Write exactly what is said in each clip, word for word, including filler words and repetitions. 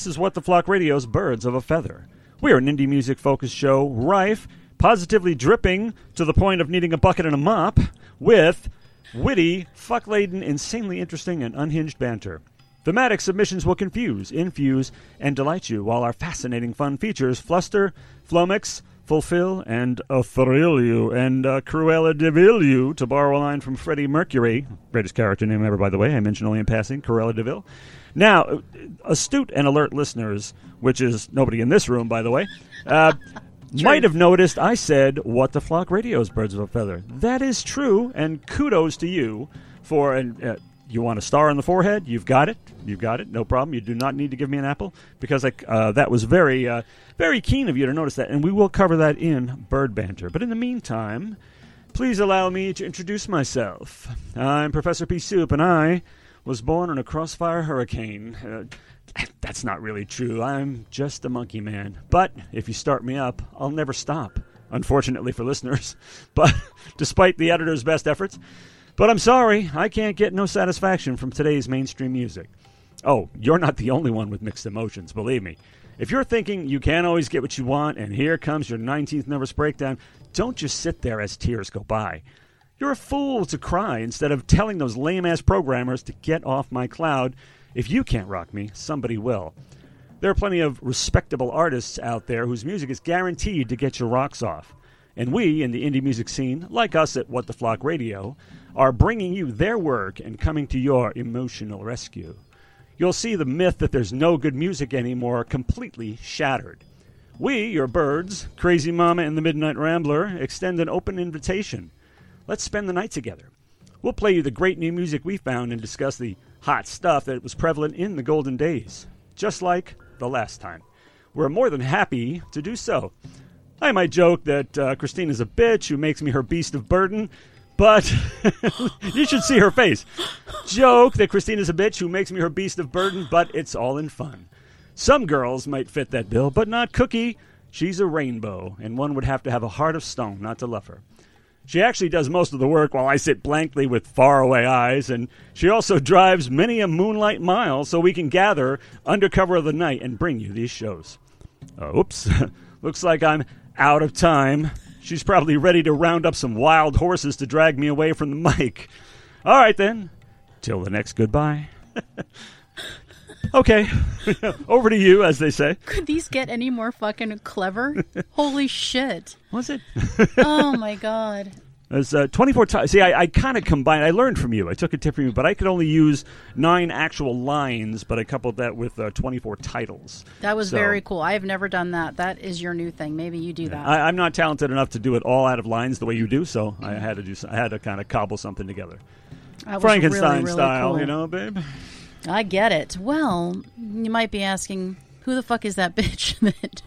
This is What the Flock Radio's Birds of a Feather. We are an indie music-focused show, rife, positively dripping to the point of needing a bucket and a mop, with witty, fuck-laden, insanely interesting, and unhinged banter. Thematic submissions will confuse, infuse, and delight you, while our fascinating fun features fluster, flummox, fulfill, and uh, thrill you, and uh, Cruella de Vil you, to borrow a line from Freddie Mercury, greatest character name ever, by the way, I mentioned only in passing, Cruella de Vil. Now, astute and alert listeners, which is nobody in this room, by the way, uh, might have noticed I said, What the Flock Radio's Birds of a Feather. That is true, and kudos to you for, an, uh, you want a star on the forehead? You've got it. You've got it. No problem. You do not need to give me an apple, because I, uh, that was very, uh, very keen of you to notice that, and we will cover that in Bird Banter. But in the meantime, please allow me to introduce myself. I'm Professor P. Soup, and I was born in a crossfire hurricane. Uh, that's not really true. I'm just a monkey man. But if you start me up, I'll never stop, unfortunately for listeners. But despite the editor's best efforts. But I'm sorry, I can't get no satisfaction from today's mainstream music. Oh, you're not the only one with mixed emotions, believe me. If you're thinking you can't always get what you want, and here comes your nineteenth nervous breakdown, don't just sit there as tears go by. You're a fool to cry instead of telling those lame-ass programmers to get off my cloud. If you can't rock me, somebody will. There are plenty of respectable artists out there whose music is guaranteed to get your rocks off. And we, in the indie music scene, like us at What the Flock Radio, are bringing you their work and coming to your emotional rescue. You'll see the myth that there's no good music anymore completely shattered. We, your birds, Crazy Mama and the Midnight Rambler, extend an open invitation. Let's spend the night together. We'll play you the great new music we found and discuss the hot stuff that was prevalent in the golden days, just like the last time. We're more than happy to do so. I might joke that uh, Christina's a bitch who makes me her beast of burden, but you should see her face. Joke that Christina's a bitch who makes me her beast of burden, but it's all in fun. Some girls might fit that bill, but not Cookie. She's a rainbow, and one would have to have a heart of stone not to love her. She actually does most of the work while I sit blankly with faraway eyes, and she also drives many a moonlight mile so we can gather under cover of the night and bring you these shows. Uh, oops. Looks like I'm out of time. She's probably ready to round up some wild horses to drag me away from the mic. All right, then. Till the next goodbye. Okay. Over to you, as they say. Could these get any more fucking clever? Holy shit. Was it? Oh, my God. There's uh, twenty-four times. See, I, I kind of combined. I learned from you. I took a tip from you, but I could only use nine actual lines, but I coupled that with uh, twenty-four titles. That was so very cool. I have never done that. That is your new thing. Maybe you do yeah, that. I, I'm not talented enough to do it all out of lines the way you do, so I had to do. I had to kind of cobble something together. That Frankenstein really, really style, cool. You know, babe. I get it. Well, you might be asking, who the fuck is that bitch that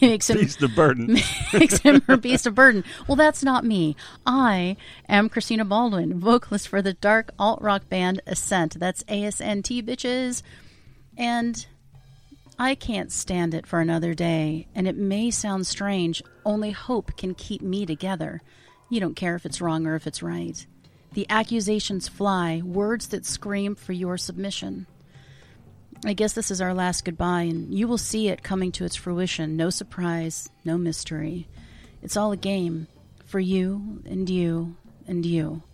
makes him beast of burden? Makes him her beast of burden. Well, that's not me. I am Christina Baldwin, vocalist for the dark alt rock band Ascent. That's A S N T, bitches. And I can't stand it for another day. And it may sound strange. Only hope can keep me together. You don't care if it's wrong or if it's right. The accusations fly, words that scream for your submission. I guess this is our last goodbye, and you will see it coming to its fruition. No surprise, no mystery. It's all a game for you and you and you.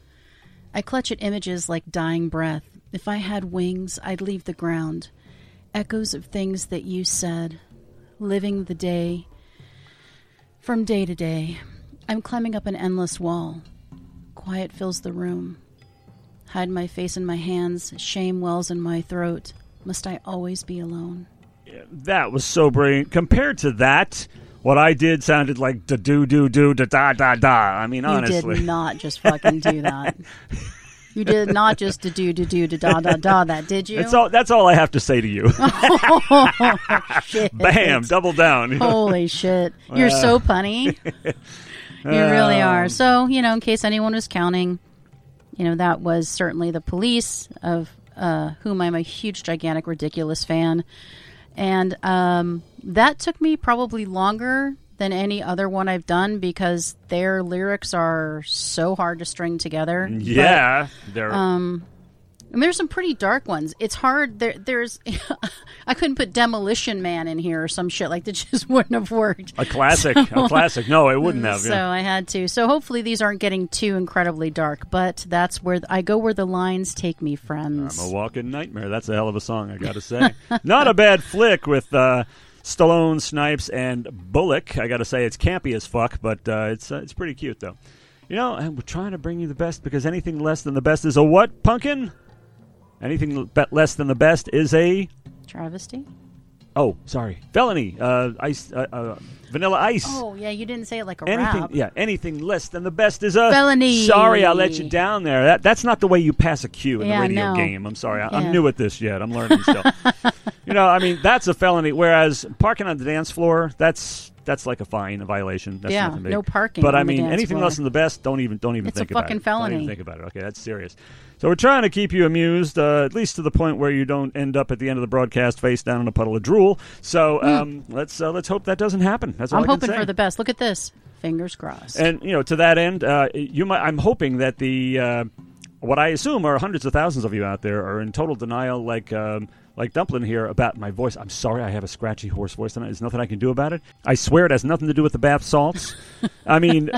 I clutch at images like dying breath. If I had wings, I'd leave the ground. Echoes of things that you said, living the day from day to day. I'm climbing up an endless wall. Quiet fills the room. Hide my face in my hands. Shame wells in my throat. Must I always be alone? Yeah, that was sobering. Compared to that, what I did sounded like da do do do da da da da. I mean, honestly, you did not just fucking do that. You did not just da do do do da da da da that, did you? That's all. That's all I have to say to you. Oh, shit. Bam! Double down. You know? Holy shit! You're uh, so punny. You really are. So, you know, in case anyone was counting, you know, that was certainly the Police, of uh, whom I'm a huge, gigantic, ridiculous fan. And um, that took me probably longer than any other one I've done because their lyrics are so hard to string together. Yeah. But, they're... Um, I mean, there's some pretty dark ones. It's hard. There, there's, I couldn't put Demolition Man in here or some shit like that. Just wouldn't have worked. A classic, so, a classic. No, it wouldn't have. So yeah. I had to. So hopefully these aren't getting too incredibly dark. But that's where th- I go where the lines take me, friends. I'm a walking nightmare. That's a hell of a song, I gotta say. Not a bad flick with uh, Stallone, Snipes, and Bullock. I gotta say, it's campy as fuck, but uh, it's uh, it's pretty cute though. You know, and we're trying to bring you the best because anything less than the best is a what, Pumpkin? Anything l- less than the best is a... Travesty? Oh, sorry. Felony. Uh, ice. Uh, uh, vanilla Ice. Oh, yeah, you didn't say it like a anything, rap. Yeah, anything less than the best is a... Felony. Sorry, I let you down there. That, that's not the way you pass a cue in yeah, the radio no. game. I'm sorry. I, yeah. I'm new at this yet. I'm learning still. You know, I mean, that's a felony, whereas parking on the dance floor, that's... That's like a fine, a violation. That's yeah, nothing big. No parking. But I mean, anything floor. Less than the best, don't even, don't even it's think about it. It's a fucking felony. Don't even think about it. Okay, that's serious. So we're trying to keep you amused, uh, at least to the point where you don't end up at the end of the broadcast face down in a puddle of drool. So um, mm. let's uh, let's hope that doesn't happen. That's all I'm I can hoping say. For the best. Look at this. Fingers crossed. And you know, to that end, uh, you might, I'm hoping that the uh, what I assume are hundreds of thousands of you out there are in total denial, like. Um, Like Dumplin' here about my voice. I'm sorry, I have a scratchy, hoarse voice tonight. There's nothing I can do about it. I swear it has nothing to do with the bath salts. I mean,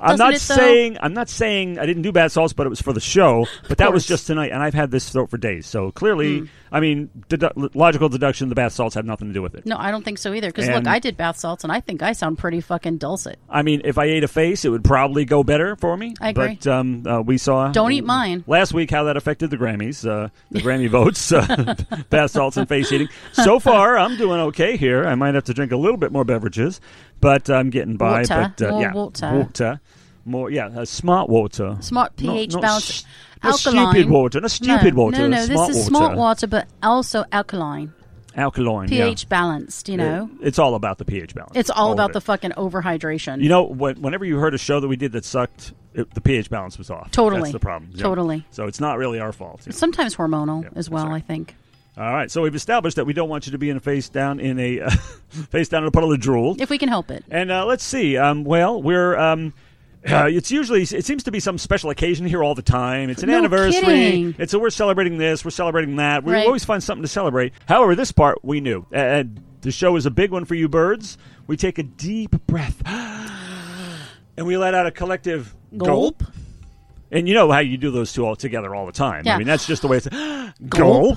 I'm Doesn't not saying I'm not saying I didn't do bath salts, but it was for the show. But that was just tonight, and I've had this throat for days. So clearly, mm. I mean, dedu- logical deduction: the bath salts have nothing to do with it. No, I don't think so either. Because look, I did bath salts, and I think I sound pretty fucking dulcet. I mean, if I ate a face, it would probably go better for me. I agree. But um, uh, we saw don't uh, eat mine last week. How that affected the Grammys, uh, the Grammy votes. Uh, Bath salts and face eating. So far, I'm doing okay here. I might have to drink a little bit more beverages, but I'm getting by. Water. But, uh, more yeah, water. water. More, yeah, uh, smart water. Smart pH not, not balance. Sh- alkaline. Not stupid water. Not stupid no, water. No, no, smart this is water. Smart water, but also alkaline. Alkaline, pH yeah. balanced, you know. It, it's all about the pH balance. It's all, all about the fucking overhydration. You know, when, whenever you heard a show that we did that sucked, it, the pH balance was off. Totally. That's the problem. Yeah. Totally. So it's not really our fault. You know? Sometimes hormonal yeah, as well, right. I think. All right, so we've established that we don't want you to be in a face down in a uh, face down in a puddle of drool, if we can help it. And uh, let's see. Um, well, we're um, uh, it's usually it seems to be some special occasion here all the time. It's an no anniversary. Kidding. It's a, we're celebrating this, we're celebrating that. We right. always find something to celebrate. However, this part we knew. Uh, the show is a big one for you, birds. We take a deep breath, and we let out a collective gulp. gulp. And you know how you do those two all together all the time. Yeah. I mean, that's just the way it's... Gulp.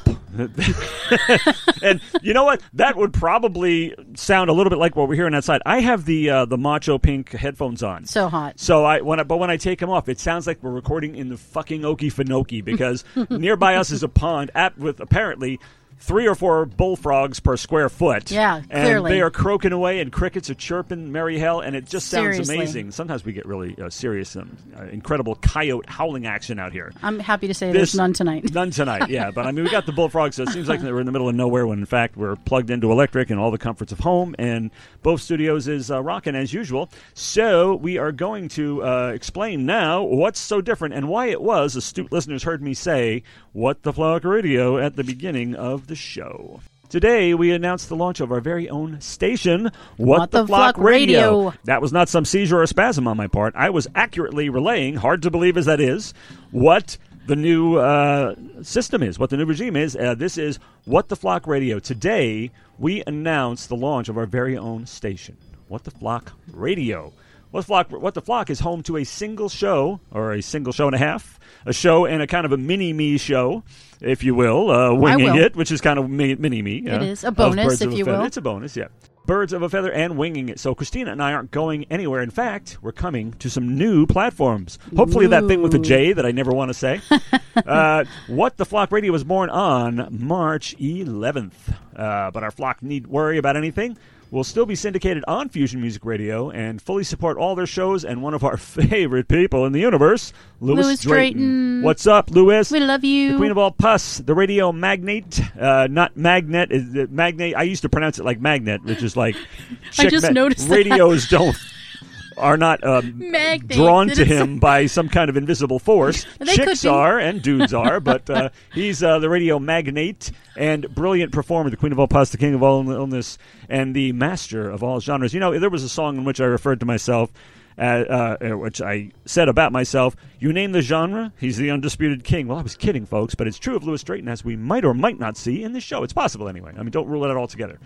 And you know what? That would probably sound a little bit like what we're hearing outside. I have the uh, the macho pink headphones on. So hot. So I, when I, But when I take them off, it sounds like we're recording in the fucking Okefenokee because nearby us is a pond at, with apparently... Three or four bullfrogs per square foot. Yeah, clearly. And they are croaking away, and crickets are chirping merry hell, and it just sounds Seriously. amazing. Sometimes we get really uh, serious and uh, incredible coyote howling action out here. I'm happy to say this, there's none tonight. None tonight, yeah. But, I mean, we got the bullfrogs, so it seems like we're in the middle of nowhere when, in fact, we're plugged into electric and all the comforts of home, and both studios is uh, rocking as usual. So we are going to uh, explain now what's so different and why it was astute listeners heard me say, What the Flock Radio, at the beginning of the the show. Today, we announced the launch of our very own station, What, what the, the Flock, Flock Radio. Radio. That was not some seizure or spasm on my part. I was accurately relaying, hard to believe as that is, what the new uh, system is, what the new regime is. Uh, this is What the Flock Radio. Today, we announced the launch of our very own station, What the Flock Radio. What the Flock, What the Flock is home to a single show, or a single show and a half, a show and a kind of a mini-me show, if you will, uh, Winging will. It, which is kind of mi- mini-me. It uh, is a bonus, if you will. It's a bonus, yeah. Birds of a Feather and Winging It. So Christina and I aren't going anywhere. In fact, we're coming to some new platforms. Hopefully Ooh. That thing with the J that I never want to say. uh, What the Flock Radio was born on March eleventh. Uh, but our flock need worry about anything. We'll still be syndicated on Fusion Music Radio and fully support all their shows and one of our favorite people in the universe, Louis, Louis Drayton. Drayton. What's up, Louis? We love you. The queen of all pus, the radio magnate, uh, not magnet. Is it magnate? I used to pronounce it like magnet, which is like... I just ma- noticed Radios that. don't... are not um, drawn to him by some kind of invisible force. Chicks are and dudes are, but uh, he's uh, the radio magnate and brilliant performer, the queen of all pus, the king of all illness, and the master of all genres. You know, there was a song in which I referred to myself uh, uh, which I said about myself, you name the genre, he's the undisputed king. Well, I was kidding, folks, but it's true of Louis Drayton, as we might or might not see in this show. It's possible anyway. I mean, don't rule it out altogether.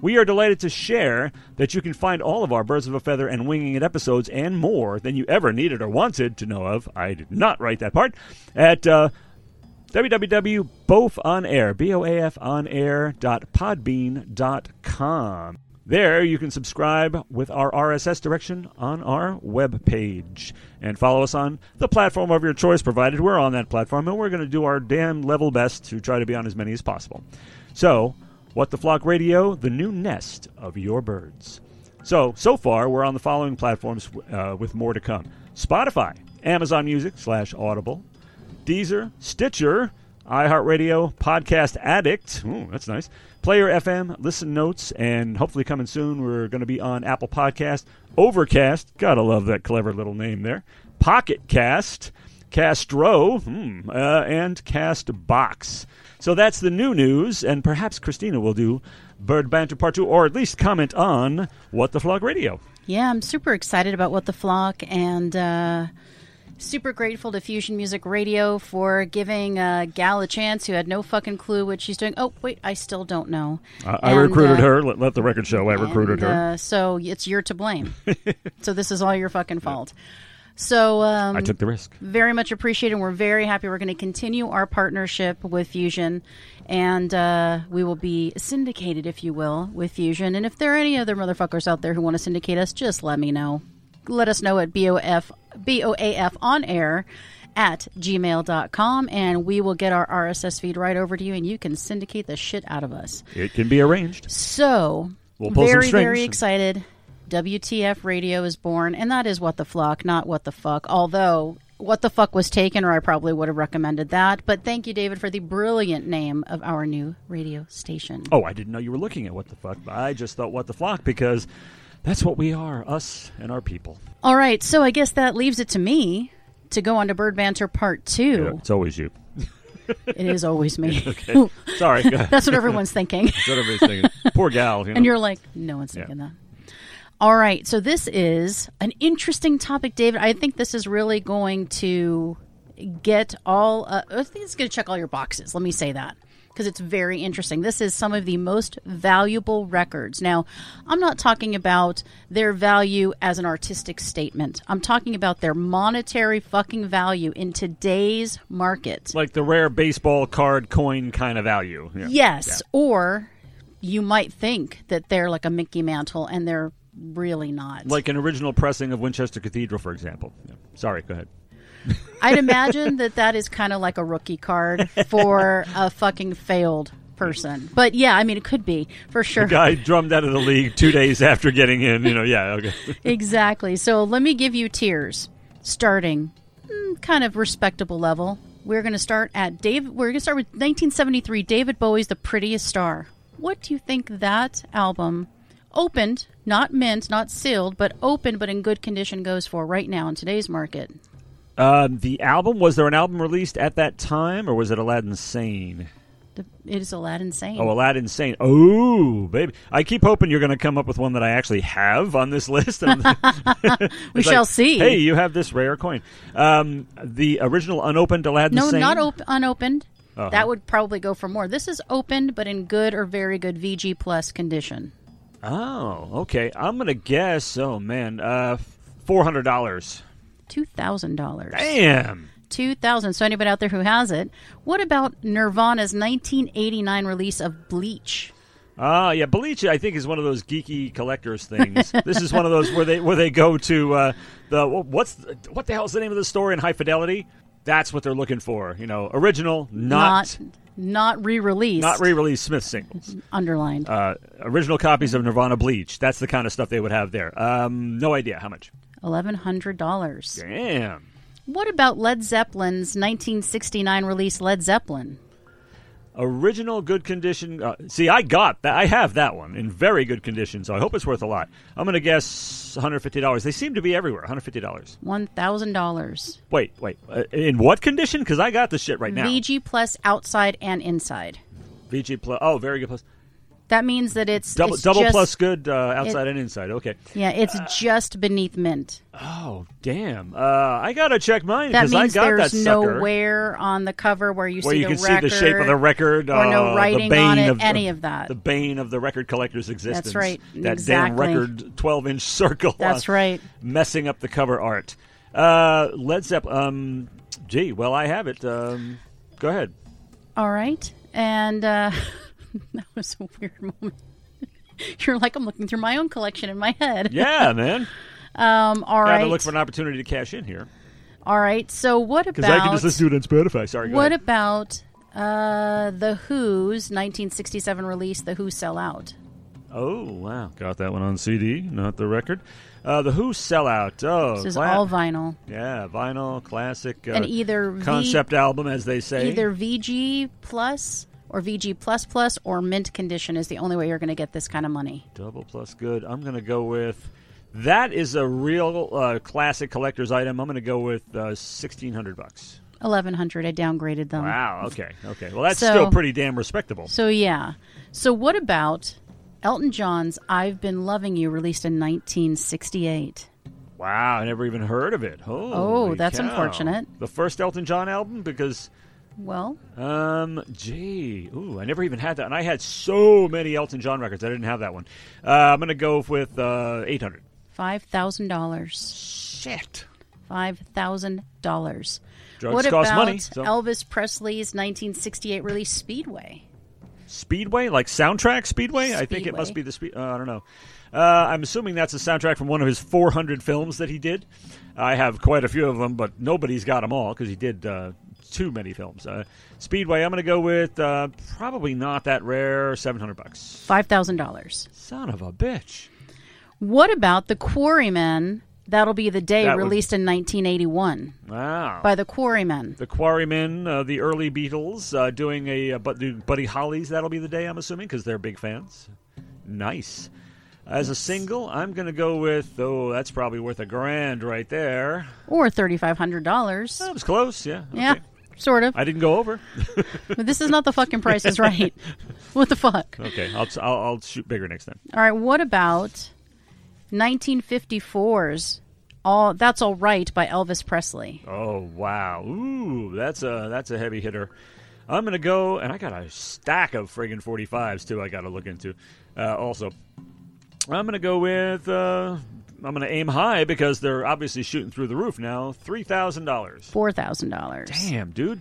We are delighted to share that you can find all of our Birds of a Feather and Winging It episodes and more than you ever needed or wanted to know of. I did not write that part. At uh, www dot boaf on air, B O A F on air dot podbean dot com. There you can subscribe with our R S S direction on our webpage and follow us on the platform of your choice, provided we're on that platform, and we're going to do our damn level best to try to be on as many as possible. So, What the Flock Radio, the new nest of your birds. So, so far, we're on the following platforms uh, with more to come. Spotify, Amazon Music slash Audible, Deezer, Stitcher, iHeartRadio, Podcast Addict, ooh, that's nice, Player F M, Listen Notes, and hopefully coming soon, we're going to be on Apple Podcast, Overcast, gotta love that clever little name there, Pocket Cast, Castro, hmm, uh, and Castbox. So that's the new news, and perhaps Christina will do Bird Banter Part two, or at least comment on What the Flock Radio. Yeah, I'm super excited about What the Flock, and uh, super grateful to Fusion Music Radio for giving a gal a chance who had no fucking clue what she's doing. Oh, wait, I still don't know. I, I and, recruited uh, her. Let, let the record show I and, recruited her. Uh, so it's you're to blame. So this is all your fucking fault. Yeah. So um, I took the risk. Very much appreciated. We're very happy. We're going to continue our partnership with Fusion, and uh, we will be syndicated, if you will, with Fusion. And if there are any other motherfuckers out there who want to syndicate us, just let me know. Let us know at B O A F on air at gmail dot com, and we will get our R S S feed right over to you, and you can syndicate the shit out of us. It can be arranged. So we'll pull very, some strings. Very excited. W T F Radio is born, and that is What the Flock, not What the Fuck. Although, What the Fuck was taken, or I probably would have recommended that. But thank you, David, for the brilliant name of our new radio station. Oh, I didn't know you were looking at What the Fuck. I just thought What the Flock because that's what we are, us and our people. All right, so I guess that leaves it to me to go on to Bird Banter Part two. Yeah, it's always you. It is always me. Okay. Sorry. Go ahead. That's what everyone's thinking. That's what everybody's thinking. Poor gal. You know? And you're like, no one's thinking yeah. that. All right, so this is an interesting topic, David. I think this is really going to get all uh, – I think it's going to check all your boxes. Let me say that because it's very interesting. This is some of the most valuable records. Now, I'm not talking about their value as an artistic statement. I'm talking about their monetary fucking value in today's market. Like the rare baseball card coin kind of value. Yeah. Yes, yeah. Or you might think that they're like a Mickey Mantle and they're – really not. Like an original pressing of Winchester Cathedral, for example. Yeah. Sorry, go ahead. I'd imagine that that is kind of like a rookie card for a fucking failed person. But yeah, I mean, it could be, for sure. The guy drummed out of the league two days after getting in, you know, yeah, okay. Exactly. So let me give you tiers, starting mm, kind of respectable level. We're going to start at Dave. We're going to start with nineteen seventy-three, David Bowie's The Prettiest Star. What do you think that album opened, not mint, not sealed, but open, but in good condition goes for right now in today's market? Uh, the album, was there an album released at that time, or was it Aladdin Sane? The, it is Aladdin Sane. Oh, Aladdin Sane. Oh, baby. I keep hoping you're going to come up with one that I actually have on this list. we like, shall see. Hey, you have this rare coin. Um, the original unopened Aladdin no, Sane? No, not op- unopened. Uh-huh. That would probably go for more. This is opened, but in good or very good V G plus condition. Oh, okay. I'm going to guess, oh, man, uh, four hundred dollars. two thousand dollars. Damn. two thousand dollars. So anybody out there who has it. What about Nirvana's nineteen eighty-nine release of Bleach? Ah, uh, yeah. Bleach, I think, is one of those geeky collectors things. This is one of those where they where they go to uh, the what's the, what the hell is the name of the store in High Fidelity? That's what they're looking for. You know, original, not... not- Not re-released. Not re-released Smith singles. Underlined. Uh, original copies of Nirvana, Bleach. That's the kind of stuff they would have there. Um, no idea. How much? eleven hundred dollars. Damn. What about Led Zeppelin's nineteen sixty-nine release, Led Zeppelin? Original good condition. Uh, see, I got that. I have that one in very good condition, so I hope it's worth a lot. I'm going to guess one hundred fifty dollars. They seem to be everywhere. one hundred fifty dollars. one thousand dollars. Wait, wait. Uh, in what condition? Because I got this shit right now. V G plus outside and inside. V G plus. Oh, very good plus. That means that it's double, it's double just, plus good uh, outside it, and inside. Okay. Yeah, it's uh, just beneath mint. Oh, damn! Uh, I gotta check mine because I got that sucker. That means there's nowhere on the cover where you where see you the can record, see the shape of the record, or uh, no writing the bane on it, of, any of that. The bane of the record collector's existence. That's right. That exactly. damn record, twelve-inch circle. That's right. Messing up the cover art. Uh, Led Zeppelin. Um, gee, well, I have it. Um, go ahead. All right, and. Uh, That was a weird moment. You're like, I'm looking through my own collection in my head. Yeah, man. um, all right. I had to look for an opportunity to cash in here. All right. So what about... Because I can just listen to it on Spotify. Sorry, go What ahead. about uh, The Who's nineteen sixty-seven release, The Who Sell Out? Oh, wow. Got that one on C D, not the record. Uh, the Who Sell Out. Oh, this is cla- all vinyl. Yeah, vinyl, classic. Uh, and either... V- concept album, as they say. Either V G Plus... or V G plus plus or mint condition is the only way you're going to get this kind of money. Double plus good. I'm going to go with... That is a real uh, classic collector's item. I'm going to go with uh, sixteen hundred dollars bucks. eleven hundred dollars. I downgraded them. Wow. Okay. Okay. Well, that's so, still pretty damn respectable. So, yeah. So, what about Elton John's I've Been Loving You, released in nineteen sixty-eight? Wow. I never even heard of it. Holy oh, that's cow. Unfortunate. The first Elton John album? Because... Well, um, gee, ooh, I never even had that, and I had so many Elton John records. I didn't have that one. Uh, I'm gonna go with uh, eight hundred. Five thousand dollars. Shit. Five thousand dollars. Drugs what cost about money, so. Elvis Presley's nineteen sixty-eight release, Speedway? Speedway, like soundtrack Speedway? Speedway. I think it must be the speed. Uh, I don't know. Uh, I'm assuming that's a soundtrack from one of his four hundred films that he did. I have quite a few of them, but nobody's got them all because he did uh, too many films. Uh, Speedway, I'm going to go with uh, probably not that rare, seven hundred dollars. five thousand dollars. Son of a bitch. What about The Quarrymen? That'll Be the Day, that released was... in nineteen eighty-one. Wow. By The Quarrymen. The Quarrymen, uh, the early Beatles, uh, doing a uh, Buddy Holly's That'll Be the Day, I'm assuming, because they're big fans. Nice. As a single, I'm going to go with, oh, that's probably worth a grand right there. Or thirty-five hundred dollars. That was close, yeah. Okay. Yeah, sort of. I didn't go over. But this is not the fucking Price Is Right. What the fuck? Okay, I'll, I'll I'll shoot bigger next time. All right, what about nineteen fifty-four's All That's All Right by Elvis Presley? Oh, wow. Ooh, that's a, that's a heavy hitter. I'm going to go, and I got a stack of friggin' forty-fives, too, I got to look into uh, also. I'm going to go with, uh, I'm going to aim high because they're obviously shooting through the roof now, three thousand dollars. four thousand dollars. Damn, dude.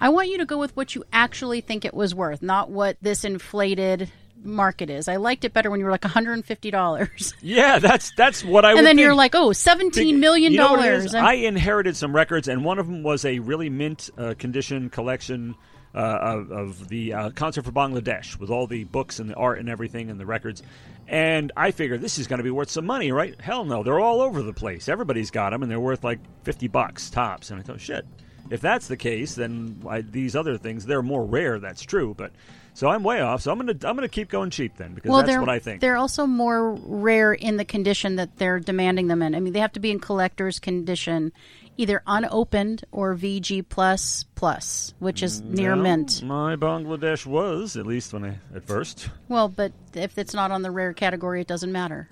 I want you to go with what you actually think it was worth, not what this inflated market is. I liked it better when you were like one hundred fifty dollars. Yeah, that's that's what I and would And then think. You're like, oh, seventeen million dollars. You know what it is? I inherited some records, and one of them was a really mint uh, condition collection Uh, of, of the uh, Concert for Bangladesh with all the books and the art and everything and the records. And I figured this is going to be worth some money, right? Hell no. They're all over the place. Everybody's got them, and they're worth like fifty bucks tops. And I thought, shit, if that's the case, then I, these other things, they're more rare. That's true. But so I'm way off. So I'm going to I'm gonna keep going cheap then because well, that's what I think. They're also more rare in the condition that they're demanding them in. I mean, they have to be in collector's condition, either unopened or V G plus plus, which is near well, mint. My Bangladesh was, at least when I at first. Well, but if it's not on the rare category, it doesn't matter.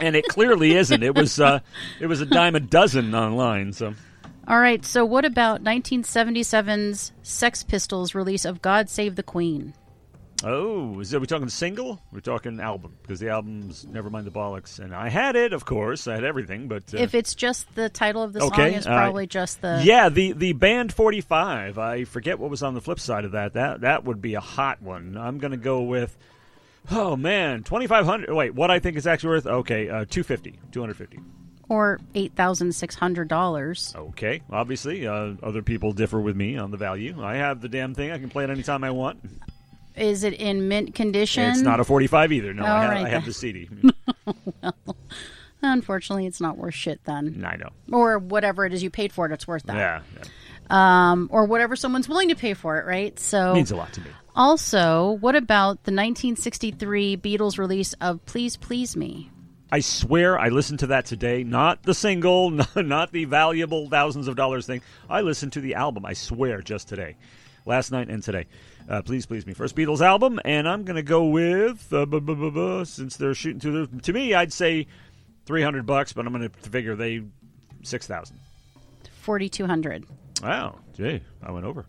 And it clearly isn't. It was uh, it was a dime a dozen online. So, all right. So, what about nineteen seventy-seven's Sex Pistols release of "God Save the Queen"? Oh, is that, are we talking single? We're talking album, because the album's Nevermind the Bollocks. And I had it, of course. I had everything, but... Uh, if it's just the title of the song, okay, it's probably uh, just the... Yeah, the, the band forty-five. I forget what was on the flip side of that. That that would be a hot one. I'm going to go with... Oh, man, twenty-five hundred dollars. Wait, what I think it's actually worth? Okay, uh, two hundred fifty dollars. two hundred fifty dollars. Or eight thousand six hundred dollars. Okay. Obviously, uh, other people differ with me on the value. I have the damn thing. I can play it anytime I want. Is it in mint condition? It's not a forty-five either. No, I, right ha- I have the C D. Well, unfortunately, it's not worth shit then. I know. Or whatever it is you paid for it, it's worth that. Yeah. yeah. Um, or whatever someone's willing to pay for it, right? So means a lot to me. Also, what about the nineteen sixty-three Beatles release of Please Please Me? I swear I listened to that today. Not the single, not the valuable thousands of dollars thing. I listened to the album, I swear, just today. Last night and today. uh, Please Please Me, first Beatles album. And I'm going to go with, uh, buh, buh, buh, buh, since they're shooting through the, to me, I'd say three hundred bucks, but I'm going to figure they six thousand. forty-two hundred. Wow. Gee, I went over.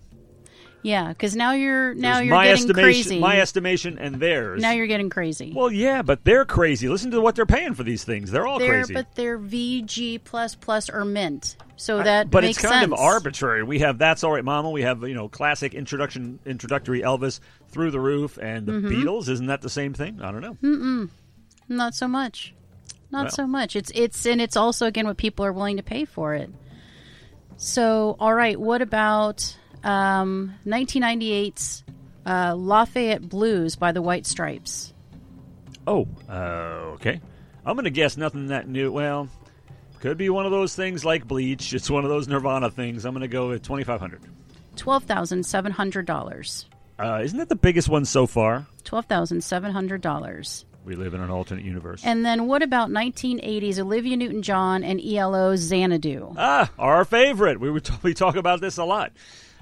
Yeah, because now you're now There's you're my getting estimation, crazy. My estimation and theirs. Now you're getting crazy. Well, yeah, but they're crazy. Listen to what they're paying for these things. They're all they're, crazy. But they're V G plus plus or mint, so I, that but makes it's kind sense. Of arbitrary. We have That's All Right, Mama. We have you know classic introduction introductory Elvis, Through the Roof, and the mm-hmm. Beatles. Isn't that the same thing? I don't know. Mm-mm. Not so much. Not well. so much. It's it's and it's also again what people are willing to pay for it. So, all right, what about um, nineteen ninety-eight's uh, Lafayette Blues by the White Stripes? Oh, uh, okay. I'm going to guess nothing that new. Well, could be one of those things like Bleach. It's one of those Nirvana things. I'm going to go with twenty-five hundred dollars. twelve thousand seven hundred dollars. Uh, isn't that the biggest one so far? twelve thousand seven hundred dollars. We live in an alternate universe. And then what about nineteen eighties Olivia Newton-John and E L O Xanadu? Ah, our favorite. We would t- we talk about this a lot.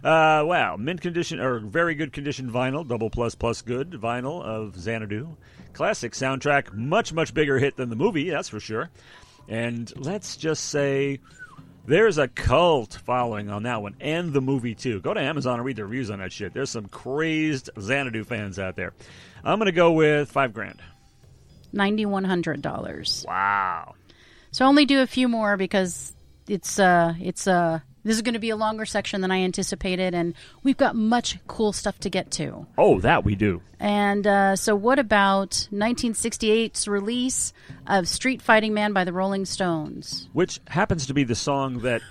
Uh, wow, mint condition or very good condition vinyl, double plus plus good vinyl of Xanadu. Classic soundtrack, much, much bigger hit than the movie, that's for sure. And let's just say there's a cult following on that one, and the movie, too. Go to Amazon and read the reviews on that shit. There's some crazed Xanadu fans out there. I'm going to go with five grand. nine thousand one hundred dollars. Wow. So I only do a few more because it's uh it's uh this is going to be a longer section than I anticipated, and we've got much cool stuff to get to. Oh, that we do. And uh, so what about nineteen sixty-eight's release of Street Fighting Man by the Rolling Stones? Which happens to be the song that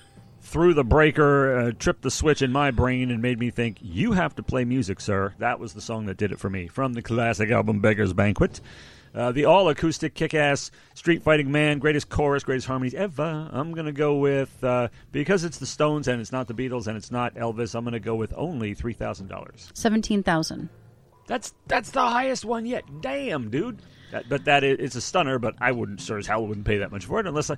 threw the breaker, uh, tripped the switch in my brain, and made me think, you have to play music, sir. That was the song that did it for me, from the classic album Beggar's Banquet. Uh, the all-acoustic, kick-ass, street-fighting man, greatest chorus, greatest harmonies ever. I'm going to go with, uh, because it's the Stones and it's not the Beatles and it's not Elvis, I'm going to go with only three thousand dollars. seventeen thousand dollars. That's that's the highest one yet. Damn, dude. That, but that is, it's a stunner, but I wouldn't, sure as hell wouldn't pay that much for it unless I,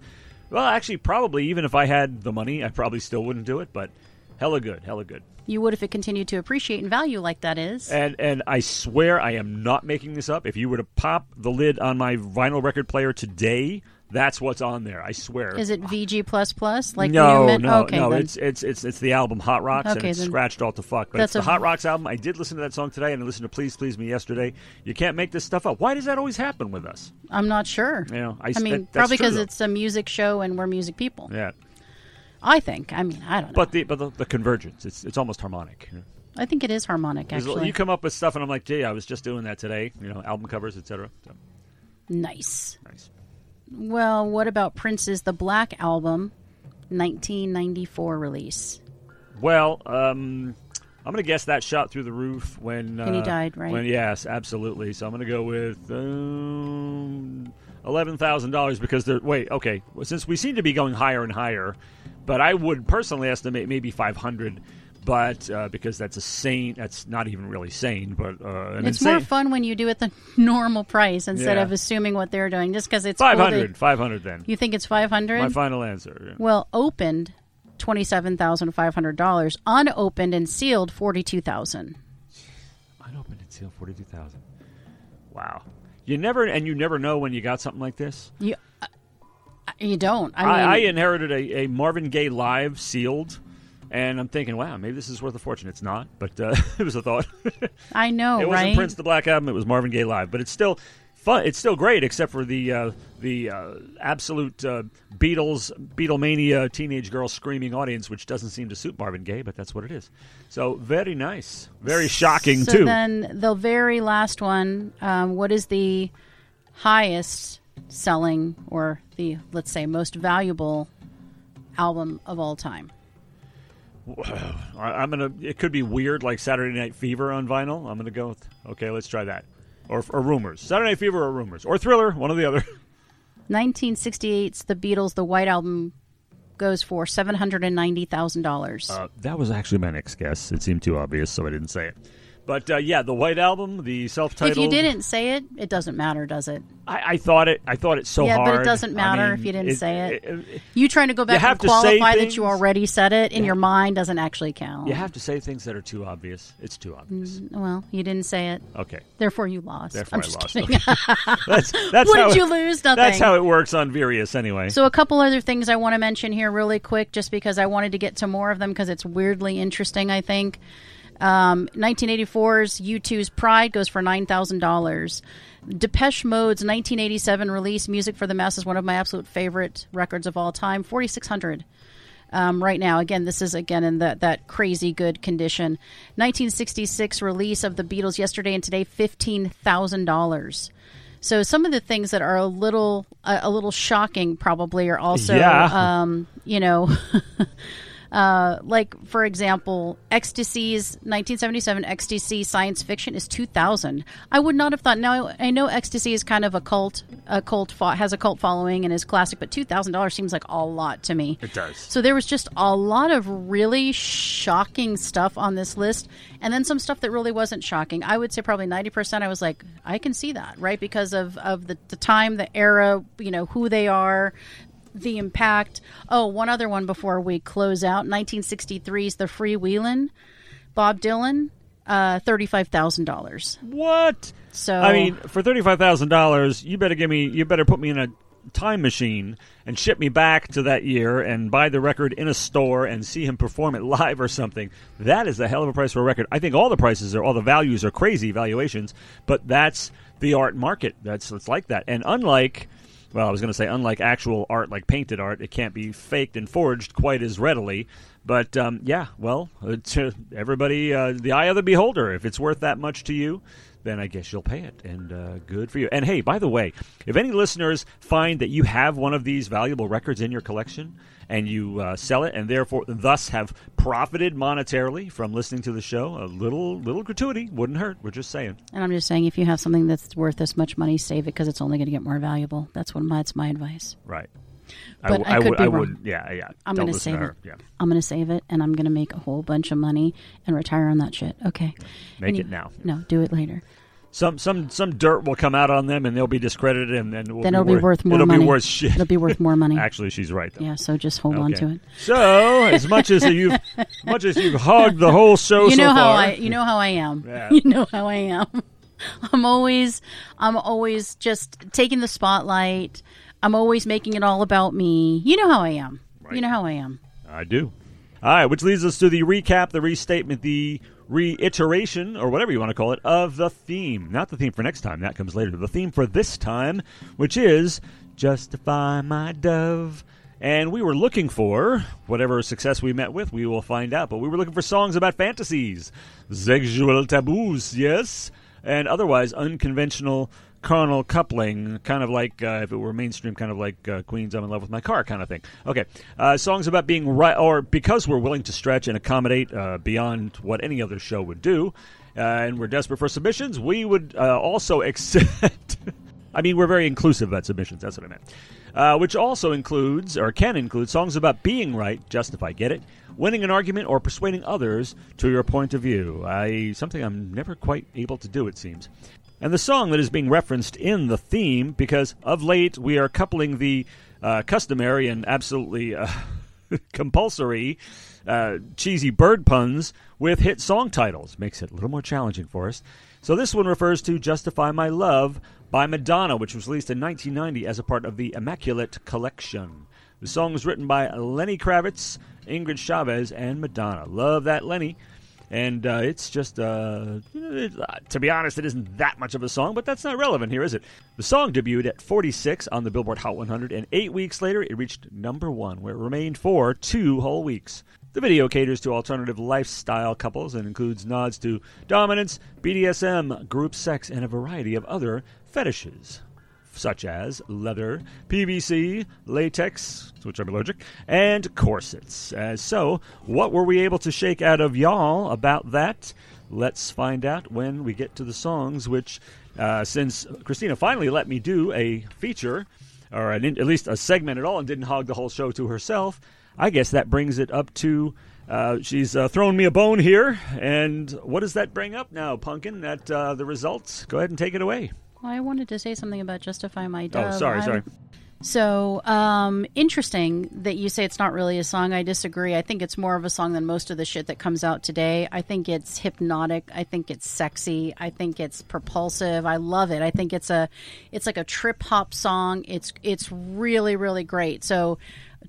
well, actually, probably, even if I had the money, I probably still wouldn't do it, but hella good, hella good. You would if it continued to appreciate in value like that is. And and I swear I am not making this up. If you were to pop the lid on my vinyl record player today, that's what's on there. I swear. Is it V G plus plus? Like no, mint? no, okay, no. Then. It's it's it's it's the album Hot Rocks, okay, and it's then. Scratched all to fuck. But that's it's the a... Hot Rocks album. I did listen to that song today, and I listened to Please Please Me yesterday. You can't make this stuff up. Why does that always happen with us? I'm not sure. You know, I, I mean, that, probably because it's a music show and we're music people. Yeah. I think. I mean, I don't know. But the but the, the convergence, it's it's almost harmonic. You know? I think it is harmonic, actually. You come up with stuff, and I'm like, gee, I was just doing that today. You know, album covers, et cetera. So. Nice. Nice. Well, what about Prince's The Black Album, nineteen ninety-four release? Well, um, I'm going to guess that shot through the roof when... Uh, when he died, right? When, yes, absolutely. So I'm going to go with... Um, eleven thousand dollars because they're... Wait, okay. Since we seem to be going higher and higher, but I would personally estimate maybe five hundred, but uh, because that's a sane... That's not even really sane, but... Uh, an it's insane, more fun when you do it the normal price instead yeah. of assuming what they're doing, just because it's... five hundred, cool five hundred then. You think it's five hundred? My final answer. Yeah. Well, opened, twenty-seven thousand five hundred dollars. Unopened and sealed, forty-two thousand dollars. Unopened and sealed, forty-two thousand dollars. Wow. You never and you never know when you got something like this. You, uh, you don't. I, mean, I, I inherited a, a Marvin Gaye live sealed, and I'm thinking, wow, maybe this is worth a fortune. It's not, but uh, it was a thought. I know, it right? It wasn't Prince the Black Album. It was Marvin Gaye live, but it's still fun. It's still great, except for the uh, the uh, absolute uh, Beatles Beatlemania teenage girl screaming audience, which doesn't seem to suit Marvin Gaye, but that's what it is. So very nice, very shocking so too. So then the very last one, um, what is the highest selling or the let's say most valuable album of all time? I'm gonna. It could be weird, like Saturday Night Fever on vinyl. I'm gonna go with, okay, let's try that. Or, or Rumors. Saturday Night Fever or Rumors. Or Thriller, one or the other. nineteen sixty-eight's The Beatles, The White Album goes for seven hundred ninety thousand dollars. Uh, that was actually my next guess. It seemed too obvious, so I didn't say it. But, uh, yeah, the White Album, the self-titled... If you didn't say it, it doesn't matter, does it? I, I thought it I thought it so yeah, hard. Yeah, but it doesn't matter I mean, if you didn't it, say it. It, it. You trying to go back and qualify that you already said it in yeah. your mind doesn't actually count. You have to say things that are too obvious. It's too obvious. Mm, well, you didn't say it. Okay. Therefore, you lost. Therefore, I'm just I lost. Kidding. Okay. that's, that's what did it, you lose? Nothing. That's how it works on Various, anyway. So a couple other things I want to mention here really quick, just because I wanted to get to more of them because it's weirdly interesting, I think. Um, nineteen eighty-four's U two's Pride goes for nine thousand dollars. Depeche Mode's nineteen eighty-seven release, Music for the Masses, one of my absolute favorite records of all time, forty-six hundred dollars um, right now. Again, this is, again, in the, that crazy good condition. nineteen sixty-six release of the Beatles, Yesterday and Today, fifteen thousand dollars. So some of the things that are a little a, a little shocking probably are also, yeah. um, you know... Uh, like, for example, Ecstasy's nineteen seventy-seven Ecstasy Science Fiction is two thousand dollars. I would not have thought. Now, I, I know Ecstasy is kind of a cult, a cult fo- has a cult following and is classic, but two thousand dollars seems like a lot to me. It does. So there was just a lot of really shocking stuff on this list, and then some stuff that really wasn't shocking. I would say probably ninety percent I was like, I can see that, right? Because of, of the, the time, the era, you know, who they are, the impact. Oh, one other one before we close out. nineteen sixty-three's The Freewheelin', Bob Dylan, uh, thirty-five thousand dollars. What? So I mean, for thirty-five thousand dollars, you better give me. You better put me in a time machine and ship me back to that year and buy the record in a store and see him perform it live or something. That is a hell of a price for a record. I think all the prices are, all the values are crazy valuations, but that's the art market. That's it's like that, and unlike. Well, I was going to say, unlike actual art, like painted art, it can't be faked and forged quite as readily. But, um, yeah, well, it's, uh, everybody, uh, the eye of the beholder. If it's worth that much to you, then I guess you'll pay it, and uh, good for you. And, hey, by the way, if any listeners find that you have one of these valuable records in your collection and you uh, sell it and therefore thus have profited monetarily from listening to the show, a little little gratuity wouldn't hurt. We're just saying. And I'm just saying if you have something that's worth this much money, save it because it's only going to get more valuable. That's what my, that's my advice. Right. But I, I, I could w- be I wrong. Would, yeah, yeah. I'm going to save it. Yeah. I'm going to save it, and I'm going to make a whole bunch of money and retire on that shit. Okay. Make and it you, now. No, do it later. Some some some dirt will come out on them, and they'll be discredited, and then we'll then be it'll worth, be worth more it'll money. It'll be worth shit. It'll be worth more money. Actually, she's right, though. Yeah, so just hold okay. on to it. So as much as you've much as you've hogged the whole show, you know so how far, I, you know how I am. Yeah. You know how I am. I'm always I'm always just taking the spotlight. I'm always making it all about me. You know how I am. Right. You know how I am. I do. All right, which leads us to the recap, the restatement, the reiteration, or whatever you want to call it, of the theme. Not the theme for next time. That comes later. The theme for this time, which is Justify My Dove. And we were looking for, whatever success we met with, we will find out. But we were looking for songs about fantasies, sexual taboos, yes, and otherwise unconventional carnal coupling, kind of like uh, if it were mainstream, kind of like uh, Queen's I'm in Love with My Car kind of thing. Okay. Uh, songs about being right, or because we're willing to stretch and accommodate uh, beyond what any other show would do, uh, and we're desperate for submissions, we would uh, also accept... I mean, we're very inclusive about submissions. That's what I meant. Uh, which also includes, or can include, songs about being right, justify, get it, winning an argument, or persuading others to your point of view. I something I'm never quite able to do, it seems. And the song that is being referenced in the theme, because of late we are coupling the uh, customary and absolutely uh, compulsory uh, cheesy bird puns with hit song titles. Makes it a little more challenging for us. So this one refers to Justify My Love by Madonna, which was released in nineteen ninety as a part of the Immaculate Collection. The song was written by Lenny Kravitz, Ingrid Chavez, and Madonna. Love that, Lenny. And uh, it's just, uh, to be honest, it isn't that much of a song, but that's not relevant here, is it? The song debuted at forty-six on the Billboard Hot one hundred, and eight weeks later it reached number one, where it remained for two whole weeks. The video caters to alternative lifestyle couples and includes nods to dominance, B D S M, group sex, and a variety of other fetishes, such as leather, P V C, latex, to which I'm allergic, and corsets. Uh, so, what were we able to shake out of y'all about that? Let's find out when we get to the songs, which, uh, since Christina finally let me do a feature, or an in- at least a segment at all, and didn't hog the whole show to herself, I guess that brings it up to... Uh, she's uh, thrown me a bone here. And what does that bring up now, Punkin? That uh, the results? Go ahead and take it away. Well, I wanted to say something about Justify My Dove. Oh, sorry, I'm... sorry. So, um, interesting that you say it's not really a song. I disagree. I think it's more of a song than most of the shit that comes out today. I think it's hypnotic. I think it's sexy. I think it's propulsive. I love it. I think it's a, it's like a trip hop song. It's, it's really, really great. So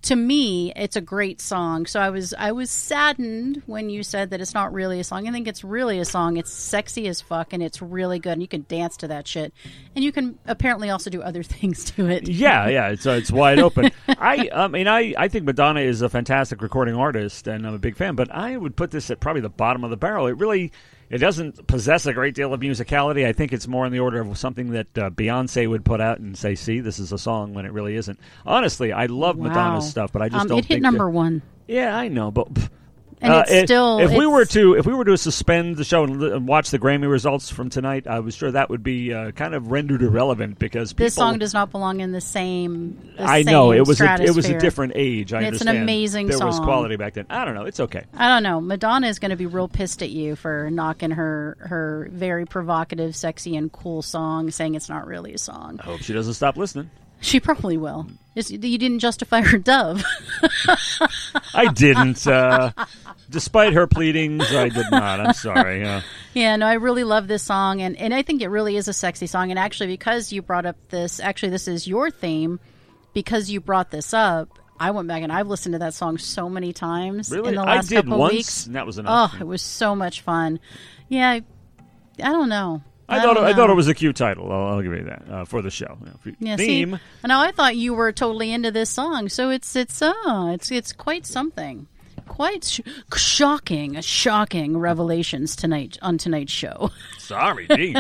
to me, it's a great song. So I was, I was saddened when you said that it's not really a song. I think it's really a song. It's sexy as fuck and it's really good and you can dance to that shit. And you can apparently also do other things to it. Yeah, yeah. It's uh, it's wide open. I, I mean, I, I think Madonna is a fantastic recording artist, and I'm a big fan. But I would put this at probably the bottom of the barrel. It really, it doesn't possess a great deal of musicality. I think it's more in the order of something that uh, Beyonce would put out and say, "See, this is a song," when it really isn't. Honestly, I love wow. Madonna's stuff, but I just um, don't. It hit think number that, one. Yeah, I know, but. Pff. And uh, it's if, still, if it's... we were to if we were to suspend the show and, l- and watch the Grammy results from tonight, I was sure that would be uh, kind of rendered irrelevant because people, this song does not belong in the same. The I same know it was a, it was a different age. I it's understand. An amazing there song. There was quality back then. I don't know. It's okay. I don't know. Madonna is going to be real pissed at you for knocking her her very provocative, sexy, and cool song, saying it's not really a song. I hope she doesn't stop listening. She probably will. It's, you didn't justify her dove. I didn't. Uh, despite her pleadings, I did not. I'm sorry. Uh, yeah, no, I really love this song, and, and I think it really is a sexy song. And actually, because you brought up this, actually, this is your theme, because you brought this up, I went back and I've listened to that song so many times really? in the last I did couple once, weeks. And that was enough. Oh, it was so much fun. Yeah, I, I don't know. I, I thought it, I thought it was a cute title. I'll, I'll give you that uh, for the show yeah, theme. See, now I thought you were totally into this song, so it's it's uh it's it's quite something, quite sh- shocking, shocking revelations tonight on tonight's show. Sorry, D.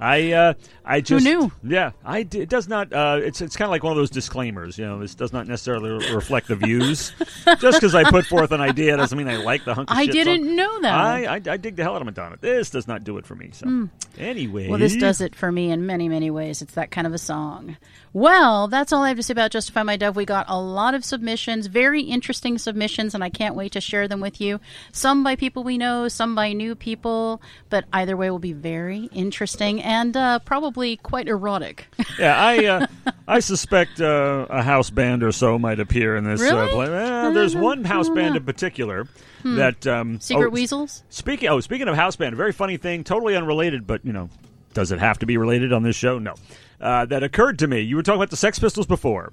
I uh, I just who knew? Yeah, I d- it does not. Uh, it's it's kind of like one of those disclaimers. You know, this does not necessarily reflect the views. Just because I put forth an idea doesn't mean I like the hunk of I shit. I didn't song. know that. I, I I dig the hell out of Madonna. This does not do it for me. So mm. anyway, well, this does it for me in many many ways. It's that kind of a song. Well, that's all I have to say about Justify My Dove. We got a lot of submissions, very interesting submissions, and I can't wait to share them with you. Some by people we know, some by new people, but either way will be very interesting and uh, probably quite erotic. Yeah, I uh, I suspect uh, a house band or so might appear in this. Really? Uh, play. Uh, there's one house band in particular hmm. that... Um, Secret oh, Weasels? Speaking, oh, speaking of house band, a very funny thing, totally unrelated, but, you know, does it have to be related on this show? No. Uh, that occurred to me. You were talking about the Sex Pistols before.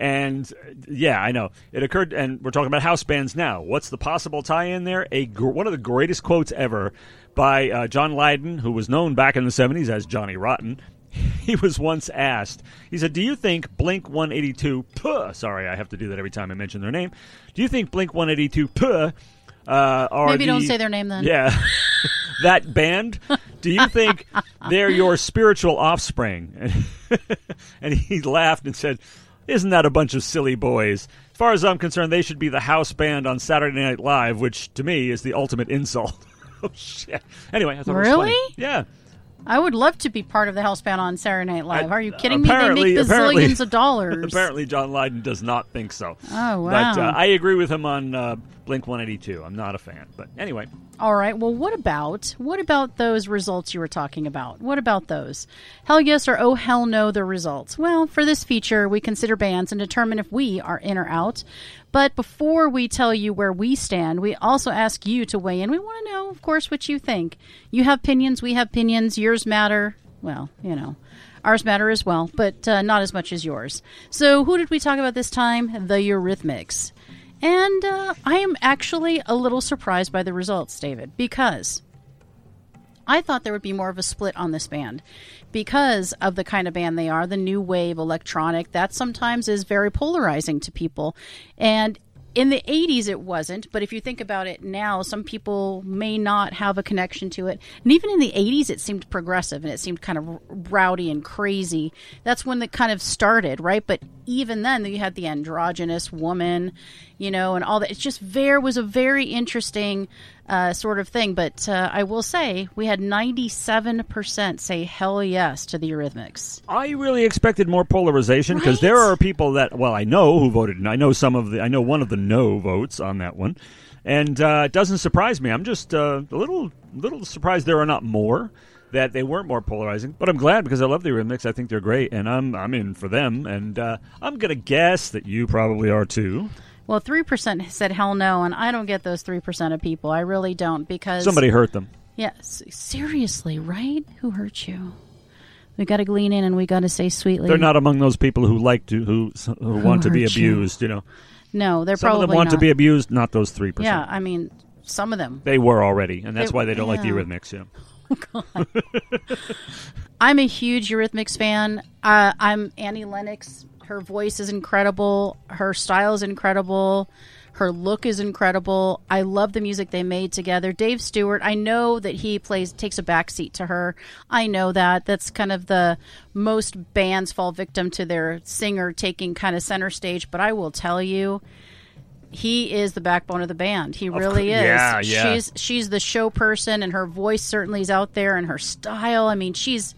And, yeah, I know. It occurred, and we're talking about house bands now. What's the possible tie-in there? A gr- One of the greatest quotes ever by uh, John Lydon, who was known back in the seventies as Johnny Rotten. He was once asked, he said, do you think Blink one eighty-two, puh, sorry, I have to do that every time I mention their name. Do you think Blink one eighty-two, puh, uh, are Maybe the, don't say their name then. Yeah. That band? Do you think they're your spiritual offspring? And he laughed and said, isn't that a bunch of silly boys? As far as I'm concerned, they should be the house band on Saturday Night Live, which to me is the ultimate insult. Oh, shit. Anyway, I thought really? it was funny. Yeah. I would love to be part of the house band on Saturday Night Live. Are you kidding me? They make the zillions of dollars. Apparently, John Lydon does not think so. Oh, wow. But uh, I agree with him on uh, Blink one eighty-two. I'm not a fan. But anyway. All right. Well, what about what about those results you were talking about? What about those? Hell yes or oh hell no, the results. Well, for this feature, we consider bands and determine if we are in or out. But before we tell you where we stand, we also ask you to weigh in. We want to know, of course, what you think. You have opinions. We have opinions. Yours matter. Well, you know, ours matter as well, but uh, not as much as yours. So who did we talk about this time? The Eurythmics. And uh, I am actually a little surprised by the results, David, because I thought there would be more of a split on this band because of the kind of band they are, the new wave electronic. That sometimes is very polarizing to people. And in the eighties, it wasn't. But if you think about it now, some people may not have a connection to it. And even in the eighties, it seemed progressive and it seemed kind of rowdy and crazy. That's when it kind of started, right? But even then, you had the androgynous woman, you know, and all that. It's just there was a very interesting uh, sort of thing. But uh, I will say we had ninety-seven percent say hell yes to the Eurythmics. I really expected more polarization because right? there are people that, well, I know who voted. And I know some of the, I know one of the no votes on that one. And uh, it doesn't surprise me. I'm just uh, a little little surprised there are not more, that they weren't more polarizing. But I'm glad, because I love the Eurythmics. I think they're great, and I'm I'm in for them. And uh, I'm going to guess that you probably are too. Well, three percent said hell no, and I don't get those three percent of people. I really don't, because... somebody hurt them. Yes. Seriously, right? Who hurt you? We got to lean in, and we got to say sweetly. They're not among those people who like to who, who, who want to be abused, you, you know. No, they're some probably not. Some of them want not. to be abused, not those three percent. Yeah, I mean, some of them. They were already, and that's they, why they don't yeah. like the Eurythmics, yeah. Oh, God. I'm a huge Eurythmics fan. Uh, I'm Annie Lennox. Her voice is incredible. Her style is incredible. Her look is incredible. I love the music they made together. Dave Stewart, I know that he plays takes a backseat to her. I know that. That's kind of the most bands fall victim to their singer taking kind of center stage. But I will tell you, he is the backbone of the band. He really is. Yeah, yeah. She's she's the show person, and her voice certainly is out there, and her style. I mean, she's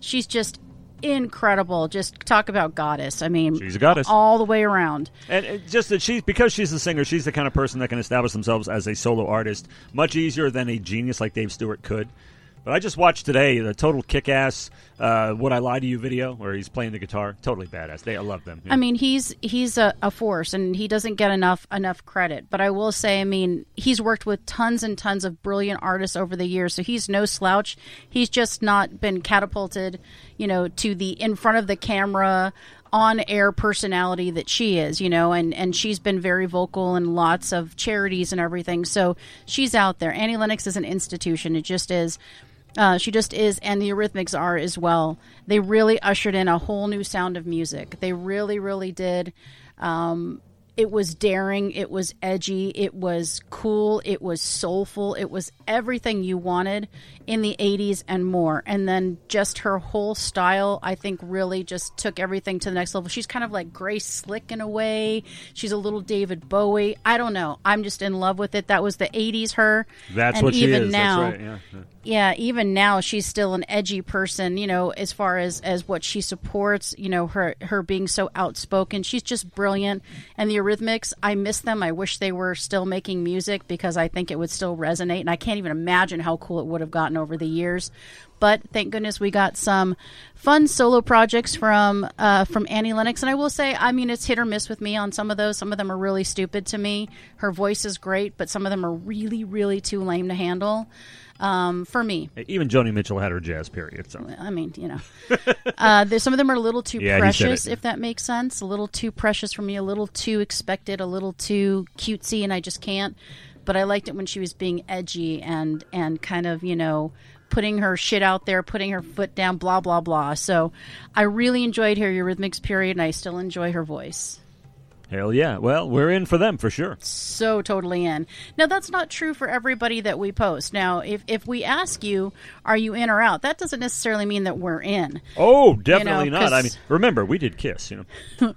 she's just incredible. Just talk about goddess. I mean, she's a goddess all the way around. And just that she's, because she's a singer, she's the kind of person that can establish themselves as a solo artist much easier than a genius like Dave Stewart could. But I just watched today the total kick-ass uh, Would I Lie to You video where he's playing the guitar. Totally badass. They, I love them. Yeah. I mean, he's he's a, a force, and he doesn't get enough enough credit. But I will say, I mean, he's worked with tons and tons of brilliant artists over the years, so he's no slouch. He's just not been catapulted, you know, to the in front of the camera, on-air personality that she is, you know, and, and she's been very vocal in lots of charities and everything. So she's out there. Annie Lennox is an institution. It just is. Uh, she just is, and the Eurythmics are as well. They really ushered in a whole new sound of music. They really, really did. Um, it was daring. It was edgy. It was cool. It was soulful. It was everything you wanted in the eighties and more. And then just her whole style, I think, really just took everything to the next level. She's kind of like Grace Slick in a way. She's a little David Bowie. I don't know. I'm just in love with it. That was the eighties her. That's and what even she is. Now, that's right. Yeah. Yeah, even now she's still an edgy person, you know, as far as, as what she supports, you know, her her being so outspoken. She's just brilliant. And the Eurythmics, I miss them. I wish they were still making music, because I think it would still resonate. And I can't even imagine how cool it would have gotten over the years. But thank goodness we got some fun solo projects from uh, from Annie Lennox. And I will say, I mean, it's hit or miss with me on some of those. Some of them are really stupid to me. Her voice is great, but some of them are really, really too lame to handle. Um, for me, even Joni Mitchell had her jazz period. So I mean, you know, uh, there's, some of them are a little too yeah, precious, if that makes sense. A little too precious for me, a little too expected, a little too cutesy, and I just can't. But I liked it when she was being edgy and and kind of, you know, putting her shit out there, putting her foot down, blah blah blah. So I really enjoyed her Eurythmics period, and I still enjoy her voice. Hell yeah. Well, we're in for them for sure. So totally in. Now, that's not true for everybody that we post. Now, if, if we ask you, are you in or out, that doesn't necessarily mean that we're in. Oh, definitely you know, not. I mean, remember, we did Kiss, you know.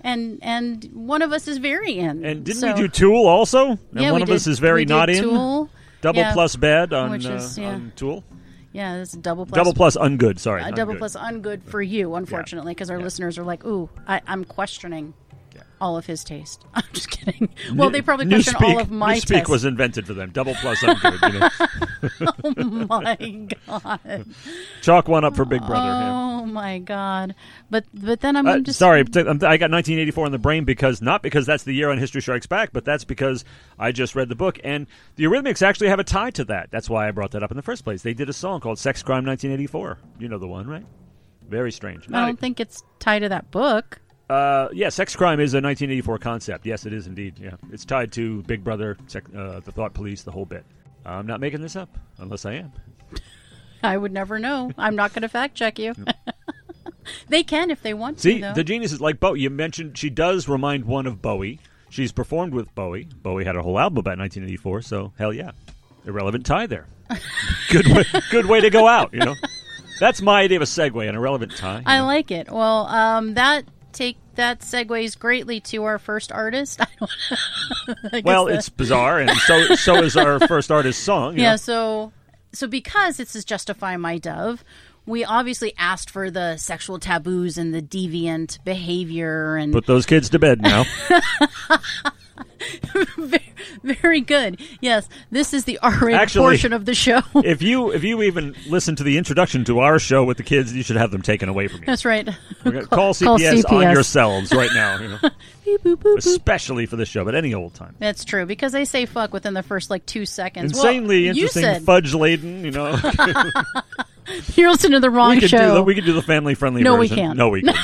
and and one of us is very in. And didn't so. we do Tool also? And yeah, one of did, us is very not in. Tool. Double yeah. plus bad on, is, uh, yeah. on Tool. Yeah, it's double plus. Double plus ungood, sorry. Uh, double ungood. plus ungood for you, unfortunately, because yeah. our yeah. listeners are like, ooh, I, I'm questioning all of his taste. I'm just kidding. Well, they probably question all of my taste. Newspeak was invented for them. Double plus ungood. You know? Oh, my God. Chalk one up for Big Brother. Oh, yeah. my God. But but then I'm uh, just... Sorry, I got nineteen eighty-four in the brain, because not because that's the year on History Strikes Back, but that's because I just read the book. And the Eurythmics actually have a tie to that. That's why I brought that up in the first place. They did a song called Sex Crime nineteen eighty-four. You know the one, right? Very strange. I don't think it's tied to that book. Uh, yeah, sex crime is a nineteen eighty-four concept. Yes, it is indeed. Yeah, it's tied to Big Brother, sec- uh, the Thought Police, the whole bit. I'm not making this up, unless I am. I would never know. I'm not going to fact check you. They can if they want See, to, though. See, the genius is like Bowie. You mentioned she does remind one of Bowie. She's performed with Bowie. Bowie had a whole album about nineteen eighty-four, so hell yeah. Irrelevant tie there. Good way, good way to go out, you know. That's my idea of a segue, an irrelevant tie. I know? like it. Well, um, that... Take that segues greatly to our first artist. I don't I well, that. It's bizarre, and so so is our first artist song. Yeah. Know? So so because this is Justify My Dove, we obviously asked for the sexual taboos and the deviant behavior, and put those kids to bed now. Very good. Yes, this is the R-rated Actually, portion of the show. if you if you even listen to the introduction to our show with the kids, you should have them taken away from you. That's right. Call, call, C P S call C P S on yourselves right now. You know? Beep, boop, boop, especially for the show, but any old time. That's true, because they say fuck within the first, like, two seconds. Insanely well, interesting, said... fudge-laden, you know. You're listening to the wrong we show. The, we could do the family-friendly no, version. We can't. No, we can't.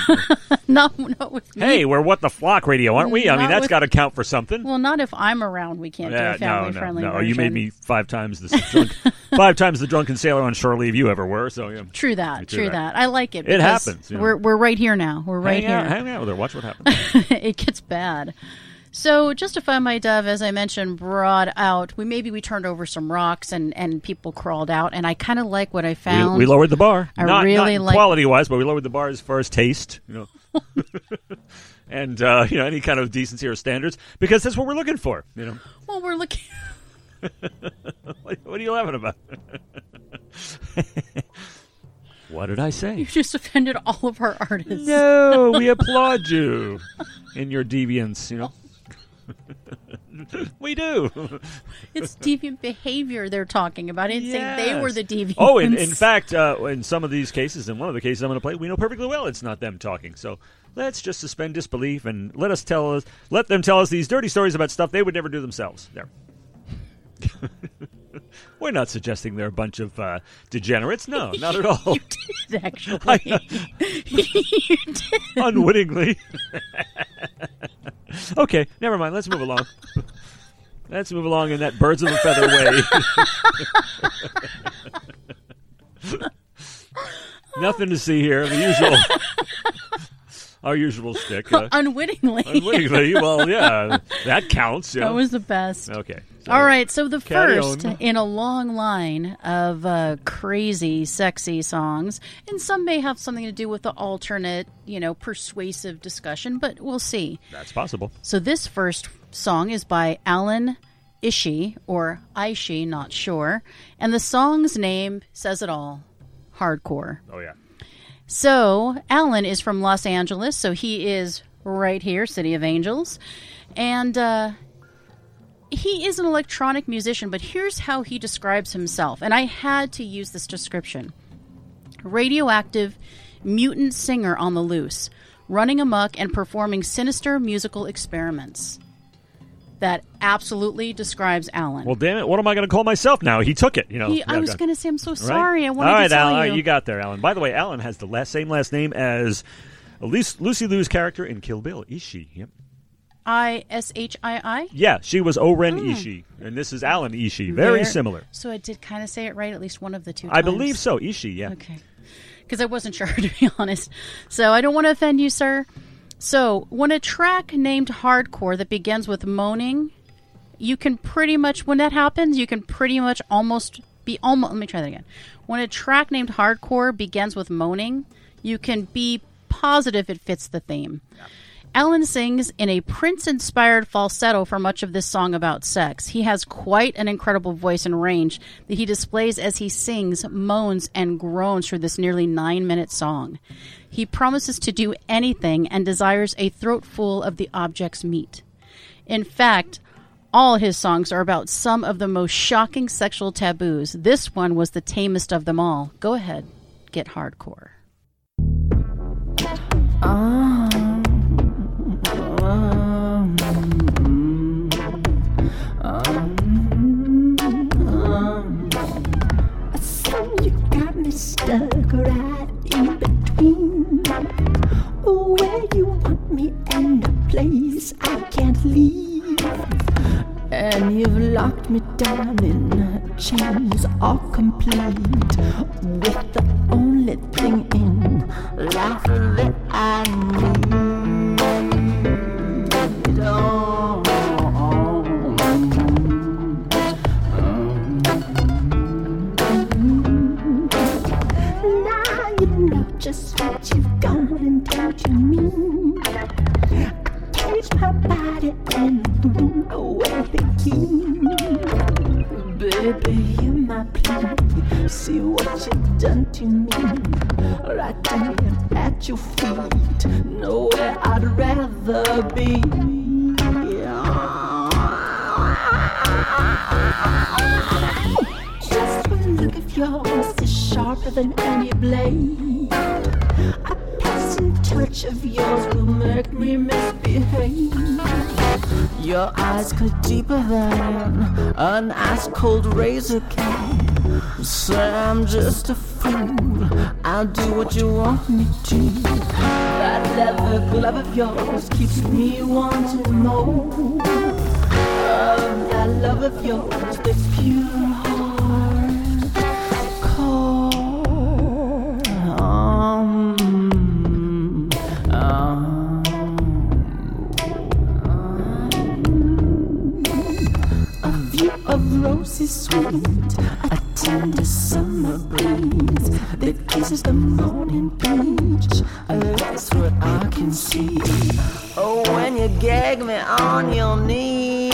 No, not with me. Hey, we're What the Flock Radio, aren't we? Not I mean, that's with... got to count for something. Well, not if I'm around. We can't yeah, do a family-friendly no, no, no. version. No, you made me five times the drunk, five times the drunken sailor on shore leave you ever were. So yeah. True that. True that. that. I like it. It happens. You know. We're we're right here now. We're right hang here. Out, hang out with her. Watch what happens. It gets bad. So Justify My Dove, as I mentioned, brought out, we maybe we turned over some rocks and, and people crawled out, and I kind of like what I found. We, we lowered the bar. I not, really like quality-wise, but we lowered the bar as far as taste, you know, and uh, you know, any kind of decency or standards, because that's what we're looking for, you know. Well, we're looking. What are you laughing about? What did I say? You just offended all of our artists. No, we applaud you in your deviance, you know. We do. It's deviant behavior they're talking about. I didn't yes. say they were the deviants. Oh, and in fact, uh, in some of these cases, in one of the cases I'm going to play, we know perfectly well it's not them talking. So let's just suspend disbelief and let us tell us, let them tell us these dirty stories about stuff they would never do themselves. There. We're not suggesting they're a bunch of uh, degenerates. No, not at all. You did, actually. I, uh, you did. Unwittingly. Okay, never mind. Let's move along. Let's move along in that Birds of a Feather way. Nothing to see here. The usual... Our usual shtick. Uh, unwittingly. Unwittingly. Well, yeah. That counts. Yeah. That was the best. Okay. So all right. So the first on. in a long line of uh, crazy, sexy songs. And some may have something to do with the alternate, you know, persuasive discussion, but we'll see. That's possible. So this first song is by Alan Ishii, or Ishii, not sure. And the song's name says it all. Hardcore. Oh, yeah. So, Alan is from Los Angeles, so he is right here, City of Angels. And uh, he is an electronic musician, but here's how he describes himself. And I had to use this description. Radioactive, mutant singer on the loose, running amok and performing sinister musical experiments. That absolutely describes Alan. Well, damn it! What am I going to call myself now? He took it, you know. He, I was going to say I'm so sorry. Right? I wanted all right, to tell Alan, you. All right, you got there, Alan. By the way, Alan has the last, same last name as Lucy Liu's character in Kill Bill. Ishii. Yep. I S H I I. Yeah, she was Oren oh. Ishii, and this is Alan Ishii. Very there. similar. So I did kind of say it right, at least one of the two. I times. believe so. Ishii. Yeah. Okay. Because I wasn't sure, to be honest. So I don't want to offend you, sir. So, when a track named Hardcore that begins with moaning, you can pretty much, when that happens, you can pretty much almost be, almost, let me try that again. When a track named Hardcore begins with moaning, you can be positive it fits the theme. Yeah. Alan sings in a Prince-inspired falsetto for much of this song about sex. He has quite an incredible voice and range that he displays as he sings, moans, and groans through this nearly nine-minute song. He promises to do anything and desires a throat full of the object's meat. In fact, all his songs are about some of the most shocking sexual taboos. This one was the tamest of them all. Go ahead, get hardcore. Oh. Um, um, um. So you got me stuck right in between where you want me and a place I can't leave. And you've locked me down in chains all complete with the only thing in life that I need. Oh, oh, oh, oh. Now you know just what you've gone and told you mean. I caged my body and threw away the key. Baby, hear my plea. See what you've done to me. Right there at your feet. Nowhere I'd rather be. Oh, yours is sharper than any blade. A passing touch of yours will make me misbehave. Your eyes cut deeper than an ice-cold razor can. Say I'm just a fool, I'll do what you want me to. That leather glove of yours keeps me wanting more. Oh, that love of yours, this pure heart. Rosy sweet, a tender summer breeze that kisses the morning beach. That's what I can see. Oh, when you gag me on your knees.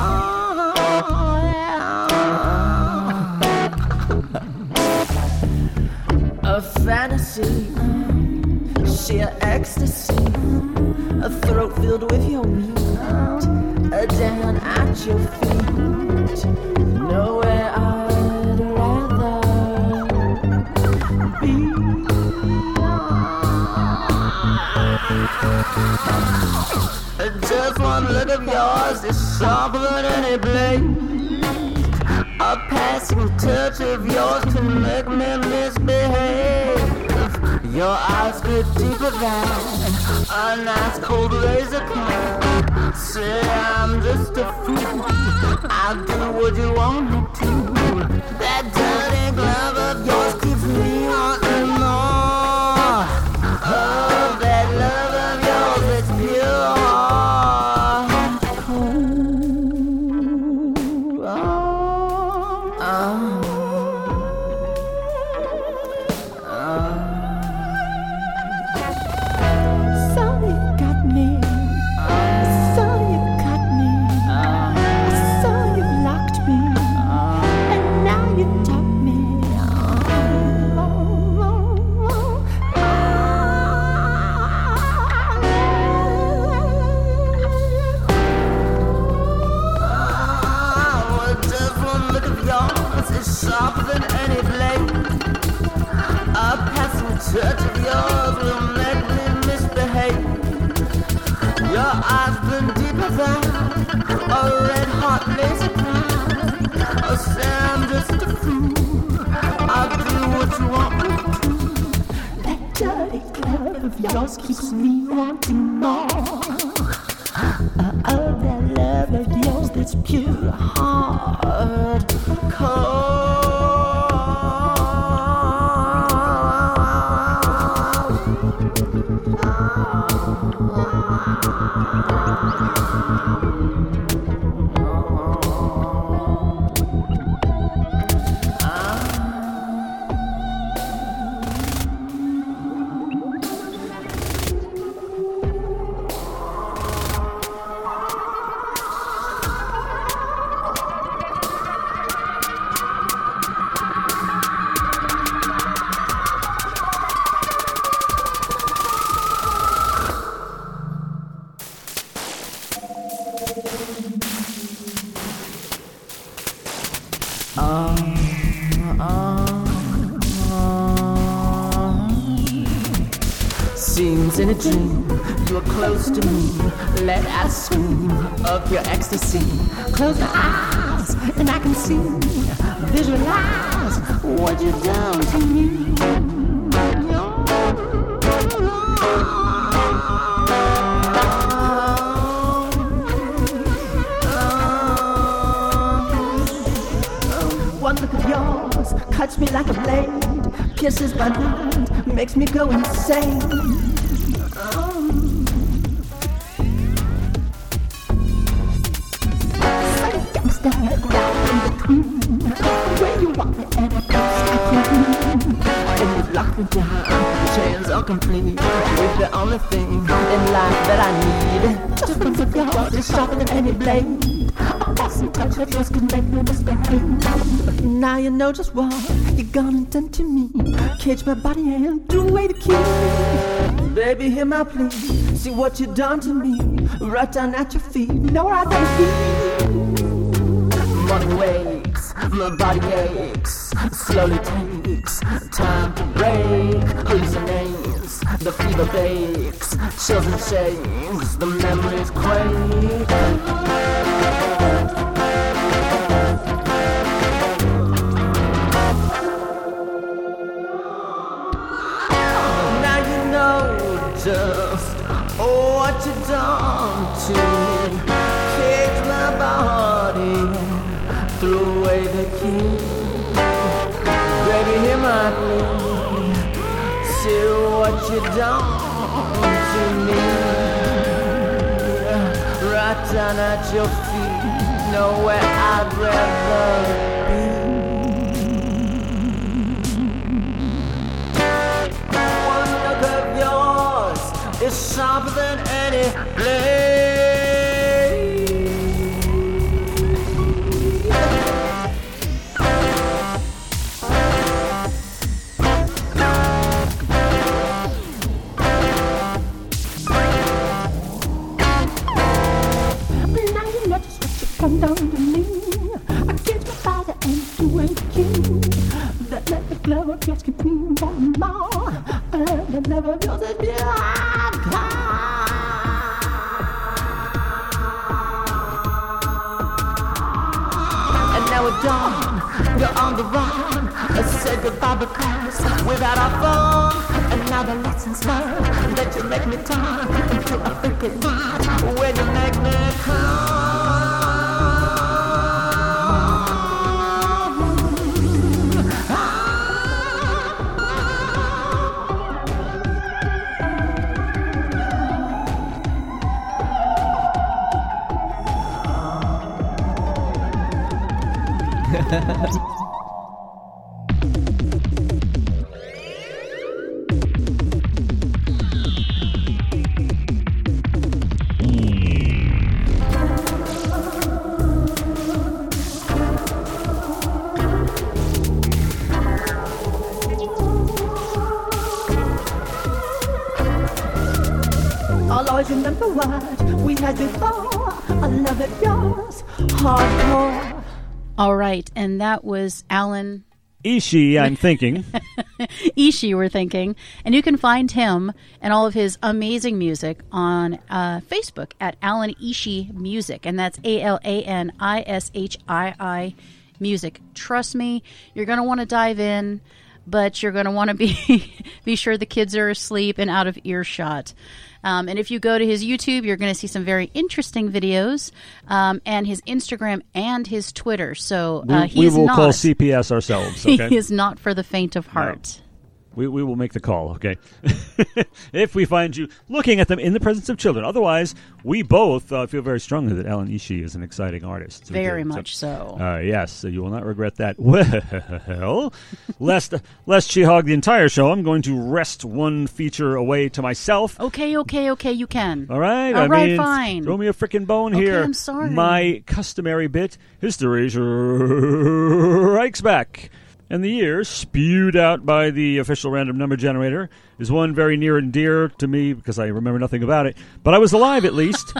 Oh, yeah. A fantasy, sheer ecstasy, a throat filled with your meat. Down at your feet, nowhere I'd rather be. Just one look of yours is sharper than any blade. A passing touch of yours can make me misbehave. Your eyes get deeper than a nice cold razor cut. Say I'm just a fool, I'll do what you want me to. That dirty glove of yours keeps me wanting more. Oh, that love of yours is pure. Oh, oh, oh. Sorry you got me. Sharper than any blade. A passing touch of yours will make me misbehave. Your eyes been deeper than a red hot laser gun. Oh, say I'm just a fool, I'll do what you want me to. That dirty glove of yours keeps me wanting more. Oh, that love of yours that's pure hard cold. In a dream, you are close to me. Let us swim of your ecstasy. Close my eyes and I can see. Visualize what you've done to me. One look of yours cuts me like a blade. Kisses my mind, makes me go insane. Chains are complete with the only thing in life that I need. Just one look of yours is sharper than any blade. A passing touch of yours can make me misbehave. Now you know just what you're gonna do to me. Cage my body and do away the key. Baby, hear my plea. See what you done to me. Right down at your feet. Know where I can be. Money waves, My body aches, slowly takes time to break. Hallucinates, the fever bakes, chills and shakes, the memories quake. Just what you done to me. Kick my body, threw away the key. Baby, hear my plea. See what you done to me. Right down at your feet, nowhere I'd rather. It's sharper than any blade. But now you know just what you've come down to me. Against my father and to a king. That let the glove of your skin be one more. I love the love of yours is behind. Dawn, you're on the run. Let's say goodbye because without our phone, and now the lessons learned that you make me turn until I think it's not when you make me come. Ah. Remember what we had before. I love it, yours, hardcore. All right, and that was Alan Ishii, I'm thinking. Ishii, we're thinking. And you can find him and all of his amazing music on uh, Facebook at Alan Ishii Music. And that's A L A N I S H I I Music. Trust me, you're going to want to dive in, but you're going to want to be be sure the kids are asleep and out of earshot. Um, and if you go to his YouTube, you're going to see some very interesting videos, um, and his Instagram and his Twitter. So uh, we, we will not, call C P S ourselves. Okay? He is not for the faint of heart. No. We we will make the call, okay? If we find you looking at them in the presence of children. Otherwise, we both uh, feel very strongly that Alan Ishii is an exciting artist. Very much so. so. Uh, yes, so you will not regret that. Well, lest lest she hog the entire show, I'm going to wrest one feature away to myself. Okay, okay, okay, you can. All right, All I right, mean, fine. Throw me a frickin' bone okay, here. I'm sorry. My customary bit, history strikes back. And the year, spewed out by the official random number generator, is one very near and dear to me because I remember nothing about it. But I was alive, at least,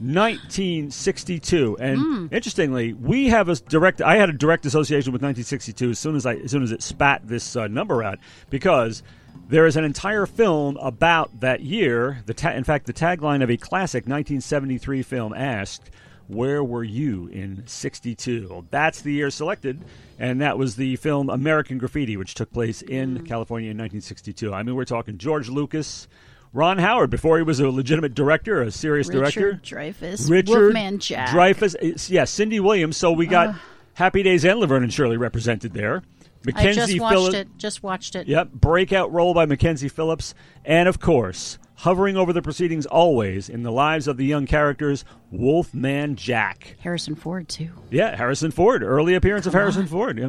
nineteen sixty-two. And mm. interestingly, we have a direct. I had a direct association with nineteen sixty-two as soon as I, as soon as it spat this uh, number out, because there is an entire film about that year. The ta- in fact, the tagline of a classic nineteen seventy-three film asked, "Where were you in sixty-two?" Well, that's the year selected, and that was the film American Graffiti, which took place in mm. California in nineteen sixty-two. I mean, we're talking George Lucas, Ron Howard, before he was a legitimate director, a serious Richard director. Dreyfuss, Richard Wolfman Jack. Dreyfuss, yeah, Cindy Williams. So we got uh, Happy Days and Laverne and Shirley represented there. Mackenzie I just watched Phillips, it. Just watched it. Yep, breakout role by Mackenzie Phillips. And, of course, hovering over the proceedings always in the lives of the young characters, Wolfman Jack. Harrison Ford, too. Yeah, Harrison Ford. Early appearance Come of Harrison on. Ford. Yeah.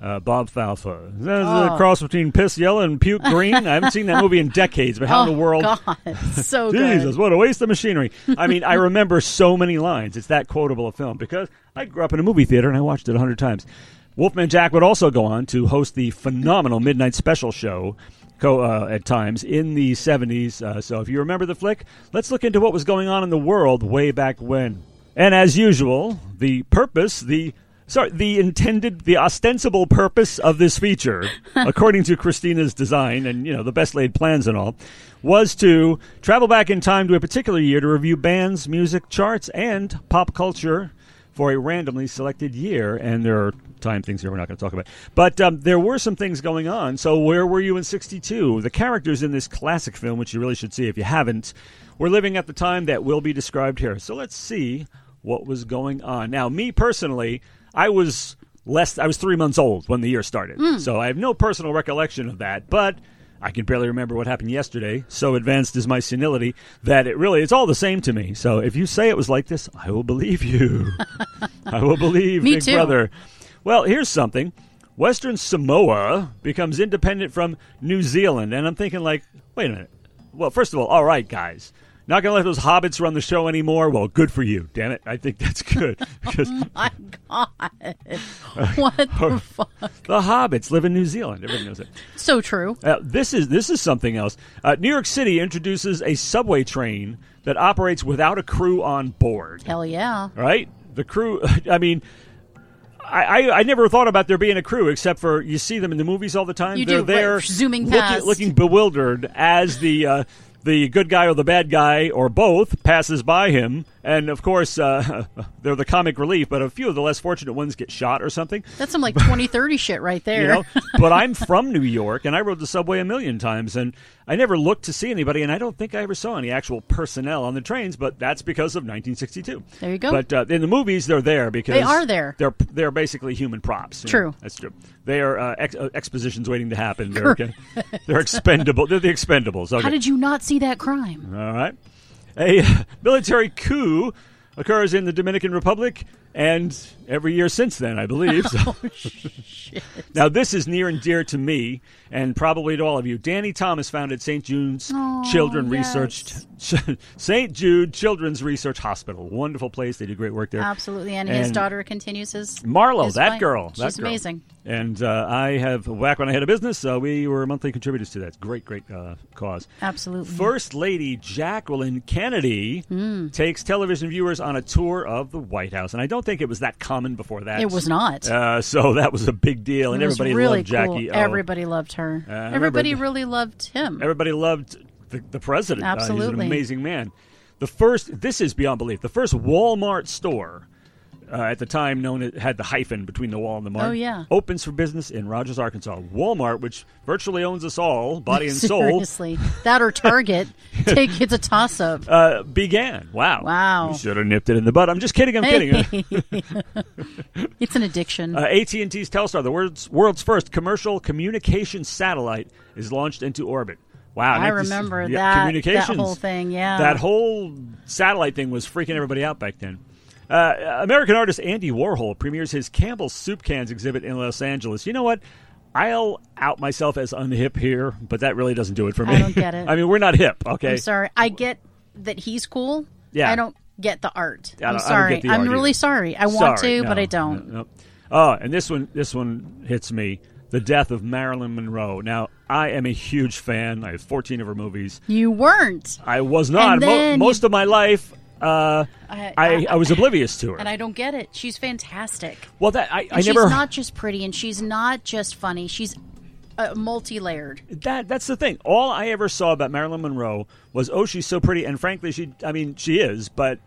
Uh, Bob Falfa. That's oh. a cross between Piss Yellow and Puke Green. I haven't seen that movie in decades, but how oh, in the world? Oh, God. So good. Jesus, what a waste of machinery. I mean, I remember so many lines. It's that quotable a film because I grew up in a movie theater and I watched it a hundred times. Wolfman Jack would also go on to host the phenomenal Midnight Special show co- uh, at times in the seventies. Uh, so if you remember the flick, let's look into what was going on in the world way back when. And as usual, the purpose, the sorry, the intended, the ostensible purpose of this feature, according to Christina's design and, you know, the best laid plans and all, was to travel back in time to a particular year to review bands, music, charts, and pop culture for a randomly selected year. And there are time things here we're not going to talk about. But um, there were some things going on. So where were you in sixty-two? The characters in this classic film, which you really should see if you haven't, were living at the time that will be described here. So let's see what was going on. Now, me personally, I was less. I was three months old when the year started, mm. so I have no personal recollection of that, but I can barely remember what happened yesterday. So advanced is my senility that it really, it's all the same to me. So if you say it was like this, I will believe you. I will believe, me big too. Brother. Well, here's something. Western Samoa becomes independent from New Zealand, and I'm thinking like, wait a minute. Well, first of all, all right, guys. Not going to let those hobbits run the show anymore? Well, good for you. Damn it. I think that's good. Oh, my God. What the fuck? The hobbits live in New Zealand. Everybody knows it. So true. Uh, this is this is something else. Uh, New York City introduces a subway train that operates without a crew on board. Hell yeah. Right? The crew, I mean... I, I, I never thought about there being a crew, except for you see them in the movies all the time. You They're do, there like, zooming looking, past. Looking bewildered as the uh, the good guy or the bad guy or both passes by him. And, of course, uh, they're the comic relief, but a few of the less fortunate ones get shot or something. That's some, like, twenty thirty shit right there. You know? But I'm from New York, and I rode the subway a million times, and I never looked to see anybody, and I don't think I ever saw any actual personnel on the trains, but that's because of nineteen sixty-two. There you go. But uh, in the movies, they're there because... They are there. They're, they're basically human props. True. Know? That's true. They are uh, ex- expositions waiting to happen. They're, okay. They're expendable. They're the Expendables. Okay. How did you not see that crime? All right. A military coup occurs in the Dominican Republic, and every year since then, I believe. So. Oh, shit. Now, this is near and dear to me, and probably to all of you. Danny Thomas founded Saint Jude's oh, Children yes. Research Saint Jude Children's Research Hospital. Wonderful place. They do great work there. Absolutely, and, and his daughter continues his... Marlo, that wife. girl. She's that girl. amazing. And uh, I have, back when I had a business, uh, we were monthly contributors to that. Great, great uh, cause. Absolutely. First Lady Jacqueline Kennedy mm. takes television viewers on a tour of the White House. And I don't think it was that common before that. It was not. Uh, so that was a big deal. And it everybody really loved Jackie. Cool. Oh. Everybody loved her. Uh, everybody remember, really loved him. Everybody loved the, the president. Absolutely. Uh, he's an amazing man. The first, this is beyond belief, the first Walmart store. Uh, at the time known it had the hyphen between the wall and the mark. Oh, yeah. Opens for business in Rogers, Arkansas. Walmart, which virtually owns us all, body and soul. Seriously. That or Target. Take It's a toss-up. Uh, began. Wow. Wow. You should have nipped it in the butt. I'm just kidding. I'm hey. kidding. It's an addiction. Uh, A T and T's Telstar, the world's, world's first commercial communication satellite, is launched into orbit. Wow, I remember this, that, communications, that whole thing, yeah. That whole satellite thing was freaking everybody out back then. Uh, American artist Andy Warhol premieres his Campbell's Soup Cans exhibit in Los Angeles. You know what? I'll out myself as unhip here, but that really doesn't do it for me. I don't get it. I mean, we're not hip, okay? I'm sorry. I get that he's cool. Yeah. I don't get the art. I'm sorry. I don't get the art I'm really either. sorry. I want sorry. to, no, but I don't. No, no. Oh, and this one, this one hits me. The death of Marilyn Monroe. Now, I am a huge fan. I have fourteen of her movies. You weren't. I was not. Mo- most you... of my life... Uh, I, I I was oblivious to her, and I don't get it. She's fantastic. Well, that I, I she's never. She's not just pretty, and she's not just funny. She's uh, multi-layered. That that's the thing. All I ever saw about Marilyn Monroe was, oh, she's so pretty, and frankly, she. I mean, she is, but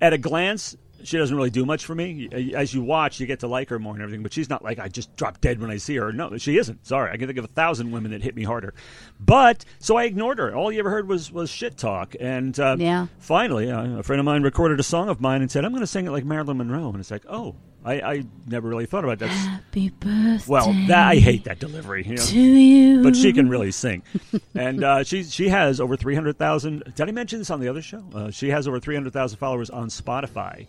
at a glance, she doesn't really do much for me. As you watch, you get to like her more and everything, but she's not like, I just drop dead when I see her. No, she isn't. Sorry. I can think of a thousand women that hit me harder. But, so I ignored her. All you ever heard was, was shit talk. And uh, yeah. finally, uh, a friend of mine recorded a song of mine and said, I'm going to sing it like Marilyn Monroe. And it's like, oh, I, I never really thought about that. Happy birthday. Well, that, I hate that delivery. You know? To you. But she can really sing. And uh, she she has over three hundred thousand. Did I mention this on the other show? Uh, she has over three hundred thousand followers on Spotify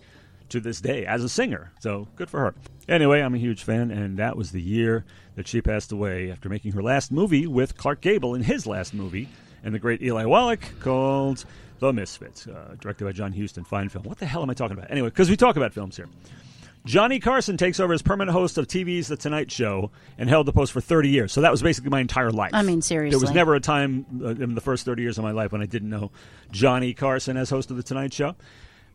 to this day as a singer. So good for her. Anyway, I'm a huge fan, and that was the year that she passed away after making her last movie with Clark Gable in his last movie and the great Eli Wallach called The Misfits, uh, directed by John Huston. Fine film. What the hell am I talking about? Anyway, because we talk about films here. Johnny Carson takes over as permanent host of T V's The Tonight Show and held the post for thirty years. So that was basically my entire life. I mean, seriously. There was never a time in the first thirty years of my life when I didn't know Johnny Carson as host of The Tonight Show.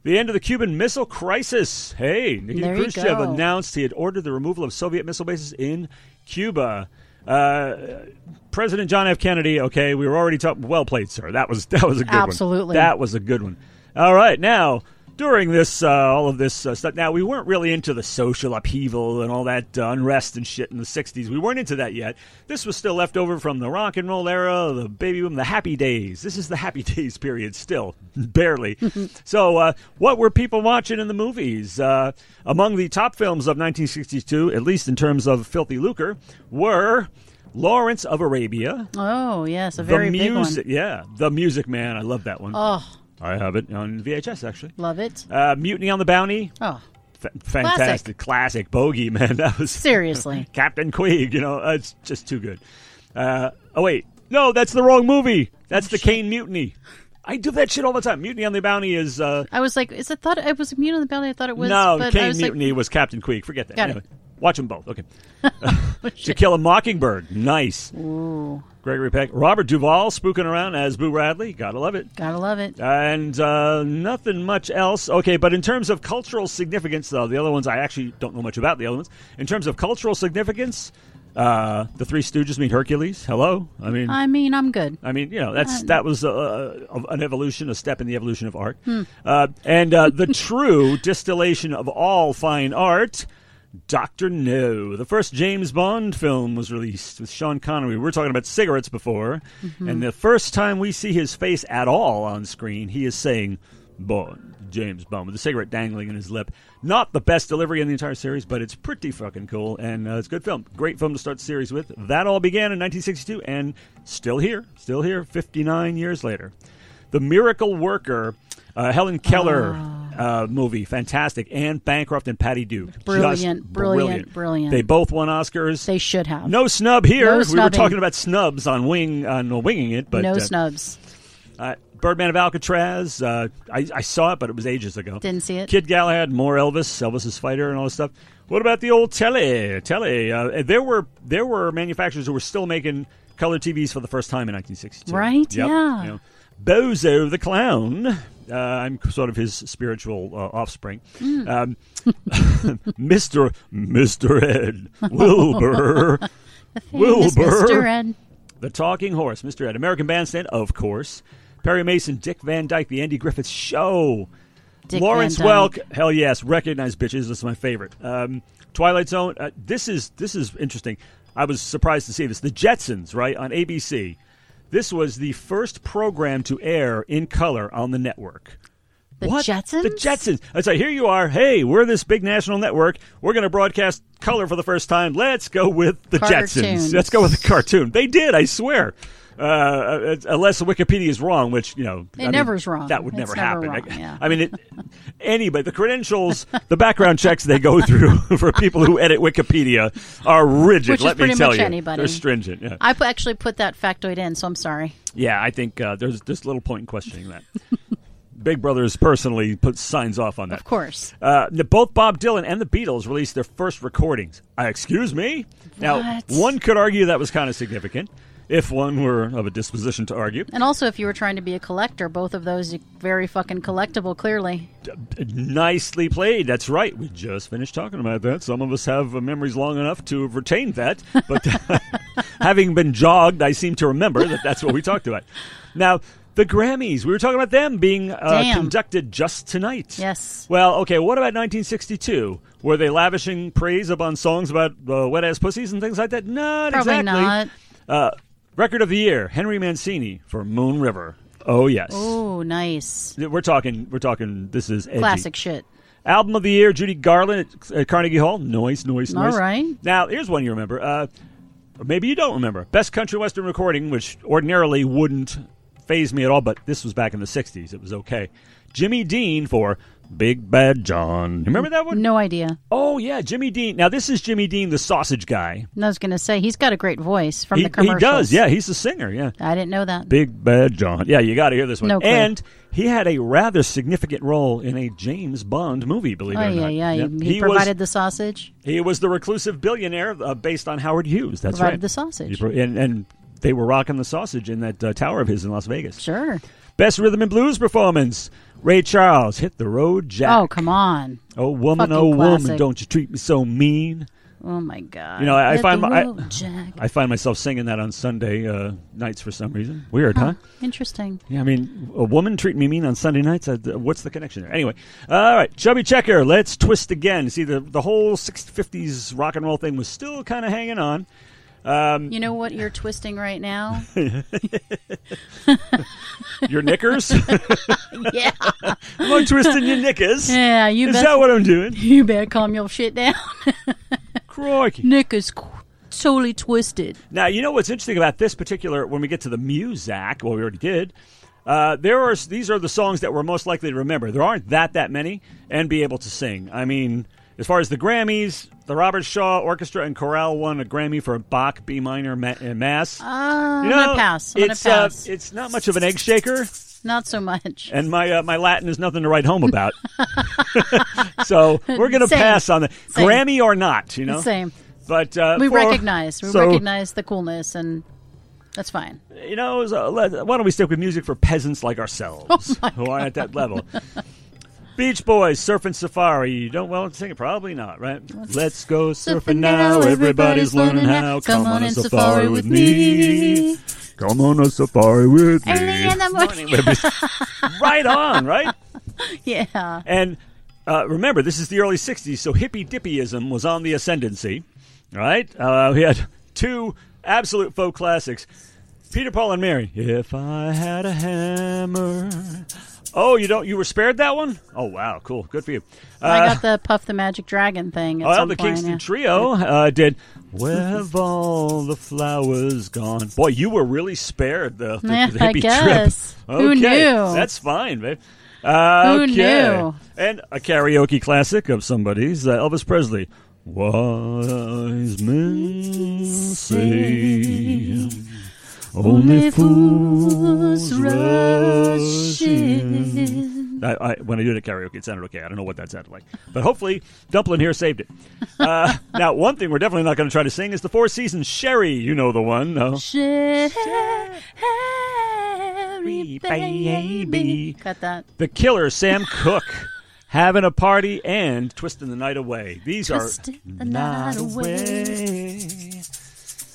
The end of the Cuban Missile Crisis. Hey, Nikita Khrushchev announced he had ordered the removal of Soviet missile bases in Cuba. Uh, President John F. Kennedy, okay, we were already talking. Well played, sir. That was that was a good Absolutely. one. Absolutely. That was a good one. All right, now, during this, uh, all of this uh, stuff, now, we weren't really into the social upheaval and all that uh, unrest and shit in the sixties. We weren't into that yet. This was still left over from the rock and roll era, the baby boom, the happy days. This is the happy days period still, barely. So uh, what were people watching in the movies? Uh, among the top films of nineteen sixty-two, at least in terms of filthy lucre, were Lawrence of Arabia. Oh, yes, a very big one. Yeah, The Music Man. I love that one. Oh, I have it on V H S, actually. Love it. Uh, Mutiny on the Bounty. Oh. F- fantastic. Classic. Classic. Bogey, man. That was... Seriously. Captain Queeg, you know. Uh, it's just too good. Uh, oh, wait. No, that's the wrong movie. That's oh, the shit. Kane Mutiny. I do that shit all the time. Mutiny on the Bounty is... Uh, I was like, is I thought it was Mutiny on the Bounty. I thought it was... No, but Kane was Mutiny like... was Captain Queeg. Forget that. Got anyway, it. Watch them both. Okay. oh, To Kill a Mockingbird. Nice. Ooh. Gregory Peck. Robert Duvall spooking around as Boo Radley. Gotta love it. Gotta love it. And uh, nothing much else. Okay, but in terms of cultural significance, though, the other ones I actually don't know much about, the other ones. In terms of cultural significance, uh, The Three Stooges meet Hercules. Hello? I mean, I mean, I'm good. I mean, you know, that's that was uh, an evolution, a step in the evolution of art. Hmm. Uh, and uh, the true distillation of all fine art... Doctor No. The first James Bond film was released with Sean Connery. We were talking about cigarettes before. Mm-hmm. And the first time we see his face at all on screen, he is saying, Bond, James Bond, with a cigarette dangling in his lip. Not the best delivery in the entire series, but it's pretty fucking cool. And uh, it's a good film. Great film to start the series with. That all began in nineteen sixty-two and still here. Still here fifty-nine years later. The Miracle Worker, uh, Helen Keller... Oh. Uh, movie, fantastic. Anne Bancroft and Patty Duke. Brilliant, brilliant, brilliant, brilliant. They both won Oscars. They should have. No snub here. No we were talking about snubs on Wing on uh, Winging It. But, no uh, snubs. Uh, Birdman of Alcatraz. Uh, I, I saw it, but it was ages ago. Didn't see it. Kid Galahad, more Elvis, Elvis's Fighter and all this stuff. What about the old telly? Telly. Uh, there were there were manufacturers who were still making color T Vs for the first time in nineteen sixty-two. Right? Yep. Yeah. You know. Bozo the Clown. Uh, I'm sort of his spiritual uh, offspring. Mm. Um, Mister Mister Ed Wilbur. the Wilbur. Mister Ed. The Talking Horse. Mister Ed. American Bandstand, of course. Perry Mason, Dick Van Dyke, The Andy Griffith Show. Dick Lawrence Welk. Hell yes. Recognize bitches. That's my favorite. Um, Twilight Zone. Uh, this is this is interesting. I was surprised to see this. The Jetsons, right, on A B C. This was the first program to air in color on the network. The what? Jetsons? The Jetsons. It's like, here you are. Hey, we're this big national network. We're going to broadcast color for the first time. Let's go with the Cartoons. Jetsons. Let's go with the cartoon. They did, I swear. Uh, unless Wikipedia is wrong, which, you know. It I never mean, is wrong. That would never it's happen. Never wrong, I, yeah. I mean, it, anybody, the credentials, the background checks they go through for people who edit Wikipedia are rigid, which let me tell you. Anybody. They're stringent. Yeah. I actually put that factoid in, so I'm sorry. Yeah, I think uh, there's this little point in questioning that. Big Brothers personally put signs off on that. Of course. Uh, both Bob Dylan and the Beatles released their first recordings. Uh, excuse me? What? Now, one could argue that was kind of significant. If one were of a disposition to argue. And also, if you were trying to be a collector, both of those are very fucking collectible, clearly. D- nicely played. That's right. We just finished talking about that. Some of us have uh, memories long enough to have retained that. But having been jogged, I seem to remember that that's what we talked about. Now, the Grammys. We were talking about them being uh, conducted just tonight. Yes. Well, okay, what about nineteen sixty-two? Were they lavishing praise upon songs about uh, wet-ass pussies and things like that? Not Probably exactly. Probably not. Uh, Record of the year, Henry Mancini for Moon River. Oh yes. Oh, nice. We're talking. We're talking. This is edgy. Classic shit. Album of the year, Judy Garland at, at Carnegie Hall. Noise, noise, noise. All right. Now here's one you remember. Uh, or maybe you don't remember. Best country western recording, which ordinarily wouldn't faze me at all, but this was back in the sixties. It was okay. Jimmy Dean for Big Bad John. Remember that one? No idea. Oh, yeah, Jimmy Dean. Now, this is Jimmy Dean, the sausage guy. I was going to say, he's got a great voice from he, the commercials. He does, yeah. He's a singer, yeah. I didn't know that. Big Bad John. Yeah, you got to hear this one. No clue. And he had a rather significant role in a James Bond movie, believe oh, it or yeah, not. Oh, yeah, yeah. He, he provided was, the sausage. He was the reclusive billionaire uh, based on Howard Hughes. That's provided right. Provided the sausage. He, and, and they were rocking the sausage in that uh, tower of his in Las Vegas. Sure. Best Rhythm and Blues Performance, Ray Charles, Hit the Road Jack. Oh, come on. Oh, woman, fucking oh, classic. Woman, don't you treat me so mean. Oh, my God. You know, I, I, find, my, I, I find myself singing that on Sunday uh, nights for some reason. Weird, huh? huh? Interesting. Yeah, I mean, a woman treat me mean on Sunday nights? I, what's the connection there? Anyway, all right, Chubby Checker, Let's Twist Again. See, the, the whole sixties, fifties rock and roll thing was still kind of hanging on. Um, you know what you're twisting right now? Your knickers? Yeah. I'm twisting your knickers. Yeah, you Is bet, that what I'm doing? You better calm your shit down. Crikey. Knickers qu- totally twisted. Now, you know what's interesting about this particular, when we get to the Muzak, well, we already did, uh, there are these are the songs that we're most likely to remember. There aren't that, that many, and be able to sing. I mean... As far as the Grammys, the Robert Shaw Orchestra and Chorale won a Grammy for Bach B minor ma- and Mass. Uh, you know, I'm gonna pass. I'm it's, gonna pass. Uh, it's not much of an egg shaker. Not so much. And my uh, my Latin is nothing to write home about. So we're gonna Same. pass on the Same. Grammy or not. You know. Same. But uh, we for, recognize we so, recognize the coolness, and that's fine. You know, so let, why don't we stick with music for peasants like ourselves, oh who are at that level. Beach Boys, Surfin' Safari. You don't well sing it? Probably not, right? Let's go surfing now. Everybody's learning how. Come on a safari with me. Come on a safari with me. Early in the morning. Right on, right? Yeah. And uh, remember, this is the early sixties, so hippy-dippyism was on the ascendancy, right? Uh, we had two absolute folk classics. Peter, Paul, and Mary. If I had a hammer... Oh, you don't. You were spared that one? Oh, wow. Cool. Good for you. Uh, I got the Puff the Magic Dragon thing. At well, some the point, Kingston yeah. Trio uh, did. Where have all the flowers gone? Boy, you were really spared the, the, yeah, the hippie I guess. Trip. Okay. Who knew? That's fine, babe. Uh, Who okay. knew? And a karaoke classic of somebody's, uh, Elvis Presley. Wise men say... Only fools rush in. I, I, when I do it at karaoke, it sounded okay. I don't know what that sounded like. But hopefully, Dumplin' here saved it. Uh, now, one thing we're definitely not going to try to sing is the Four Seasons Sherry. You know the one. No? Sherry, Sherry baby. Cut that. The Killer, Sam Cooke. Having a Party and Twisting the Night Away. These Twistin are... The Night Away. away.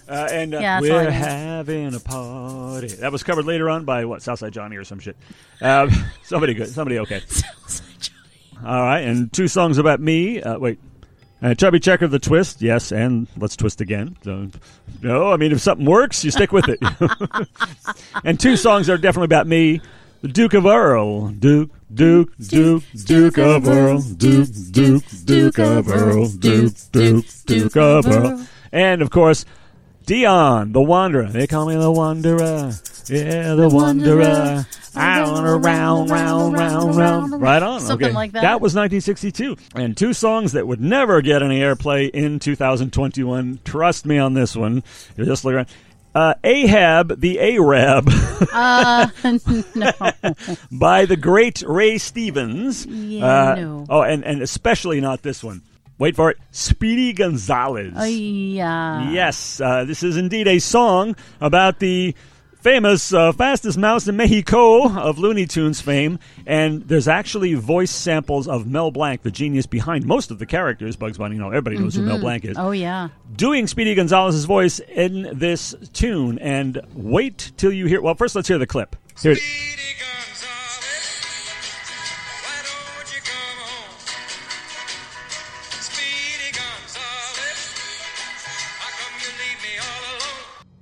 Uh, and uh, yeah, we're having a party. That was covered later on by, what, Southside Johnny or some shit. Um, somebody good. Somebody okay. Southside Johnny. All right. And two songs about me. Uh, wait. Uh, Chubby Checker, The Twist. Yes. And Let's Twist Again. So, no, I mean, if something works, you stick with it. And two songs are definitely about me. The Duke of Earl. Duke, Duke, Duke, Duke of Earl. Duke, Duke, Duke of Earl. Duke, Duke, Duke of Earl. And, of course... Dion, the Wanderer. They call me the Wanderer. Yeah, the, the Wanderer. Wanderer. Round, round, round, round, round. Right on. Something okay. like that. That was nineteen sixty-two. And two songs that would never get any airplay in two thousand twenty-one. Trust me on this one. You just look around. Uh, Ahab, the Arab. uh, no. By the great Ray Stevens. Yeah, uh, no. Oh, and, and especially not this one. Wait for it. Speedy Gonzales. Uh, yeah. Yes, uh, this is indeed a song about the famous uh, fastest mouse in Mexico of Looney Tunes fame. And there's actually voice samples of Mel Blanc, the genius behind most of the characters. Bugs Bunny, you know, everybody knows mm-hmm. who Mel Blanc is. Oh, yeah. Doing Speedy Gonzales' voice in this tune. And wait till you hear... Well, first let's hear the clip. Here it is.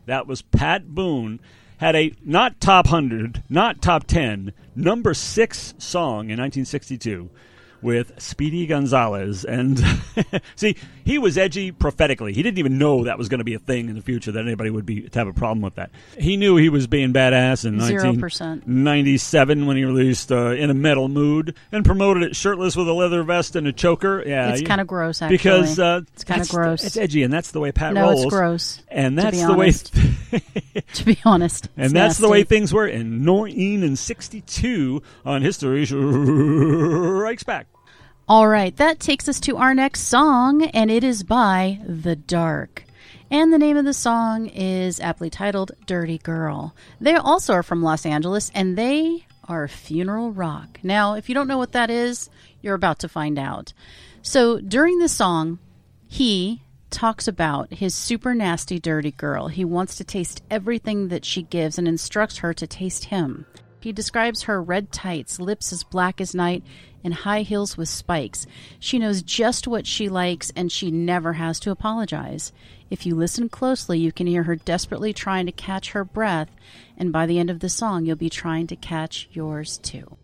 That was Pat Boone, had a not top one hundred, not top ten, number six song in nineteen sixty-two with Speedy Gonzales. And see, he was edgy prophetically. He didn't even know that was going to be a thing in the future, that anybody would be to have a problem with that. He knew he was being badass in nineteen ninety-seven when he released uh, In a Metal Mood and promoted it shirtless with a leather vest and a choker. Yeah, it's kind of gross, actually. Because uh, it's kind of gross. It's edgy, and that's the way Pat no, rolls. No, it's gross. And that's the way. To be honest. And that's the way things were in nineteen sixty-two on History Strikes Back. All right, that takes us to our next song, and it is by The Dark. And the name of the song is aptly titled Dirty Girl. They also are from Los Angeles, and they are Funeral Rock. Now, if you don't know what that is, you're about to find out. So during the song, he talks about his super nasty, dirty girl. He wants to taste everything that she gives and instructs her to taste him. He describes her red tights, lips as black as night, and high heels with spikes. She knows just what she likes, and she never has to apologize. If you listen closely, you can hear her desperately trying to catch her breath, and by the end of the song, you'll be trying to catch yours too.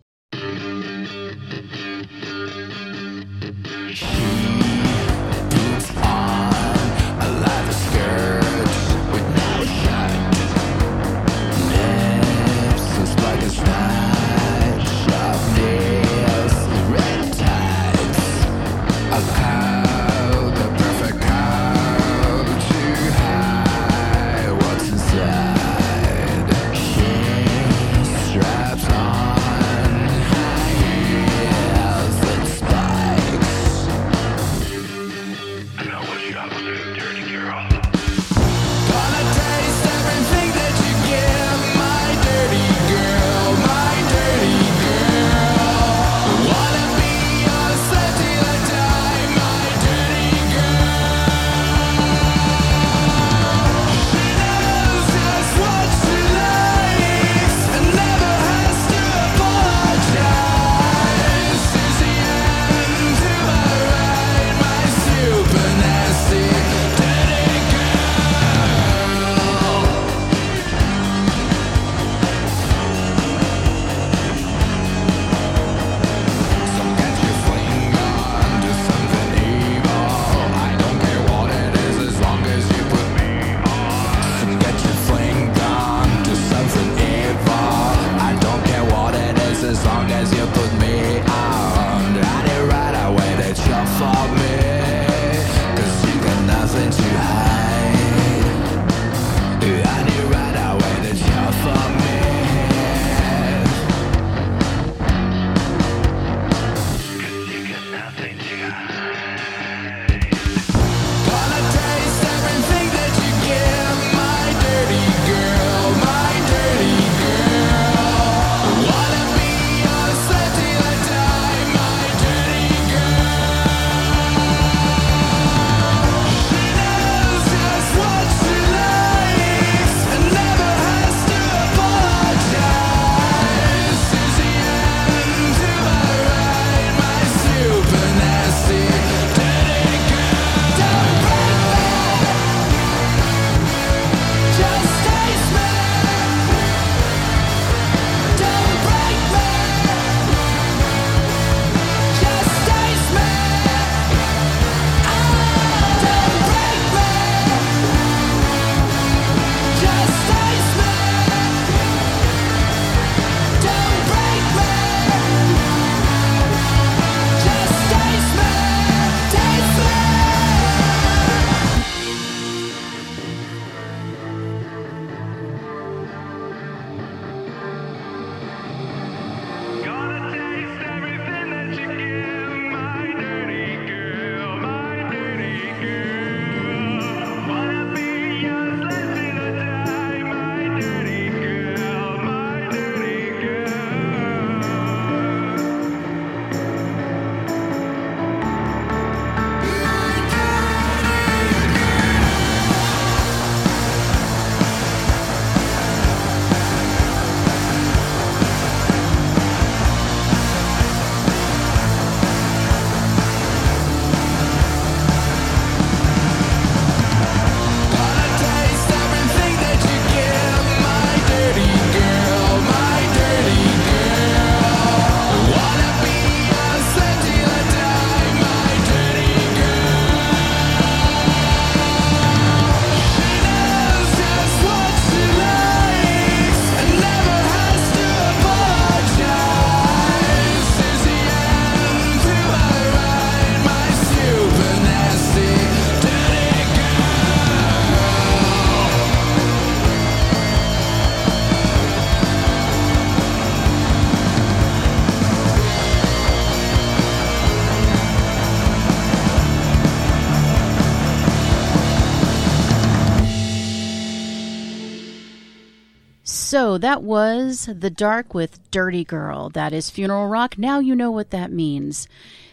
So that was The Dark with Dirty Girl. That is Funeral Rock. Now you know what that means.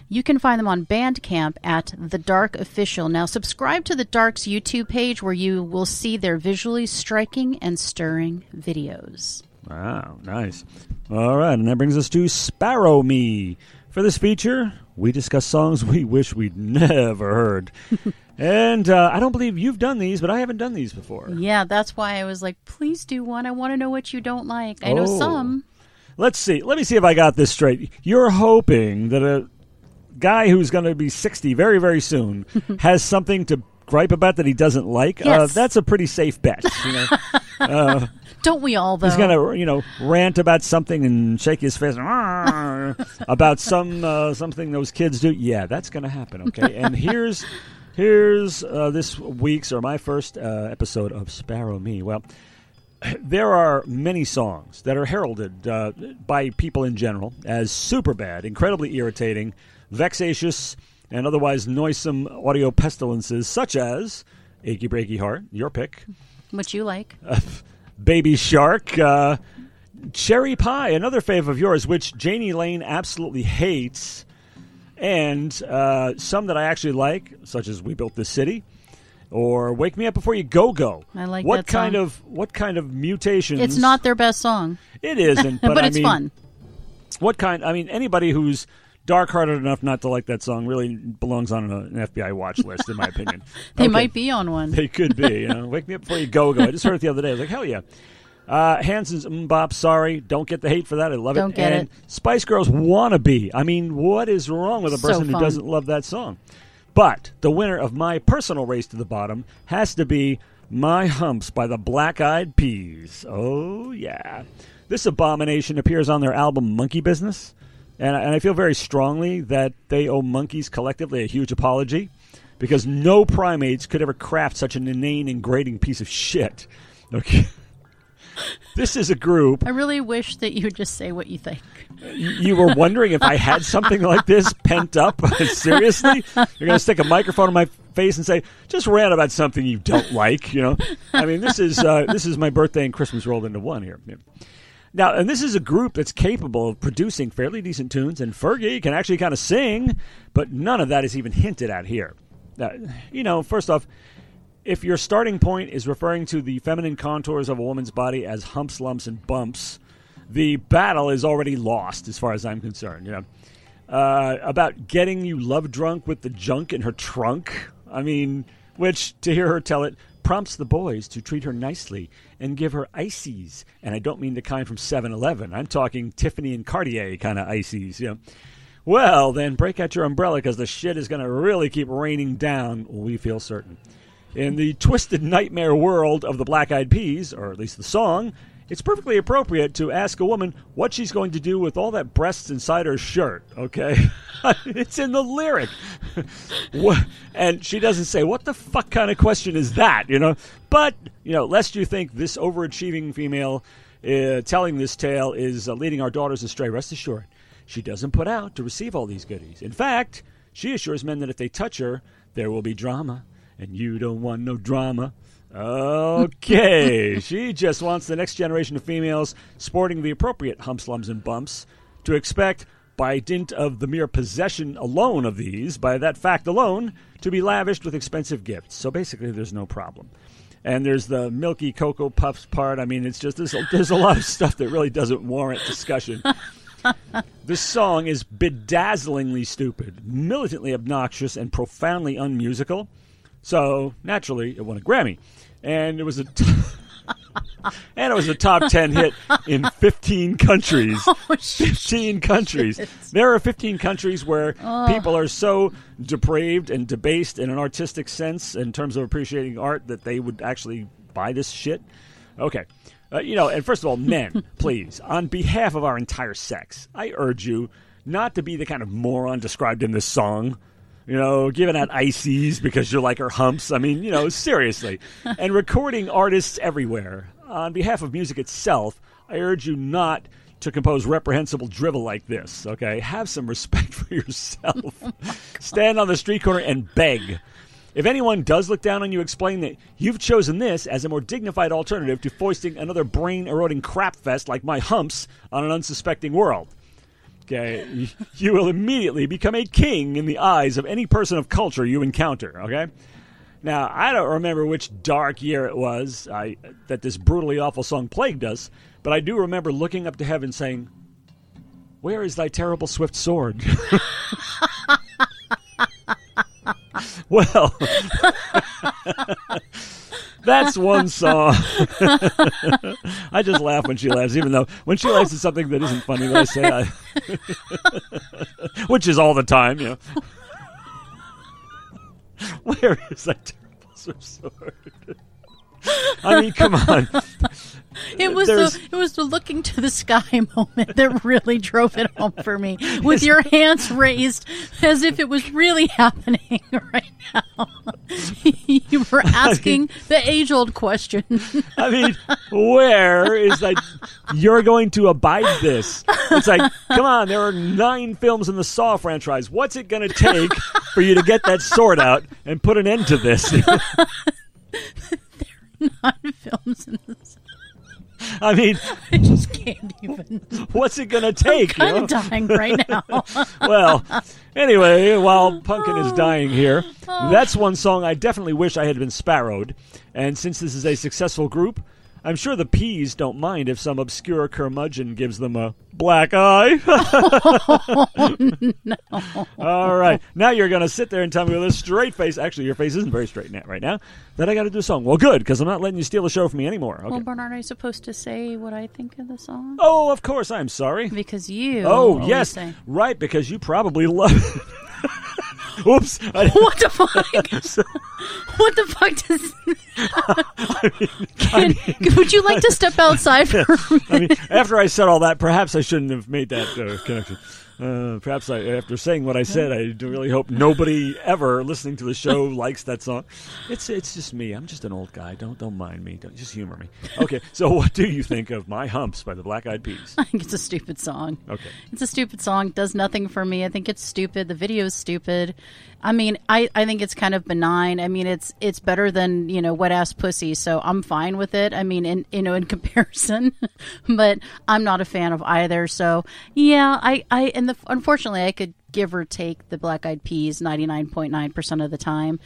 You can find them on Bandcamp at The Dark Official. Now subscribe to The Dark's YouTube page where you will see their visually striking and stirring videos. Wow, nice. All right, and that brings us to Sparrow Me. For this feature, we discuss songs we wish we'd never heard. And uh, I don't believe you've done these, but I haven't done these before. Yeah, that's why I was like, please do one. I want to know what you don't like. I oh. know some. Let's see. Let me see if I got this straight. You're hoping that a guy who's going to be sixty very, very soon has something to gripe about that he doesn't like. Yes. Uh, that's a pretty safe bet. You know? uh, Don't we all, though? He's going to, you know, rant about something and shake his fist about some uh, something those kids do. Yeah, that's going to happen, okay? And here's here's uh, this week's or my first uh, episode of Sparrow Me. Well, there are many songs that are heralded uh, by people in general as super bad, incredibly irritating, vexatious, and otherwise noisome audio pestilences, such as Achy Breaky Heart, your pick. Which you like. Uh, Baby Shark. Uh, Cherry Pie, another fave of yours, which Janie Lane absolutely hates. And uh, some that I actually like, such as We Built This City. Or Wake Me Up Before You Go-Go. I like what that kind song. Of, what kind of mutations? It's not their best song. It isn't. But, but I it's mean, fun. What kind? I mean, anybody who's dark-hearted enough not to like that song really belongs on an F B I watch list, in my opinion. They okay. might be on one. They could be. You know? Wake Me Up Before You Go-Go. I just heard it the other day. I was like, hell yeah. Uh, Hanson's Mbop, Sorry. Don't get the hate for that. I love Don't it. Get and it. Spice Girls Wannabe. I mean, what is wrong with a person so who doesn't love that song? But the winner of my personal race to the bottom has to be My Humps by the Black Eyed Peas. Oh, yeah. This abomination appears on their album Monkey Business. And I feel very strongly that they owe monkeys collectively a huge apology because no primates could ever craft such an inane and grating piece of shit. Okay. This is a group. I really wish that you would just say what you think. You were wondering if I had something like this pent up? Seriously? You're going to stick a microphone in my face and say, just rant about something you don't like, you know? I mean, this is uh, this is my birthday and Christmas rolled into one here. Now, and this is a group that's capable of producing fairly decent tunes, and Fergie can actually kind of sing, but none of that is even hinted at here. Now, you know, first off, if your starting point is referring to the feminine contours of a woman's body as humps, lumps, and bumps, the battle is already lost as far as I'm concerned, you know. Uh, about getting you love drunk with the junk in her trunk, I mean, which, to hear her tell it, prompts the boys to treat her nicely and give her ices. And I don't mean the kind from seven eleven. I'm talking Tiffany and Cartier kind of ices, you know. Well, then break out your umbrella because the shit is going to really keep raining down, we feel certain. In the twisted nightmare world of the Black Eyed Peas, or at least the song, it's perfectly appropriate to ask a woman what she's going to do with all that breasts inside her shirt, okay? It's in the lyric. What, and she doesn't say, what the fuck kind of question is that, you know? But, you know, lest you think this overachieving female uh, telling this tale is uh, leading our daughters astray, rest assured, she doesn't put out to receive all these goodies. In fact, she assures men that if they touch her, there will be drama, and you don't want no drama. Okay, she just wants the next generation of females sporting the appropriate humps, lumps, and bumps to expect, by dint of the mere possession alone of these, by that fact alone, to be lavished with expensive gifts. So basically, there's no problem. And there's the Milky Cocoa Puffs part. I mean, it's just there's a, there's a lot of stuff that really doesn't warrant discussion. This song is bedazzlingly stupid, militantly obnoxious, and profoundly unmusical. So, naturally, it won a Grammy. And it was a t- and it was a top ten hit in fifteen countries. Oh, fifteen countries. There are fifteen countries where oh. people are so depraved and debased in an artistic sense in terms of appreciating art that they would actually buy this shit. Okay. Uh, you know, and first of all, men, please, on behalf of our entire sex, I urge you not to be the kind of moron described in this song. You know, giving out ices because you're like her humps. I mean, you know, seriously. And recording artists everywhere. On behalf of music itself, I urge you not to compose reprehensible drivel like this, okay? Have some respect for yourself. Oh my God. Stand on the street corner and beg. If anyone does look down on you, explain that you've chosen this as a more dignified alternative to foisting another brain-eroding crapfest like my humps on an unsuspecting world. Okay, you will immediately become a king in the eyes of any person of culture you encounter, okay? Now, I don't remember which dark year it was I, that this brutally awful song plagued us, but I do remember looking up to heaven saying, "Where is thy terrible swift sword?" Well, that's one song. I just laugh when she laughs, even though when she laughs at something that isn't funny, I say I which is all the time, you know. Where is that terrible swift sword? I mean, come on. It was There's... the it was the looking to the sky moment that really drove it home for me. With your hands raised as if it was really happening right now. You were asking I mean, the age-old question. I mean, where is that? You're going to abide this. It's like, come on, there are nine films in the Saw franchise. What's it going to take for you to get that sword out and put an end to this? There are nine films in the Saw. I mean, I just can't even. What's it going to take? I'm kind you know? of dying right now. Well, anyway, while Punkin oh. is dying here, oh. that's one song I definitely wish I had been sparrowed. And since this is a successful group, I'm sure the Peas don't mind if some obscure curmudgeon gives them a black eye. Oh, no. All right. Now you're going to sit there and tell me with a straight face. Actually, your face isn't very straight right now. That I got to do a song. Well, good, because I'm not letting you steal the show from me anymore. Okay. Well, Bernard, are you supposed to say what I think of the song? Oh, of course. I'm sorry. Because you. Oh, yes. Say. Right, because you probably love it. Oops. What the fuck? So, what the fuck does... I mean, Can, I mean, would you like to step outside for a I mean, after I said all that, perhaps I shouldn't have made that uh, connection. Uh, perhaps I, after saying what I said, I do really hope nobody ever listening to the show likes that song. It's it's just me. I'm just an old guy. Don't don't mind me. Don't just humor me. Okay, so what do you think of My Humps by the Black Eyed Peas? I think it's a stupid song. Okay, it's a stupid song. It does nothing for me. I think it's stupid. The video is stupid. I mean, I, I think it's kind of benign. I mean, it's it's better than, you know, Wet Ass Pussy, so I'm fine with it. I mean, in you know, in comparison, but I'm not a fan of either. So yeah, I, I and the, unfortunately, I could give or take the Black Eyed Peas ninety-nine point nine percent of the time.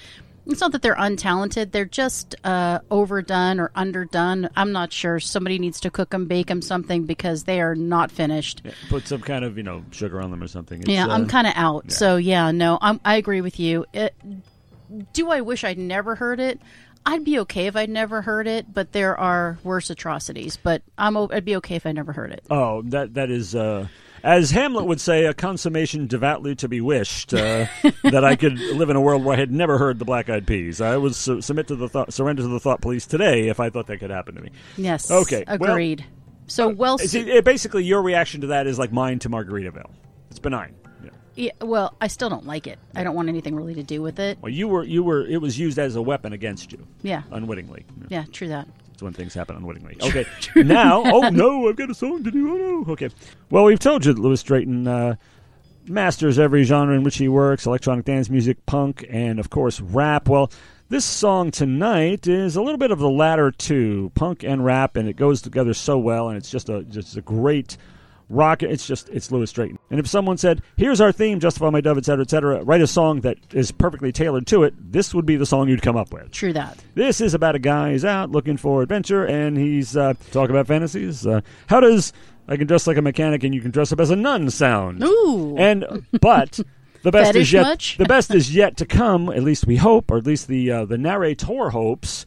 It's not that they're untalented; they're just uh, overdone or underdone. I'm not sure. Somebody needs to cook them, bake them something because they are not finished. Yeah, put some kind of you know sugar on them or something. It's, yeah, I'm uh, kind of out. Yeah. So yeah, no, I'm, I agree with you. It, do I wish I'd never heard it? I'd be okay if I'd never heard it, but there are worse atrocities. But I'm I'd be okay if I never heard it. Oh, that that is. Uh... As Hamlet would say, a consummation devoutly to be wished, uh, that I could live in a world where I had never heard the Black Eyed Peas. I would su- submit to the thought, surrender to the thought police today if I thought that could happen to me. Yes. Okay. Agreed. Well, so well. Uh, see, basically, your reaction to that is like mine to Margaritaville. It's benign. Yeah. Yeah, well, I still don't like it. I don't want anything really to do with it. Well, you were you were it was used as a weapon against you. Yeah. Unwittingly. Yeah. yeah true that. When things happen unwittingly. Okay, now, oh no, I've got a song to do, oh no. Okay, well, we've told you that Louis Drayton uh, masters every genre in which he works, electronic dance music, punk, and of course rap. Well, this song tonight is a little bit of the latter two, punk and rap, and it goes together so well, and it's just a just a great rock. It's just, it's Louis Drayton. And if someone said, here's our theme, Justify My Dove, et cetera, et cetera, write a song that is perfectly tailored to it, this would be the song you'd come up with. True that. This is about a guy who's out looking for adventure, and he's uh, talking about fantasies. Uh, how does I can dress like a mechanic and you can dress up as a nun sound? Ooh. And, but... The best is yet. Much? The best is yet to come, at least we hope, or at least the uh, the narrator hopes,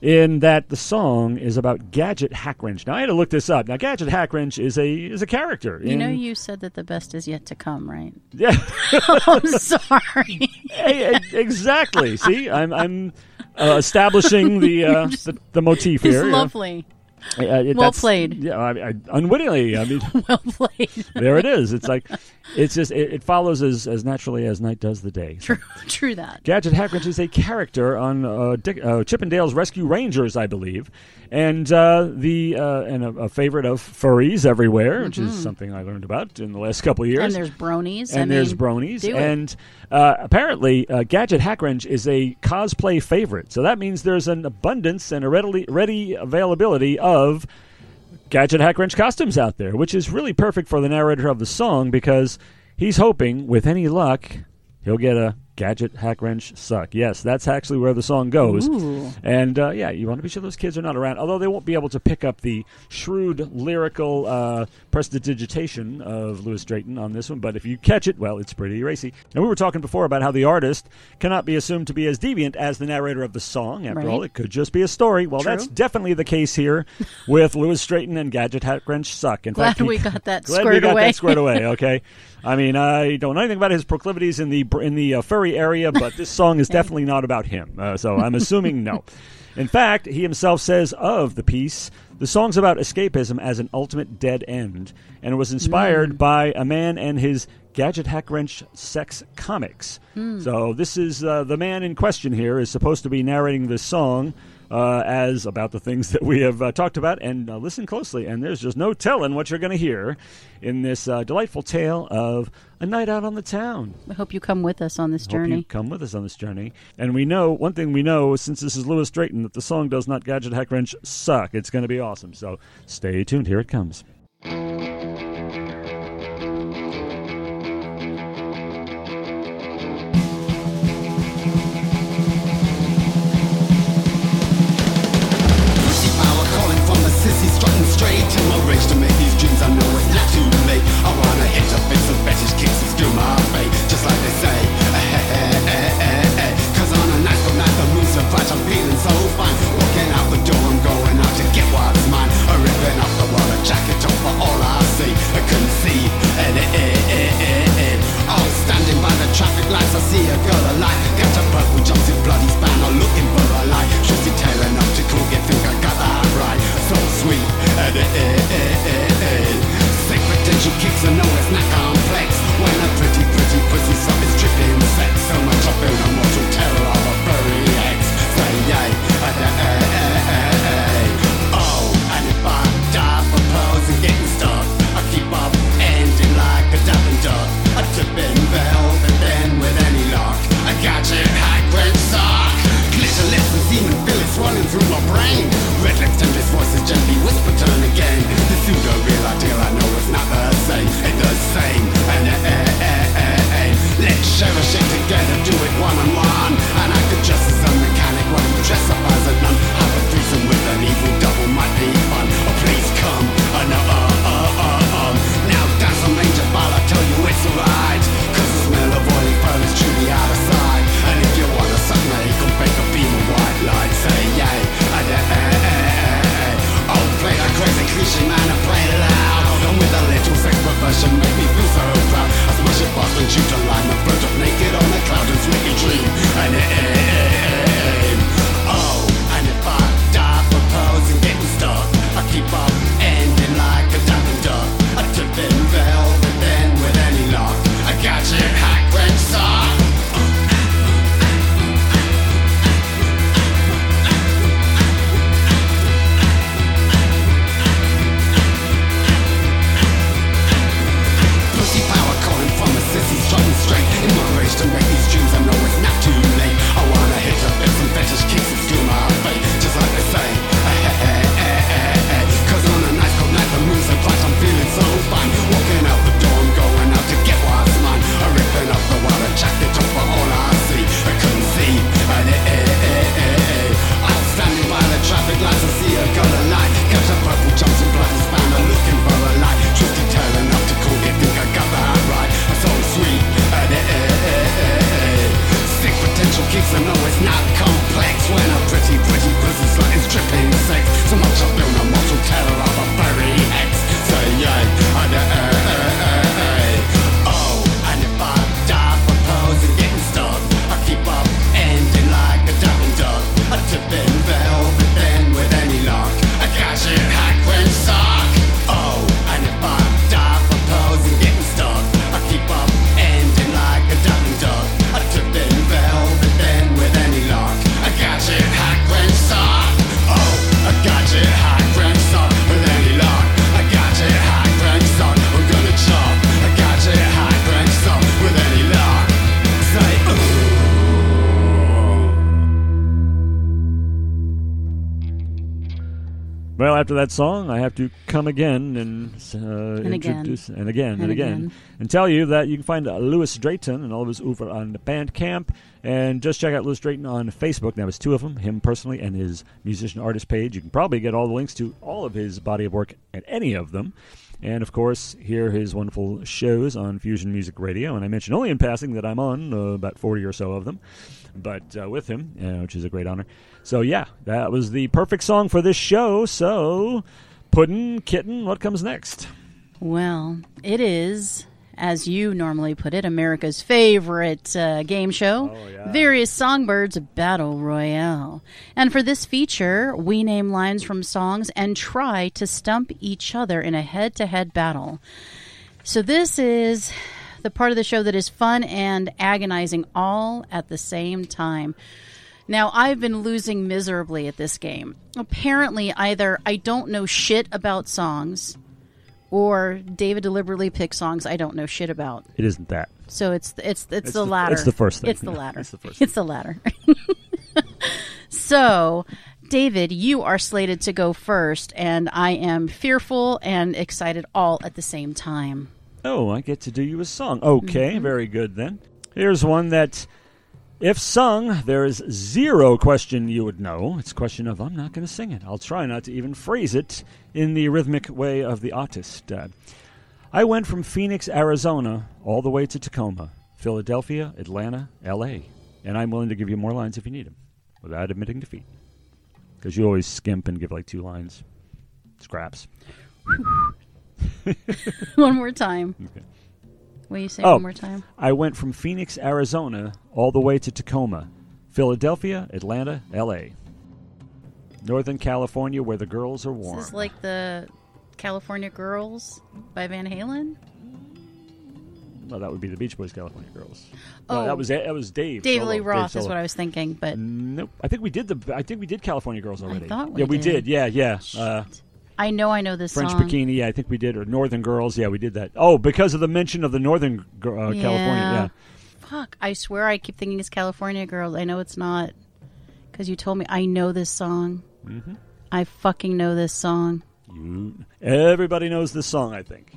in that the song is about Gadget Hackwrench. Now, I had to look this up. Now, Gadget Hackwrench is a is a character. You in... know you said that the best is yet to come, right? Yeah. Oh, I'm sorry. Hey, exactly. See, I'm I'm uh, establishing the, uh, the the motif here. It's lovely. Know? I, I, it, well played. Yeah, I, I, unwittingly. I mean, well played. There it is. It's like it's just it, it follows as, as naturally as night does the day. True, true that. Gadget Hackridge is a character on uh, Dick, uh, Chip and Dale's Rescue Rangers, I believe, and uh, the uh, and a, a favorite of furries everywhere, mm-hmm. which is something I learned about in the last couple of years. And there's bronies. And I there's mean, bronies. And uh, apparently, uh, Gadget Hackridge is a cosplay favorite, so that means there's an abundance and a readily ready availability of. of Gadget Hack Wrench costumes out there, which is really perfect for the narrator of the song because he's hoping, with any luck, he'll get a Gadget Hack Wrench suck. Yes, that's actually where the song goes. Ooh. And, uh, yeah, you want to be sure those kids are not around, although they won't be able to pick up the shrewd, lyrical uh, prestidigitation of Louis Drayton on this one, but if you catch it, well, it's pretty racy. And we were talking before about how the artist cannot be assumed to be as deviant as the narrator of the song. After right. all, it could just be a story. Well, True. That's definitely the case here with Louis Drayton and Gadget Hack Wrench suck. In glad fact, we he, got that glad squared we got away. that squared away, okay? I mean, I don't know anything about his proclivities in the in the uh, furry area, but this song is definitely not about him. Uh, so I'm assuming no. In fact, he himself says of the piece, the song's about escapism as an ultimate dead end, and it was inspired mm. by a man and his Gadget Hack Wrench sex comics. Mm. So this is uh, the man in question here is supposed to be narrating this song uh, as about the things that we have uh, talked about. And uh, listen closely, and there's just no telling what you're going to hear in this uh, delightful tale of a night out on the town. I hope you come with us on this journey. Hope you come with us on this journey. And we know, one thing we know, since this is Louis Drayton, that the song does not Gadget Hack Wrench suck. It's going to be awesome. So stay tuned. Here it comes. Straight to my rage to make these dreams I know it's not too late. I wanna hit a bit of fetish kicks and steal my fate, just like they say. Cause on a night from night the moon's so bright, I'm feeling so fine. Walking out the door, I'm going out to get what's mine. I'm ripping off the water jacket up for all I see. I couldn't see I'm standing by the traffic lights, I see a girl alive. Got a purple jumpsuit, bloody span, I'm looking for a light. Twisty tail and optical, you think I got that right. So sweet, eh, eh, eh, eh. Sacred tension kicks, I know it's not complex. When a pretty, pretty pussy sub is tripping sex, so much I feel a mortal terror of a furry ex. Say yay, eh, eh, eh, eh, eh, eh. Oh, and if I die for pearls and getting stuck, I keep up ending like a dapping duck. I tip in velvet, then with any luck I got you hacked with sock. Glitter lips and semen fillets running through my brain. Red lips, temptress voices gently whisper, turn again. The pseudo-real ideal, I know it's not the same. It's the same, and eh, eh, eh, eh, eh. Let's share a shit together, do it one-on-one. And I could dress as a mechanic while you dress up as a nun. Have a threesome with an evil double might be fun. Oh, please come, I know, uh, uh, uh, um. Now that's a major ball, I tell you it's alright. Cause the smell of oily fur is truly out of sight. And if you wanna suck me, you can make a beam of white light. Say yay, and eh, eh, eh, eh. Oh, play that crazy cliche, man, and play it loud. And with a little sex perversion, make me feel so proud. I smash it fast and shoot a line, my bird up naked on the cloud and sweet. Well, after that song, I have to come again and, uh, and introduce again. and again and, and again. again and tell you that you can find uh, Louis Drayton and all of his over on Bandcamp, and just check out Louis Drayton on Facebook. Now, it's two of them, him personally and his musician artist page. You can probably get all the links to all of his body of work at any of them. And, of course, hear his wonderful shows on Fusion Music Radio. And I mentioned only in passing that I'm on uh, about forty or so of them, but uh, with him, uh, which is a great honor. So, yeah, that was the perfect song for this show. So, Puddin', Kitten, what comes next? Well, it is, as you normally put it, America's favorite uh, game show, oh, yeah. Various Songbirds Battle Royale. And for this feature, we name lines from songs and try to stump each other in a head-to-head battle. So this is the part of the show that is fun and agonizing all at the same time. Now, I've been losing miserably at this game. Apparently, either I don't know shit about songs, or David deliberately picks songs I don't know shit about. It isn't that. So it's it's it's, it's the, the latter. It's the first thing. It's the yeah, latter. It's the first. It's thing. the latter. So, David, you are slated to go first, and I am fearful and excited all at the same time. Oh, I get to do you a song. Okay, mm-hmm. Very good then. Here's one that, if sung, there is zero question you would know. It's a question of, I'm not going to sing it. I'll try not to even phrase it in the rhythmic way of the artist. Uh, I went from Phoenix, Arizona, all the way to Tacoma, Philadelphia, Atlanta, L A, and I'm willing to give you more lines if you need them, without admitting defeat. Because you always skimp and give like two lines. Scraps. One more time. Okay. Will you say oh, one more time? I went from Phoenix, Arizona, all the way to Tacoma, Philadelphia, Atlanta, L A, Northern California, where the girls are warm. Is this like the California Girls by Van Halen? No, that would be the Beach Boys' California Girls. Oh, no, that was that was Dave. David Lee Roth Dave is what I was thinking, but nope. I think we did the I think we did California Girls already. I thought we yeah, did. we did. Yeah, yeah. Uh, I know, I know this French song. French Bikini, yeah, I think we did. Or Northern Girls, yeah, we did that. Oh, because of the mention of the Northern uh, California, yeah. yeah. Fuck, I swear I keep thinking it's California Girls. I know it's not, because you told me I know this song. Mm-hmm. I fucking know this song. You, everybody knows this song, I think.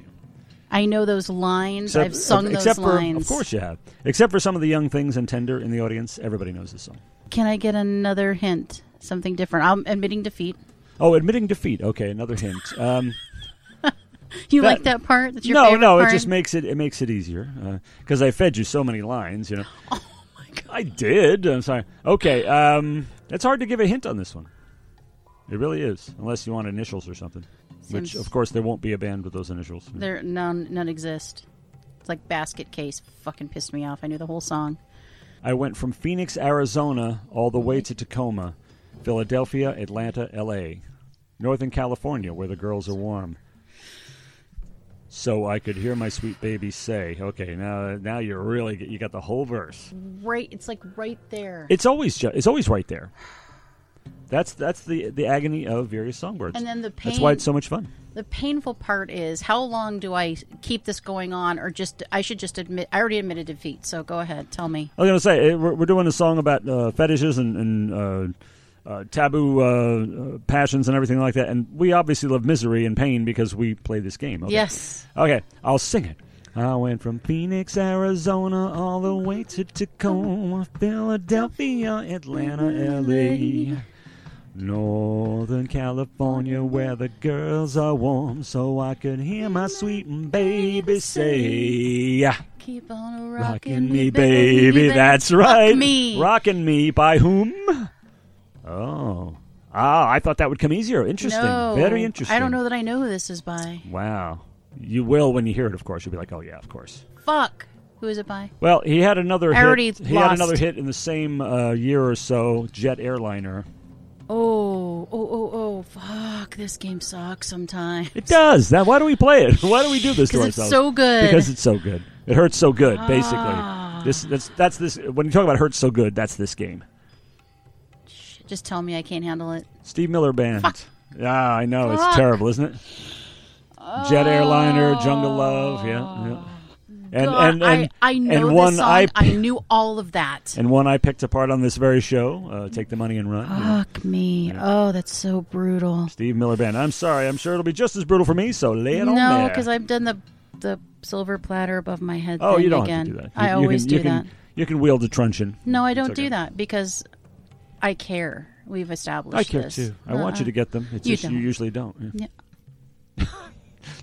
I know those lines. Except, I've sung of, those lines. For, of course you have. Except for some of the young things and tender in the audience, everybody knows this song. Can I get another hint? Something different. I'm admitting defeat. Oh, admitting defeat. Okay, another hint. Um, you that, like that part? That's your no, favorite no, part? It just makes it it makes it easier because uh, I fed you so many lines. You know. Oh my god. I did. I'm sorry. Okay. Um, it's hard to give a hint on this one. It really is, unless you want initials or something. Seems, which, of course, there won't be a band with those initials. There none none exist. It's like Basket Case. Fucking pissed me off. I knew the whole song. I went from Phoenix, Arizona, all the way to Tacoma, Philadelphia, Atlanta, L A, Northern California, where the girls are warm. So I could hear my sweet baby say, okay, now now you're really, you got the whole verse. Right, it's like right there. It's always ju- it's always right there. That's that's the the agony of various songbirds. And then the pain, that's why it's so much fun. The painful part is, how long do I keep this going on, or just, I should just admit, I already admitted defeat, so go ahead, tell me. I was going to say, we're, we're doing a song about uh, fetishes and, and uh, Uh, taboo uh, uh, passions and everything like that. And we obviously love misery and pain because we play this game. Okay. Yes. Okay, I'll sing it. I went from Phoenix, Arizona, all the way to Tacoma, Philadelphia, Atlanta, L A, Northern California, where the girls are warm, so I could hear my sweet baby say, keep on rocking me, baby, baby. That's right. Me. Rockin' me by whom? Oh. Ah, I thought that would come easier. Interesting. No, very interesting. I don't know that I know who this is by. Wow. You will when you hear it, of course. You'll be like, oh, yeah, of course. Fuck. Who is it by? Well, he had another I hit. Already he lost. had another hit in the same uh, year or so, Jet Airliner. Oh, oh, oh, oh, fuck. This game sucks sometimes. It does. Now, why do we play it? Why do we do this to ourselves? Because it's so good. Because it's so good. It hurts so good, ah. basically. This, that's, that's this. When you talk about hurts so good, that's this game. Just tell me I can't handle it. Steve Miller Band. Fuck. Ah, I know. Fuck. It's terrible, isn't it? Oh. Jet Airliner, Jungle Love. Yeah, yeah. and, God, and, and, I, I know and one this song. I, I knew all of that. And one I picked apart on this very show, uh, Take the Money and Run. Fuck and, me. You know, oh, that's so brutal. Steve Miller Band. I'm sorry. I'm sure it'll be just as brutal for me, so lay it no, on there. No, because I've done the the silver platter above my head oh, thing again. Oh, you don't again. have to do that. You, I you always can, do you that. Can, you can wield a truncheon. No, I don't okay. do that because I care. We've established this. I care, this. too. I uh, want you to get them. It's you just don't. You usually don't. Yeah. yeah.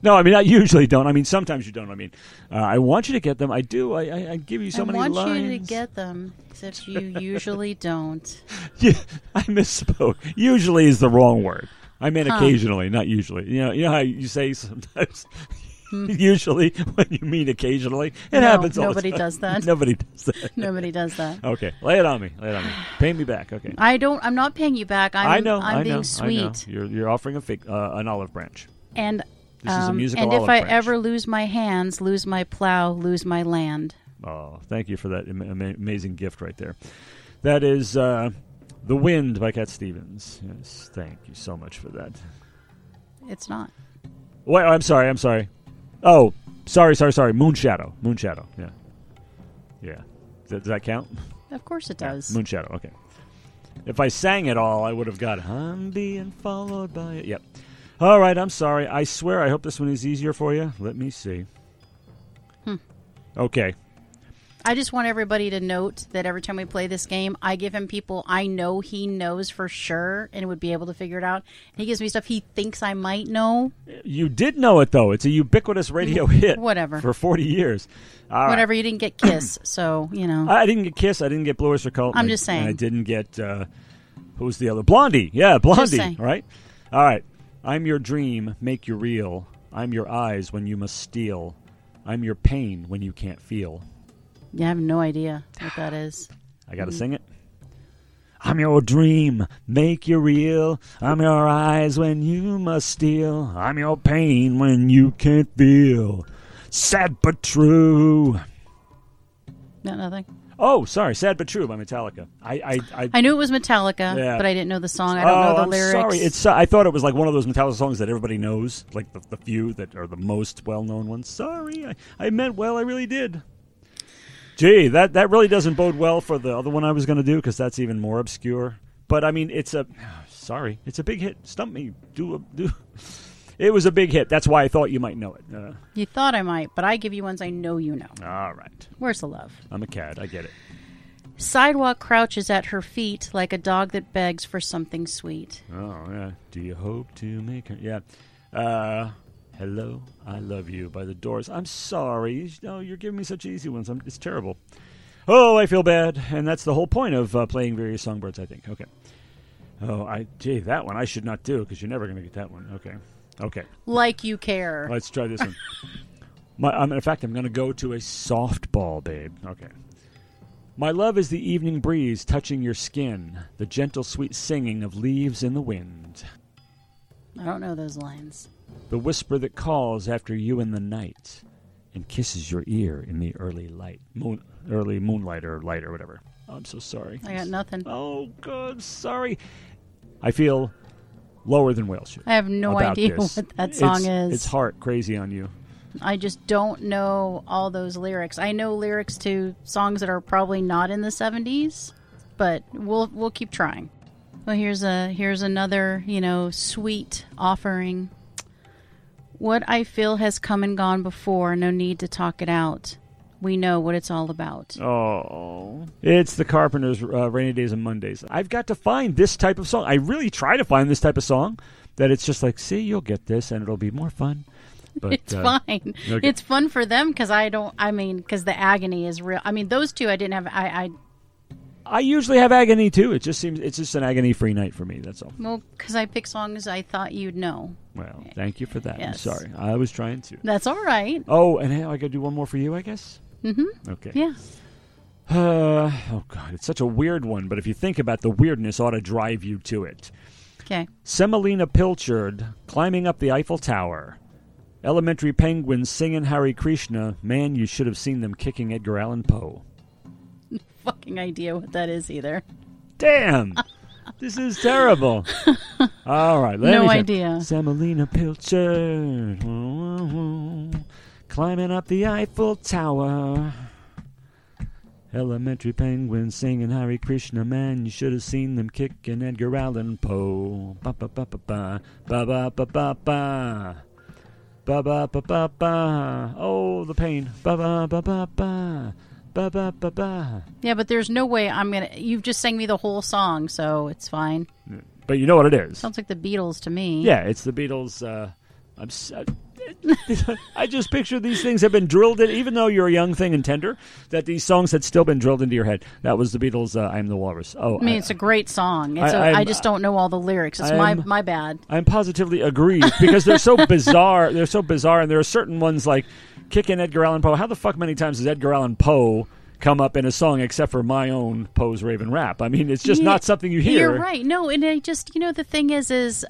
No, I mean, I usually don't. I mean, sometimes you don't. I mean, uh, I want you to get them. I do. I, I, I give you so I many lines. I want you to get them, except you usually don't. Yeah, I misspoke. Usually is the wrong word. I meant huh. occasionally, not usually. You know, you know how you say sometimes, mm. usually, when you mean occasionally? It no, happens all nobody the time. Does that. Nobody does that. Nobody does that. Okay. Lay it on me. Lay it on me. Pay me back. Okay. I don't, I'm not paying you back. I'm, I know. I'm I being know, sweet. I know. You're, you're offering a fig, uh, an olive branch. And... This um, is a musical and if I branch. ever lose my hands, lose my plow, lose my land. Oh, thank you for that am- amazing gift right there. That is uh, The Wind by Cat Stevens. Yes, thank you so much for that. It's not. Wait, I'm sorry, I'm sorry. Oh, sorry, sorry, sorry. Moonshadow. Moonshadow, yeah. Yeah. Does, does that count? Of course it does. Yeah. Moonshadow, okay. If I sang it all, I would have got, I'm being followed by it. Yep. All right, I'm sorry. I swear I hope this one is easier for you. Let me see. Hmm. Okay. I just want everybody to note that every time we play this game, I give him people I know he knows for sure and would be able to figure it out. And he gives me stuff he thinks I might know. You did know it, though. It's a ubiquitous radio hit. Whatever. For forty years. All Whatever. Right. You didn't get Kiss, so, you know. I didn't get Kiss. I didn't get Blue Oyster Cult. I'm I, just saying. I didn't get, uh, who's the other? Blondie. Yeah, Blondie. Right? All right. I'm your dream, make you real. I'm your eyes when you must steal. I'm your pain when you can't feel. Yeah, I have no idea what that is. I gotta mm. sing it. I'm your dream, make you real. I'm your eyes when you must steal. I'm your pain when you can't feel. Sad but true. Not nothing. Oh, sorry, Sad But True by Metallica. I I, I, I knew it was Metallica, yeah. but I didn't know the song. I don't oh, know the I'm lyrics. Sorry. It's, uh, I thought it was like one of those Metallica songs that everybody knows, like the, the few that are the most well-known ones. Sorry, I, I meant well, I really did. Gee, that, that really doesn't bode well for the other one I was going to do because that's even more obscure. But, I mean, it's a, sorry, it's a big hit. Stump me. Do a, do. It was a big hit. That's why I thought you might know it. Uh, you thought I might, but I give you ones I know you know. All right. Where's the love? I'm a cad. I get it. Sidewalk crouches at her feet like a dog that begs for something sweet. Oh, yeah. Do you hope to make her? Yeah. Uh, Hello, I Love You by The Doors. I'm sorry. No, you're giving me such easy ones. I'm, it's terrible. Oh, I feel bad. And that's the whole point of uh, playing various songbirds, I think. Okay. Oh, I gee, that one I should not do because you're never going to get that one. Okay. Okay. Like you care. Let's try this one. My, I'm, in fact, I'm going to go to a softball, babe. Okay. My love is the evening breeze touching your skin, the gentle, sweet singing of leaves in the wind. I don't know those lines. The whisper that calls after you in the night and kisses your ear in the early light, moon, early moonlight or light or whatever. Oh, I'm so sorry. I got nothing. Oh, God, sorry. I feel... Lower than whales should. I have no idea this. what that song it's, is. It's Heart, Crazy on You. I just don't know all those lyrics. I know lyrics to songs that are probably not in the seventies, but we'll we'll keep trying. Well, here's a here's another, you know, sweet offering. What I feel has come and gone before, no need to talk it out. We know what it's all about. Oh. It's the Carpenters, uh, Rainy Days and Mondays. I've got to find this type of song. I really try to find this type of song that it's just like, see, you'll get this and it'll be more fun. But, it's uh, fine. Okay. It's fun for them because I don't, I mean, because the agony is real. I mean, those two I didn't have, I, I. I usually have agony too. It just seems, it's just an agony-free night for me, that's all. Well, because I pick songs I thought you'd know. Well, thank you for that. Yes. I'm sorry. I was trying to. That's all right. Oh, and I got to do one more for you, I guess? Mm-hmm. Okay. Yeah. Uh, oh, God. It's such a weird one, but if you think about the weirdness, it ought to drive you to it. Okay. Semolina Pilchard, Climbing Up the Eiffel Tower. Elementary Penguins singing Hare Krishna. Man, you should have seen them kicking Edgar Allan Poe. No fucking idea what that is either. Damn! This is terrible. All right. Let no me idea. Semolina Pilchard. climbing up the Eiffel Tower. Elementary penguins singing Hare Krishna, man, you should have seen them kicking Edgar Allan Poe. Ba ba ba ba ba, ba ba ba ba ba, ba ba ba ba ba. Oh, the pain. Ba ba ba ba ba, ba ba ba ba. Yeah, but there's no way I'm gonna. You've just sang me the whole song, so it's fine. But you know what it is. Sounds like the Beatles to me. Yeah, it's the Beatles. Uh, I'm. I, I just picture these things have been drilled in, even though you're a young thing and tender, that these songs had still been drilled into your head. That was the Beatles, uh, I'm the Walrus. Oh, I mean, I, it's a great song. It's I, a, I just don't know all the lyrics. It's I'm, my my bad. I'm positively aggrieved because they're so bizarre. They're so bizarre, and there are certain ones like Kickin' Edgar Allan Poe. How the fuck many times has Edgar Allan Poe come up in a song except for my own Poe's Raven Rap? I mean, it's just yeah, not something you hear. You're right. No, and I just, you know, the thing is, is...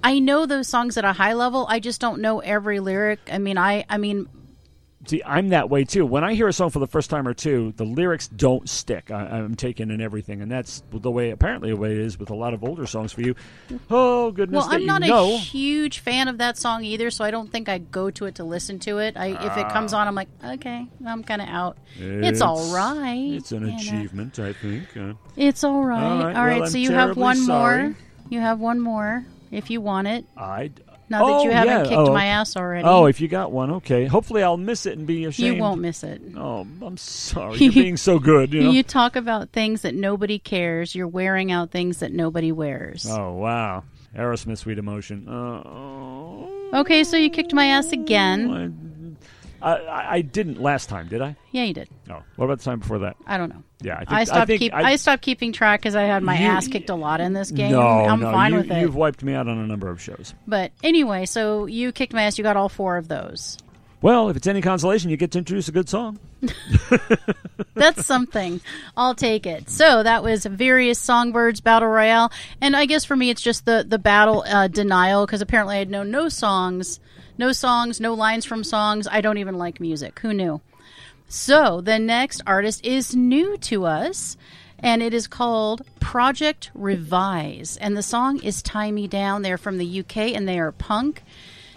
I know those songs at a high level. I just don't know every lyric. I mean, I, I mean, see, I'm that way too. When I hear a song for the first time or two, the lyrics don't stick. I, I'm taking in everything, and that's the way apparently the way it is with a lot of older songs for you. Oh goodness! Well, I'm not you know. a huge fan of that song either, so I don't think I go to it to listen to it. I, ah. If it comes on, I'm like, okay, I'm kind of out. It's, it's all right. It's an achievement, I, I think. Uh, it's all right. All right. All right well, so I'm you have one sorry. more. You have one more. If you want it. I Now oh, that you haven't yeah. kicked oh. my ass already. Oh, if you got one, okay. Hopefully I'll miss it and be ashamed. You won't miss it. Oh, I'm sorry. You're being so good. You know? You talk about things that nobody cares. You're wearing out things that nobody wears. Oh, wow. Aerosmith, Sweet Emotion. Uh, oh. Okay, so you kicked my ass again. I, I, I didn't last time, did I? Yeah, you did. Oh, what about the time before that? I don't know. Yeah, I, think, I stopped. I, think keep, I, I stopped keeping track because I had my you, ass kicked a lot in this game. No, I'm no, fine you, with it. You've wiped me out on a number of shows. But anyway, so you kicked my ass. You got all four of those. Well, if it's any consolation, you get to introduce a good song. That's something. I'll take it. So that was various Songbirds Battle Royale, and I guess for me, it's just the the battle uh, denial because apparently I had known no songs, no songs, no lines from songs. I don't even like music. Who knew? So the next artist is new to us, and it is called Project Revise, and the song is Tie Me Down. They're from the U K, and they are punk.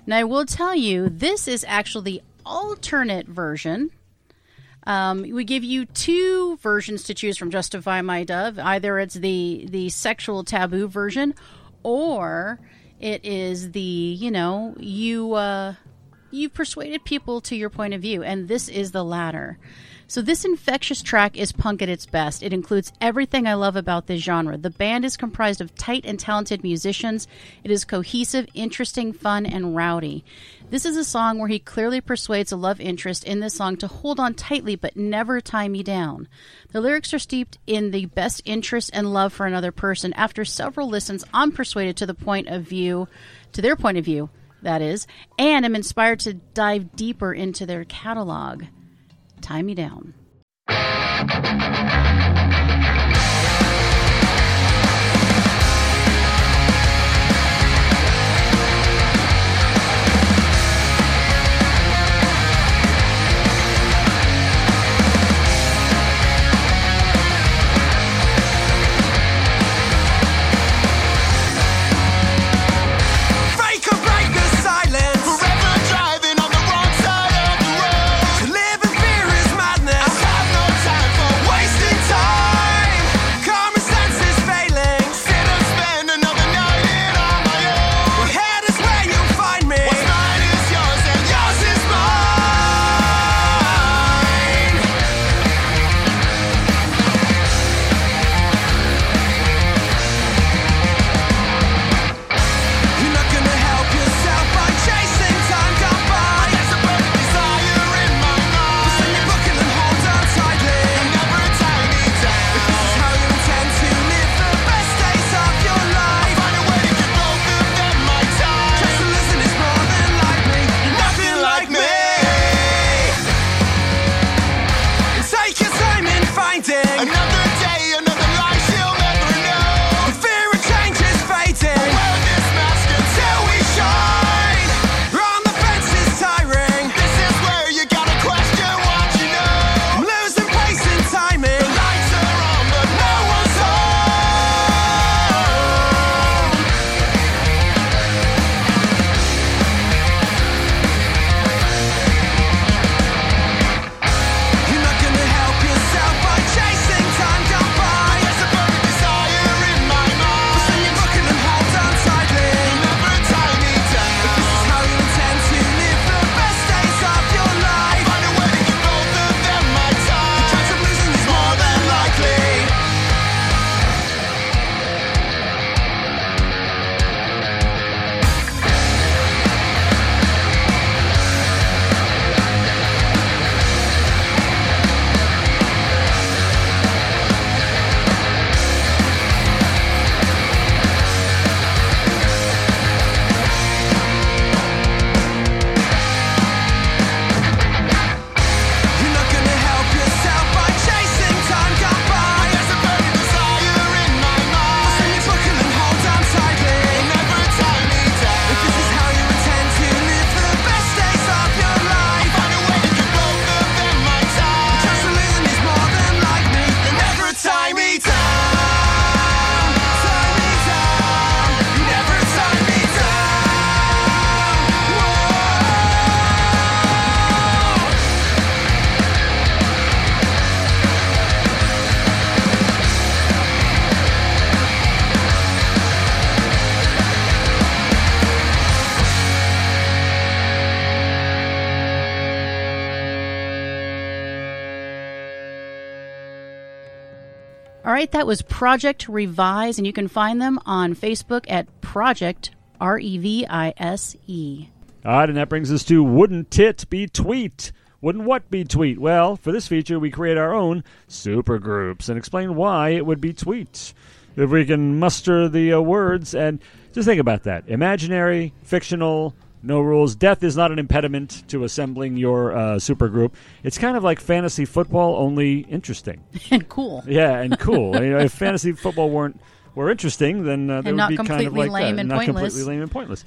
And I will tell you, this is actually the alternate version. Um, we give you two versions to choose from, Justify My Dove. Either it's the, the sexual taboo version, or it is the, you know, you... Uh, you persuaded people to your point of view, and this is the latter. So this infectious track is punk at its best. It includes everything I love about this genre. The band is comprised of tight and talented musicians. It is cohesive, interesting, fun, and rowdy. This is a song where he clearly persuades a love interest in this song to hold on tightly but never tie me down. The lyrics are steeped in the best interest and love for another person. After several listens, I'm persuaded to the point of view, to their point of view, that is, and I'm inspired to dive deeper into their catalog. Tie Me Down. Time All right, that was Project Revise, and you can find them on Facebook at Project R E V I S E. All right, and that brings us to Wouldn't Tit Be Tweet? Wouldn't what be tweet? Well, for this feature, we create our own supergroups and explain why it would be tweet. If we can muster the uh, words, and just think about that. Imaginary, fictional, no rules. Death is not an impediment to assembling your uh, supergroup. It's kind of like fantasy football, only interesting. And cool. Yeah, and cool. You know, if fantasy football weren't were interesting, then uh, they would be kind of like that. And not completely lame and pointless.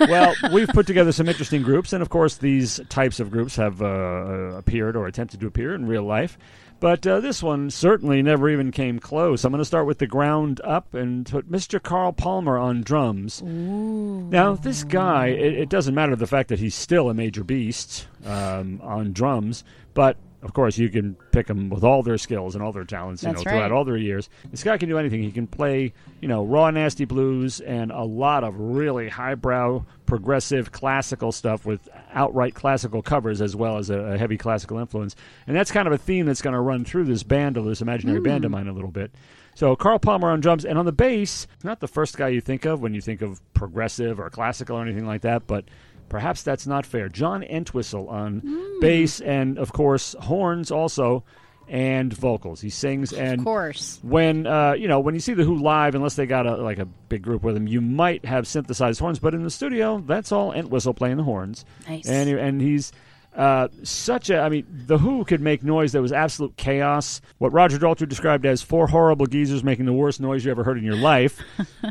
Well, we've put together some interesting groups, and of course these types of groups have uh, appeared or attempted to appear in real life. But uh, this one certainly never even came close. I'm going to start with the ground up and put Mister Carl Palmer on drums. Ooh. Now, this guy, it, it doesn't matter the fact that he's still a major beast um, on drums, but, of course, you can pick them with all their skills and all their talents, you know, right. throughout all their years. This guy can do anything. He can play, you know, raw, nasty blues and a lot of really highbrow, progressive, classical stuff with outright classical covers as well as a, a heavy classical influence. And that's kind of a theme that's going to run through this band, this imaginary mm. band of mine a little bit. So Carl Palmer on drums. And on the bass, not the first guy you think of when you think of progressive or classical or anything like that, but perhaps that's not fair. John Entwistle on mm. bass and, of course, horns also and vocals. He sings. And of course. When, uh, you know, when you see The Who live, unless they got a, like a big group with them, you might have synthesized horns. But in the studio, that's all Entwistle playing the horns. Nice. And, and he's uh, such a, I mean, The Who could make noise that was absolute chaos. What Roger Daltrey described as four horrible geezers making the worst noise you ever heard in your life.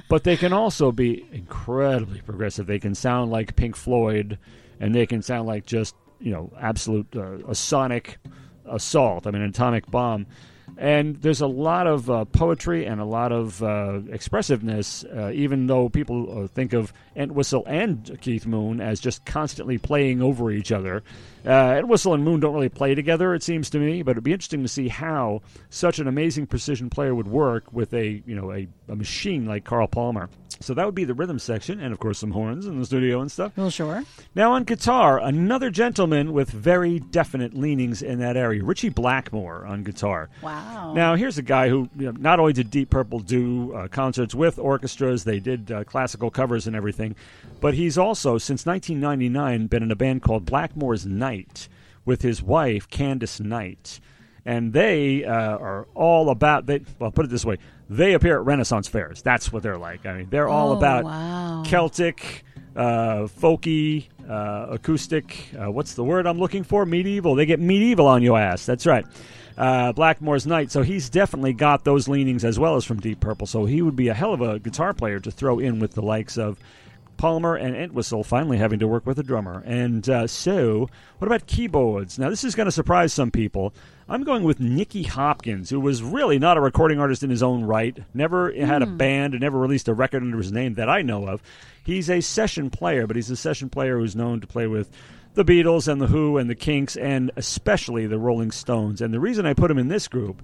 But they can also be incredibly progressive. They can sound like Pink Floyd, and they can sound like just, you know, absolute uh, a sonic assault, I mean, an atomic bomb. And there's a lot of uh, poetry and a lot of uh, expressiveness, uh, even though people uh, think of Entwistle and Keith Moon as just constantly playing over each other. Uh, Entwistle and Moon don't really play together, it seems to me, but it'd be interesting to see how such an amazing precision player would work with a, you know, a, a machine like Carl Palmer. So that would be the rhythm section, and of course some horns in the studio and stuff. Well, sure. Now on guitar, another gentleman with very definite leanings in that area, Richie Blackmore on guitar. Wow. Now here's a guy who, you know, not only did Deep Purple do uh, concerts with orchestras, they did uh, classical covers and everything, but he's also, since nineteen ninety-nine, been in a band called Blackmore's Night with his wife, Candace Knight. And they uh, are all about, they, well, put it this way, they appear at Renaissance fairs. That's what they're like. I mean, they're all oh, about wow. Celtic, uh, folky, uh, acoustic, uh, what's the word I'm looking for? Medieval. They get medieval on your ass. That's right. Uh, Blackmore's Night. So he's definitely got those leanings as well as from Deep Purple. So he would be a hell of a guitar player to throw in with the likes of Palmer and Entwistle, finally having to work with a drummer. And uh, so, what about keyboards? Now, this is going to surprise some people. I'm going with Nicky Hopkins, who was really not a recording artist in his own right, never mm. had a band and never released a record under his name that I know of. He's a session player, but he's a session player who's known to play with the Beatles and the Who and the Kinks and especially the Rolling Stones. And the reason I put him in this group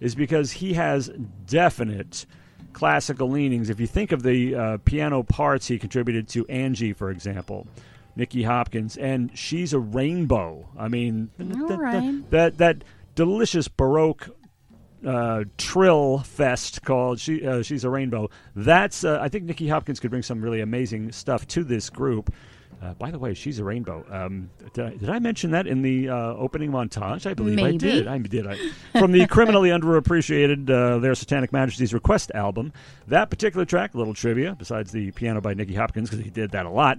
is because he has definite classical leanings. If you think of the uh, piano parts he contributed to Angie, for example, Nicky Hopkins, and She's a Rainbow. I mean, th- right. th- that that delicious Baroque uh, trill fest called she, uh, She's a Rainbow. That's uh, I think Nicky Hopkins could bring some really amazing stuff to this group. Uh, by the way, She's a Rainbow. Um, did, I, did I mention that in the uh, opening montage? I believe Maybe. I did. I did. I, from the criminally underappreciated uh, Their Satanic Majesty's Request album, that particular track, a little trivia, besides the piano by Nicky Hopkins, because he did that a lot,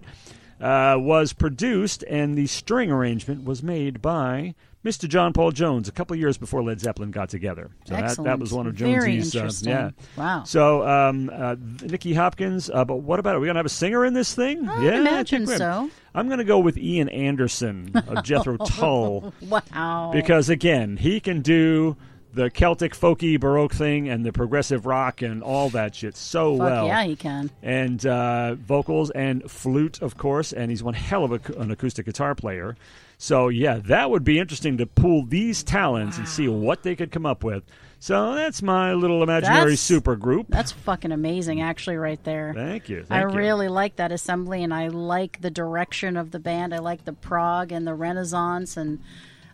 uh, was produced, and the string arrangement was made by Mister John Paul Jones, a couple of years before Led Zeppelin got together. So that, that was one of Jonesy's. Uh, yeah. Wow. So um, uh, Nicky Hopkins, uh, but what about it? Are we going to have a singer in this thing? I yeah, imagine I so. I'm going to go with Ian Anderson of Jethro Tull. Wow. Because, again, he can do the Celtic, folky, Baroque thing and the progressive rock and all that shit so Fuck well. Yeah, he can. And uh, vocals and flute, of course, and he's one hell of a, an acoustic guitar player. So, yeah, that would be interesting to pool these talents wow. and see what they could come up with. So that's my little imaginary supergroup. That's fucking amazing, actually, right there. Thank you. Thank I you. really like that assembly, and I like the direction of the band. I like the prog and the Renaissance, and,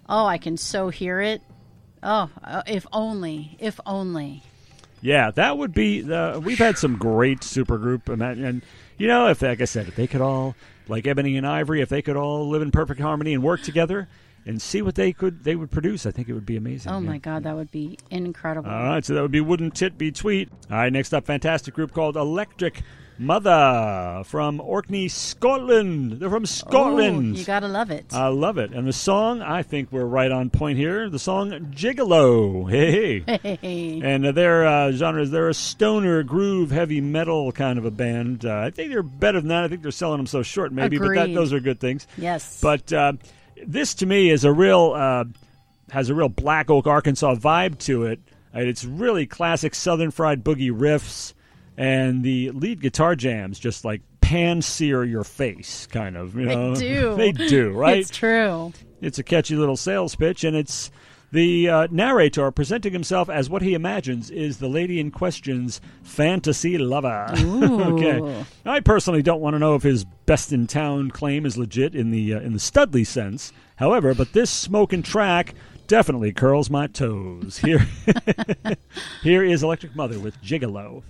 oh, I can so hear it. Oh, if only, if only. Yeah, that would be. Uh, we've had some great supergroup, and, and you know, if like I said, if they could all, like Ebony and Ivory, if they could all live in perfect harmony and work together and see what they could they would produce, I think it would be amazing. Oh yeah. My God, that would be incredible. All right, so that would be Wouldn't Tit Be Tweet. All right, next up, fantastic group called Electric Mother from Orkney, Scotland. They're from Scotland. Oh, you gotta love it. I love it. And the song, I think we're right on point here. The song Gigolo. Hey, hey. hey. And their uh, genre is they're a stoner groove heavy metal kind of a band. Uh, I think they're better than that. I think they're selling them so short, maybe. Agreed. But that, those are good things. Yes. But uh, this to me is a real uh, has a real Black Oak, Arkansas vibe to it. Uh, it's really classic Southern fried boogie riffs. And the lead guitar jams just like pan-sear your face, kind of. You know? They do. They do, right? It's true. It's a catchy little sales pitch, and it's the uh, narrator presenting himself as what he imagines is the lady in question's fantasy lover. Okay. I personally don't want to know if his best-in-town claim is legit in the uh, in the Studley sense, however, but this smoking track definitely curls my toes. Here, Here is Electric Mother with Gigolo.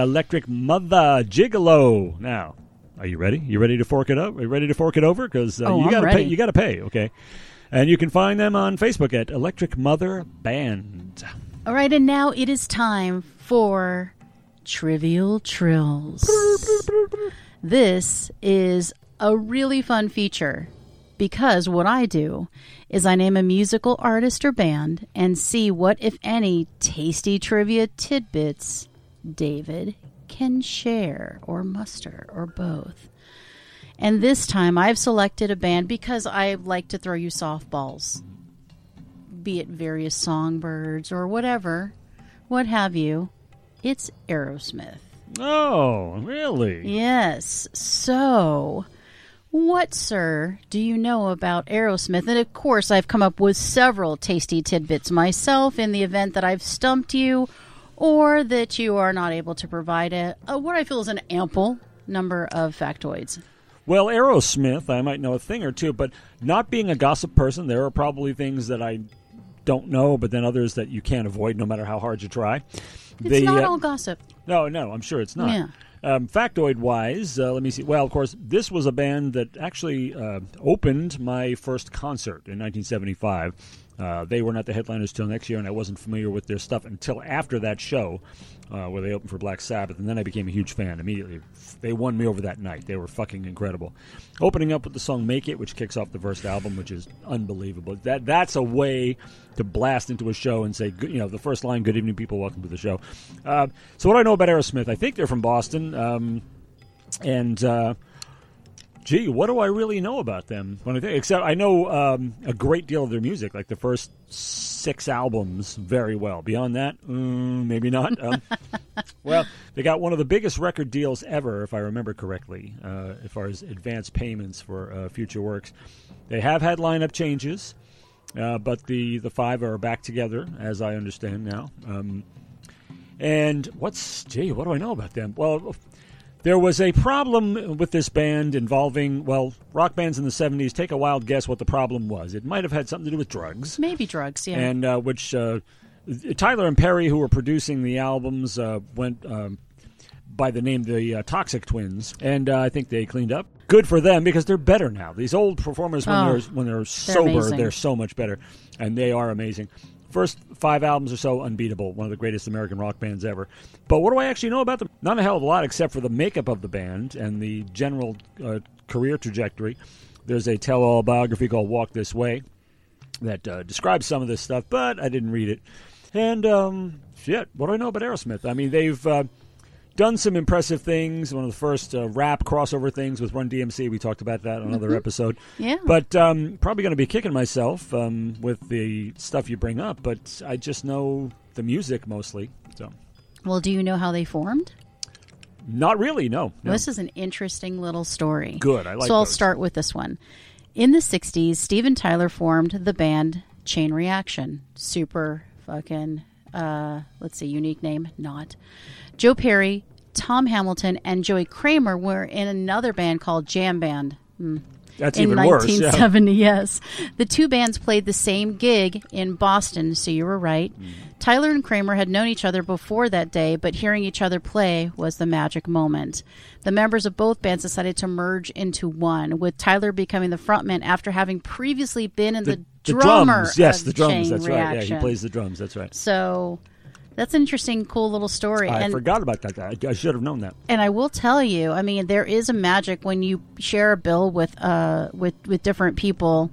Electric Mother, Gigolo. Now, Are you ready? You ready to fork it up? Are you ready to fork it over? Because uh, oh, you got to pay. You got to pay. Okay. And you can find them on Facebook at Electric Mother Band. All right, and now it is time for Trivial Trills. This is a really fun feature because what I do is I name a musical artist or band and see what, if any, tasty trivia tidbits David can share or muster or both. And this time I've selected a band because I like to throw you softballs, be it various songbirds or whatever, what have you. It's Aerosmith. Oh, really? Yes. So, what, sir, do you know about Aerosmith? And of course, I've come up with several tasty tidbits myself in the event that I've stumped you or that you are not able to provide a, a what I feel is an ample number of factoids. Well, Aerosmith, I might know a thing or two, but not being a gossip person, there are probably things that I don't know, but then others that you can't avoid no matter how hard you try. It's the, not uh, all gossip. No, no, I'm sure it's not. Yeah. Um, factoid-wise, uh, let me see. Well, of course, this was a band that actually uh, opened my first concert in nineteen seventy-five. Uh, they were not the headliners till next year, and I wasn't familiar with their stuff until after that show uh, where they opened for Black Sabbath, and then I became a huge fan immediately. They won me over that night. They were fucking incredible. Opening up with the song Make It, which kicks off the first album, which is unbelievable. That That's a way to blast into a show and say, you know, the first line, good evening, people, welcome to the show. Uh, so what do I know about Aerosmith? I think they're from Boston, um, and... Uh, Gee, what do I really know about them? When I think, except I know um, a great deal of their music, like the first six albums very well. Beyond that, mm, maybe not. Um, well, they got one of the biggest record deals ever, if I remember correctly, uh, as far as advance payments for uh, future works. They have had lineup changes, uh, but the, the five are back together, as I understand now. Um, and what's, gee, what do I know about them? Well, there was a problem with this band involving, well, rock bands in the seventies. Take a wild guess what the problem was. It might have had something to do with drugs. Maybe drugs, yeah. And uh, which uh, Tyler and Perry, who were producing the albums, uh, went um, by the name the uh, Toxic Twins. And uh, I think they cleaned up. Good for them because they're better now. These old performers, when, oh, they're, when they're sober, amazing. They're so much better. And they are amazing. First five albums or so, unbeatable. One of the greatest American rock bands ever. But what do I actually know about them? Not a hell of a lot except for the makeup of the band and the general uh, career trajectory. There's a tell-all biography called Walk This Way that uh, describes some of this stuff, but I didn't read it. And, um, shit, what do I know about Aerosmith? I mean, they've uh, done some impressive things. One of the first uh, rap crossover things with Run D M C. We talked about that on another mm-hmm. episode. Yeah. But um, probably going to be kicking myself um, with the stuff you bring up, but I just know the music mostly. So, well, do you know how they formed? Not really, no. no. This is an interesting little story. Good, I like it. So I'll those. start with this one. In the sixties, Steven Tyler formed the band Chain Reaction. Super fucking... Uh, let's see, unique name, not. Joe Perry, Tom Hamilton, and Joey Kramer were in another band called Jam Band. Mm. That's even worse. In nineteen seventy, yeah. Yes. The two bands played the same gig in Boston, so you were right. Mm. Tyler and Kramer had known each other before that day, but hearing each other play was the magic moment. The members of both bands decided to merge into one, with Tyler becoming the frontman after having previously been in the, the drummer. Drums. Yes, of the drums, Chain that's Reaction. Right. Yeah, he plays the drums, that's right. So that's an interesting, cool little story. I and, forgot about that. I, I should have known that. And I will tell you, I mean, there is a magic when you share a bill with uh with, with different people.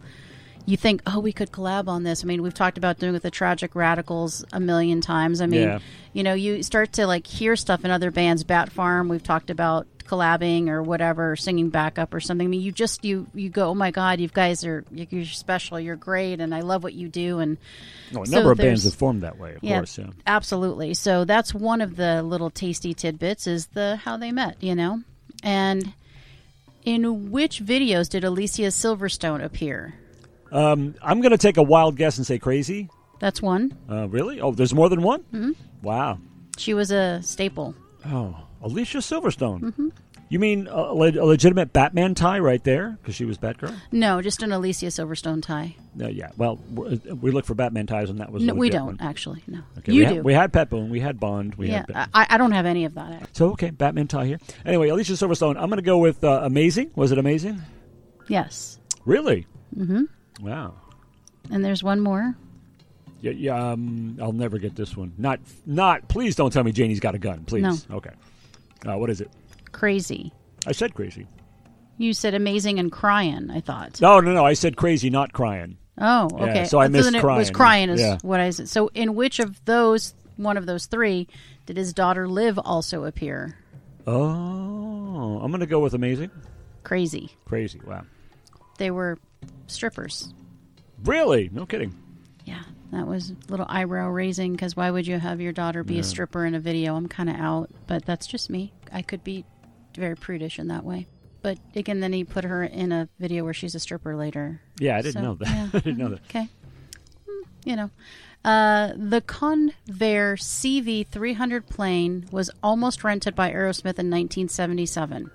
You think, oh, we could collab on this. I mean, we've talked about doing it with the Tragic Radicals a million times. I mean, yeah. you know, you start to, like, hear stuff in other bands. Bat Farm, we've talked about collabing or whatever, singing backup or something. I mean, you just, you you go, oh, my God, you guys are, you're special, you're great, and I love what you do. And oh, a so number of bands have formed that way, of yeah, course. Yeah, absolutely. So that's one of the little tasty tidbits is the how they met, you know. And in which videos did Alicia Silverstone appear? Um, I'm going to take a wild guess and say Crazy. That's one. Uh, really? Oh, there's more than one? Mm-hmm. Wow. She was a staple. Oh, Alicia Silverstone. Mm-hmm. You mean a, le- a legitimate Batman tie right there? Because she was Batgirl? No, just an Alicia Silverstone tie. Uh, yeah, well, we look for Batman ties, and that was no, a we don't, one. actually, no. Okay, you we do. Ha- we had Pat Boone, we had Bond, we yeah, had Batman. I, I don't have any of that, actually. So, okay, Batman tie here. Anyway, Alicia Silverstone, I'm going to go with uh, Amazing. Was it Amazing? Yes. Really? Mm-hmm. Wow. And there's one more. Yeah, yeah um, I'll never get this one. Not, not. Please don't tell me Janie's got a gun, please. No. Okay. Uh, what is it? Crazy. I said crazy. You said amazing and crying, I thought. No, no, no. I said crazy, not crying. Oh, okay. Yeah, so I so missed then it crying. It was crying is yeah. what I said. So in which of those, one of those three, did his daughter Liv also appear? Oh. I'm going to go with amazing. Crazy. Crazy, wow. They were strippers. Really? No kidding. Yeah, that was a little eyebrow raising because why would you have your daughter be yeah. a stripper in a video? I'm kind of out, but that's just me. I could be very prudish in that way. But again, then he put her in a video where she's a stripper later. Yeah, I didn't so, know that. Yeah. I didn't know that. Okay. You know. Uh, the Convair C V three hundred plane was almost rented by Aerosmith in nineteen seventy-seven.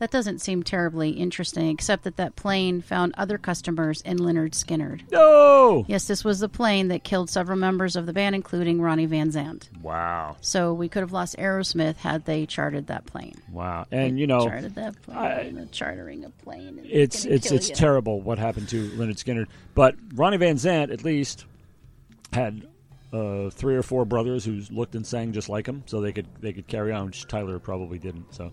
That doesn't seem terribly interesting, except that that plane found other customers in Lynyrd Skynyrd. No! Yes, this was the plane that killed several members of the band, including Ronnie Van Zant. Wow. So we could have lost Aerosmith had they charted that plane. Wow. And, they you know... Charted that plane. I, the chartering a plane. It's, it's, it's terrible what happened to Lynyrd Skynyrd. But Ronnie Van Zant, at least, had... Uh, three or four brothers who looked and sang just like him, so they could they could carry on, which Tyler probably didn't. So,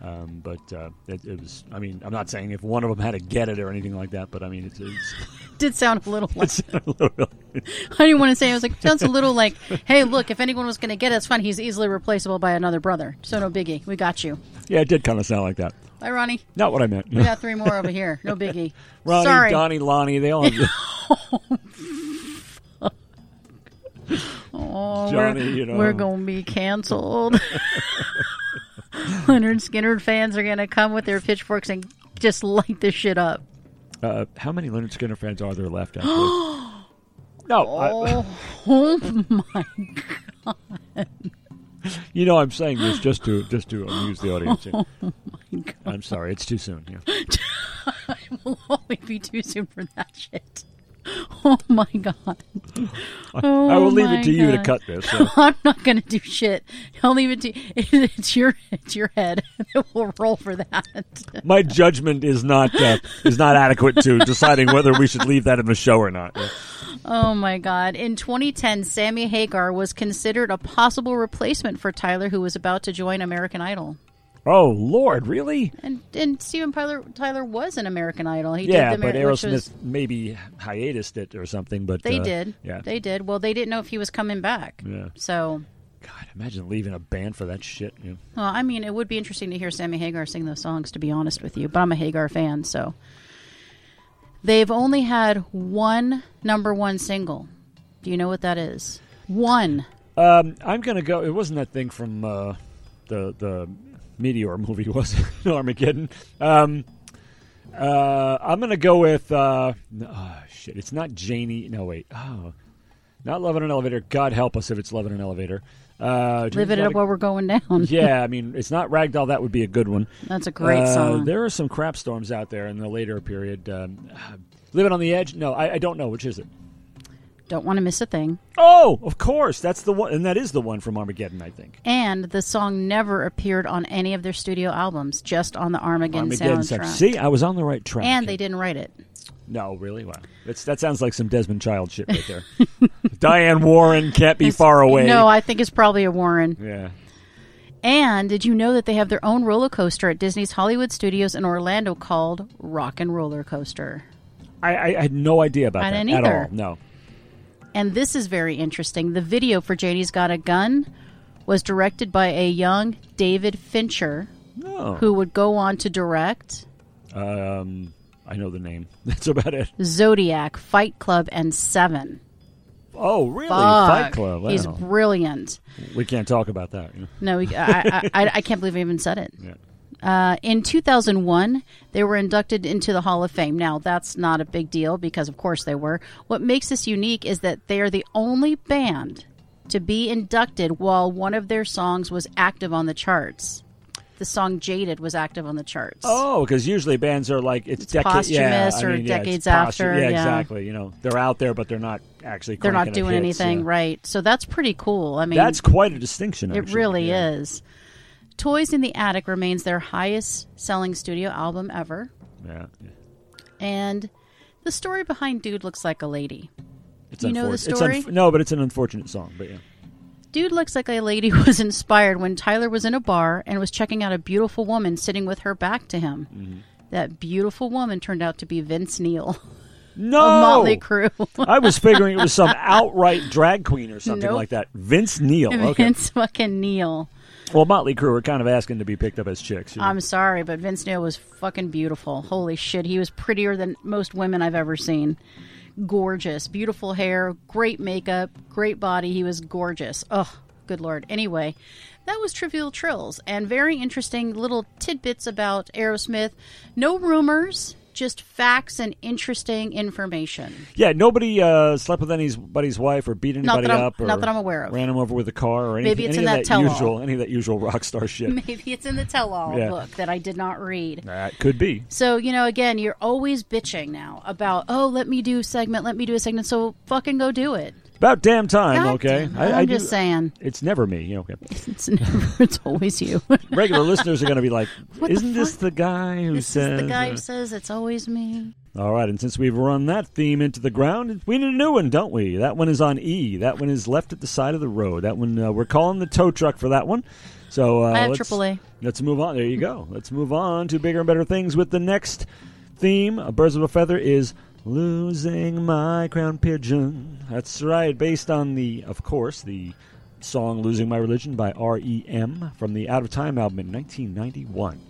um, but uh, it, it was. I mean, I'm not saying if one of them had to get it or anything like that, but I mean, it's, it's did sound a little like. A little, I didn't want to say. I was like, it sounds a little like, hey, look, if anyone was going to get it, it's fine. He's easily replaceable by another brother, so no biggie. We got you. Yeah, it did kind of sound like that. Bye, Ronnie. Not what I meant. We got three more over here. No biggie. Ronnie, Sorry. Donnie, Lonnie, they all. Have Oh, Johnny, we're, you know. We're going to be canceled. Lynyrd Skynyrd fans are going to come with their pitchforks and just light this shit up. Uh, how many Lynyrd Skynyrd fans are there left? After? no. Oh, I, oh my God. You know, I'm saying this just to just to amuse the audience. Oh my God. I'm sorry, it's too soon. Yeah. It will always be too soon for that shit. Oh, my God. Oh I will leave it to God. You to cut this. So. I'm not going to do shit. I'll leave it to you. It's your, it's your head. It will roll for that. My judgment is not uh, is not adequate to deciding whether we should leave that in the show or not. Yeah. Oh, my God. In twenty ten, Sammy Hagar was considered a possible replacement for Tyler, who was about to join American Idol. Oh, Lord, really? And and Steven Tyler, Tyler was an American Idol. He yeah, did the Mar- but Aerosmith was, maybe hiatused it or something. But They uh, did. Yeah. They did. Well, they didn't know if he was coming back. Yeah. So. God, imagine leaving a band for that shit. Yeah. Well, I mean, it would be interesting to hear Sammy Hagar sing those songs, to be honest with you. But I'm a Hagar fan, so. They've only had one number one single. Do you know what that is? One. Um, I'm going to go. It wasn't that thing from uh, the the... Meteor movie, was it? Armageddon. Um, uh, I'm going to go with... Uh, oh, shit. It's not Janie. No, wait. Oh, not Love in an Elevator. God help us if it's Love in an Elevator. Uh, Live it up while we're going down. Yeah, I mean, it's not Ragdoll. That would be a good one. That's a great uh, song. There are some crap storms out there in the later period. Um, Living on the Edge? No, I, I don't know. Which is it? Don't want to miss a thing. Oh, of course. That's the one. And that is the one from Armageddon, I think. And the song never appeared on any of their studio albums, just on the Armageddon, Armageddon soundtrack. soundtrack. See, I was on the right track. And they didn't write it. No, really? Wow. It's, that sounds like some Desmond Child shit right there. Diane Warren can't be it's, far away. No, I think it's probably a Warren. Yeah. And did you know that they have their own roller coaster at Disney's Hollywood Studios in Orlando called Rock and Roller Coaster? I, I, I had no idea about I that didn't at either. all. No. And this is very interesting. The video for Janie's Got a Gun was directed by a young David Fincher, oh. who would go on to direct... Um, I know the name. That's about it. Zodiac, Fight Club, and Seven. Oh, really? Fuck. Fight Club. Wow. He's brilliant. We can't talk about that. You know? No, we, I, I, I can't believe I even said it. Yeah. Uh, in two thousand one, they were inducted into the Hall of Fame. Now, that's not a big deal because, of course, they were. What makes this unique is that they are the only band to be inducted while one of their songs was active on the charts. the song Jaded was active on the charts. Oh, because usually bands are like, it's, it's deca- posthumous yeah, or I mean, yeah, decades after. Posth- yeah, yeah, exactly. You know, they're out there, but they're not actually They're not doing hits, anything, yeah. right. So that's pretty cool. I mean, that's quite a distinction, actually. It really yeah. is. Toys in the Attic remains their highest-selling studio album ever. Yeah. And the story behind Dude Looks Like a Lady. It's you unfor- know the story? It's un- no, but it's an unfortunate song, but yeah. Dude Looks Like a Lady was inspired when Tyler was in a bar and was checking out a beautiful woman sitting with her back to him. Mm-hmm. That beautiful woman turned out to be Vince Neil. No! Of Motley Crue. I was figuring it was some outright drag queen or something nope. like that. Vince Neil. Okay. Vince fucking Neil. Well, Motley Crue were kind of asking to be picked up as chicks. You know? I'm sorry, but Vince Neil was fucking beautiful. Holy shit. He was prettier than most women I've ever seen. Gorgeous, beautiful hair, great makeup, great body. He was gorgeous. Oh, good Lord. Anyway, that was Trivial Trills and very interesting little tidbits about Aerosmith. No rumors, just facts and interesting information. Yeah, nobody uh, slept with anybody's wife or beat anybody up. Or not that I'm aware of. Ran him over with a car or anything. Maybe it's any in that, that tell-all. Usual, any of that usual rock star shit. Maybe it's in the tell-all yeah. book that I did not read. That could be. So, you know, again, you're always bitching now about, oh, let me do a segment, let me do a segment, so fucking go do it. About damn time, God okay? Damn I, I'm I do, just saying. It's never me. Okay. It's never. It's always you. Regular listeners are going to be like, what isn't the this the guy who this says... This is the guy who says it's always me. All right, and since we've run that theme into the ground, we need a new one, don't we? That one is on E. That one is left at the side of the road. That one, uh, we're calling the tow truck for that one. So uh, I have let's, triple A. Let's move on. There you go. Let's move on to bigger and better things with the next theme. Birds of a Feather is... Losing My Crown Pigeon. That's right, based on the, of course, the song Losing My Religion by R E M from the Out of Time album in nineteen ninety-one.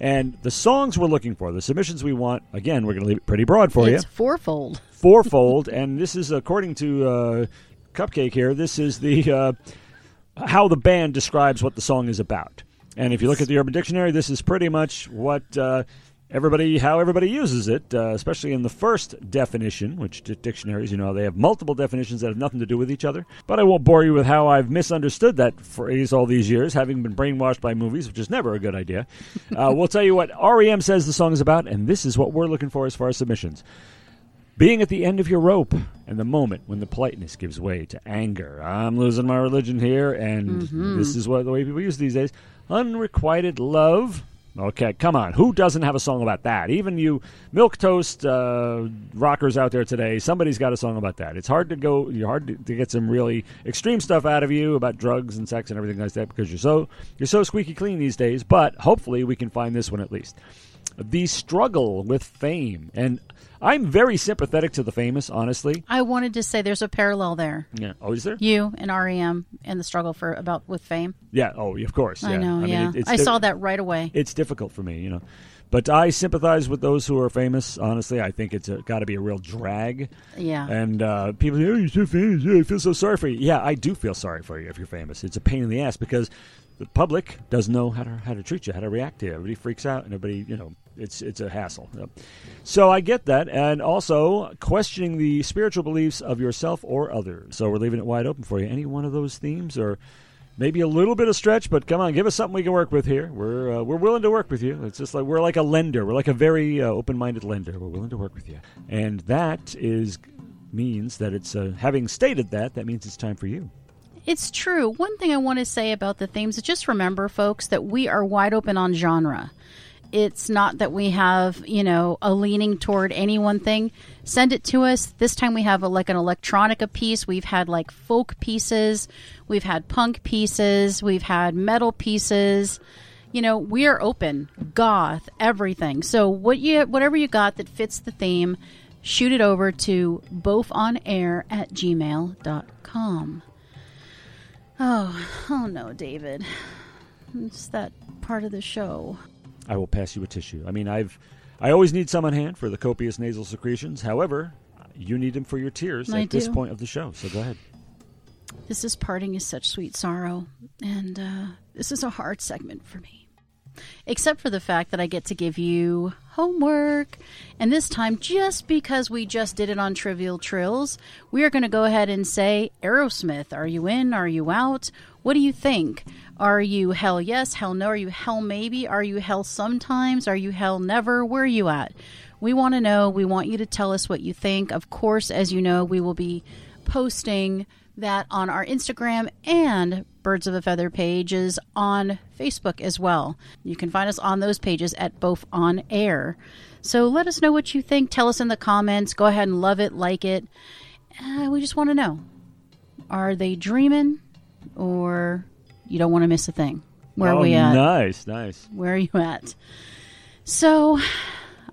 And the songs we're looking for, the submissions we want, again, we're going to leave it pretty broad for it's you. It's fourfold. Fourfold, and this is, according to uh, Cupcake here, this is the uh, how the band describes what the song is about. And if you look at the Urban Dictionary, this is pretty much what... Uh, Everybody, how everybody uses it, uh, especially in the first definition, which d- dictionaries, you know, they have multiple definitions that have nothing to do with each other. But I won't bore you with how I've misunderstood that phrase all these years, having been brainwashed by movies, which is never a good idea. Uh, we'll tell you what R E M says the song is about, and this is what we're looking for as far as submissions. Being at the end of your rope and the moment when the politeness gives way to anger. I'm losing my religion here, and mm-hmm. this is what the way people use it these days. Unrequited love. Okay, come on. Who doesn't have a song about that? Even you milquetoast uh, rockers out there today, somebody's got a song about that. It's hard to go. You're hard to, to get some really extreme stuff out of you about drugs and sex and everything like that because you're so you're so squeaky clean these days. But hopefully, we can find this one at least. The struggle with fame, and I'm very sympathetic to the famous. Honestly, I wanted to say there's a parallel there. Yeah. Oh, is there? You and R E M and the struggle for about with fame. Yeah. Oh, of course. Yeah. I know. I yeah. Mean, it, it's I di- saw that right away. It's difficult for me, you know, but I sympathize with those who are famous. Honestly, I think it's got to be a real drag. Yeah. And uh, people say, "Oh, you're so famous. I feel so sorry for you." Yeah, I do feel sorry for you if you're famous. It's a pain in the ass because the public doesn't know how to how to treat you, how to react to you. Everybody freaks out, and everybody, you know. It's it's a hassle. So I get that. And also questioning the spiritual beliefs of yourself or others. So we're leaving it wide open for you. Any one of those themes or maybe a little bit of stretch, but come on, give us something we can work with here. We're uh, we're willing to work with you. It's just like we're like a lender. We're like a very uh, open-minded lender. We're willing to work with you. And that is means that it's, uh, having stated that, that means it's time for you. It's true. One thing I want to say about the themes is just remember, folks, that we are wide open on genre. It's not that we have, you know, a leaning toward any one thing. Send it to us. This time we have a, like an electronica piece. We've had like folk pieces. We've had punk pieces. We've had metal pieces. You know, we are open, goth, everything. So what you, whatever you got that fits the theme, shoot it over to bofonair at gmail dot com. Oh, oh no, David. It's that part of the show. I will pass you a tissue. I mean, I've, I always need some on hand for the copious nasal secretions. However, you need them for your tears I at do. This point of the show. So go ahead. This is Parting is Such Sweet Sorrow, and uh, this is a hard segment for me. Except for the fact that I get to give you homework. And this time, just because we just did it on Trivial Trills, we are going to go ahead and say, Aerosmith, are you in? Are you out? What do you think? Are you hell yes, hell no? Are you hell maybe? Are you hell sometimes? Are you hell never? Where are you at? We want to know. We want you to tell us what you think. Of course, as you know, we will be posting that on our Instagram and Birds of a Feather pages on Facebook as well. You can find us on those pages at both on air. So let us know what you think. Tell us in the comments. Go ahead and love it, like it. Uh, we just want to know. Are they dreaming, or you don't want to miss a thing? Where oh, are we at? Nice, nice. Where are you at? So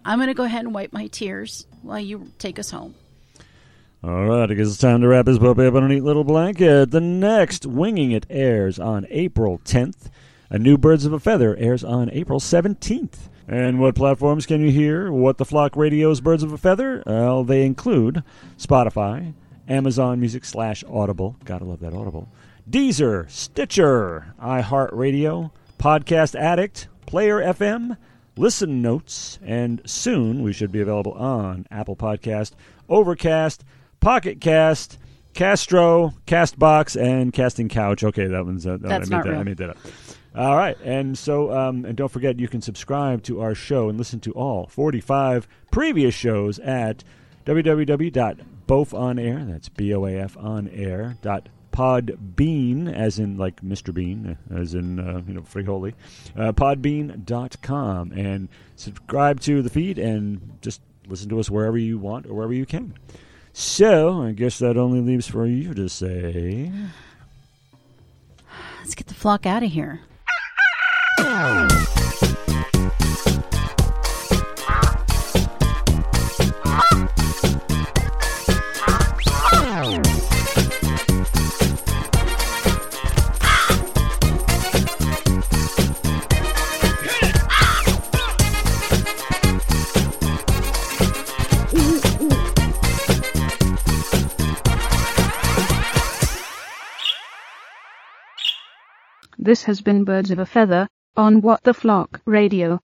I'm going to go ahead and wipe my tears while you take us home. All right, I guess it's time to wrap this puppy up on a neat little blanket. The next Winging It airs on April tenth. A new Birds of a Feather airs on April seventeenth. And what platforms can you hear What the Flock Radio's Birds of a Feather? Well, they include Spotify, Amazon Music slash Audible. Gotta love that Audible. Deezer, Stitcher, iHeartRadio, Podcast Addict, Player F M, Listen Notes, and soon we should be available on Apple Podcast, Overcast, Pocket Cast, Castro, Castbox, and Casting Couch. Okay, that one's uh, that's I made not that, real. I made that up. All right, and so um, and don't forget you can subscribe to our show and listen to all forty-five previous shows at w w w dot boaf on air. That's B O A F on air. Dot Podbean, as in like Mister Bean, as in uh, you know Frijoli. Uh, Podbean dot com, and subscribe to the feed and just listen to us wherever you want or wherever you can. So, I guess that only leaves for you to say... Let's get the flock out of here. This has been Birds of a Feather, on What the Flock Radio.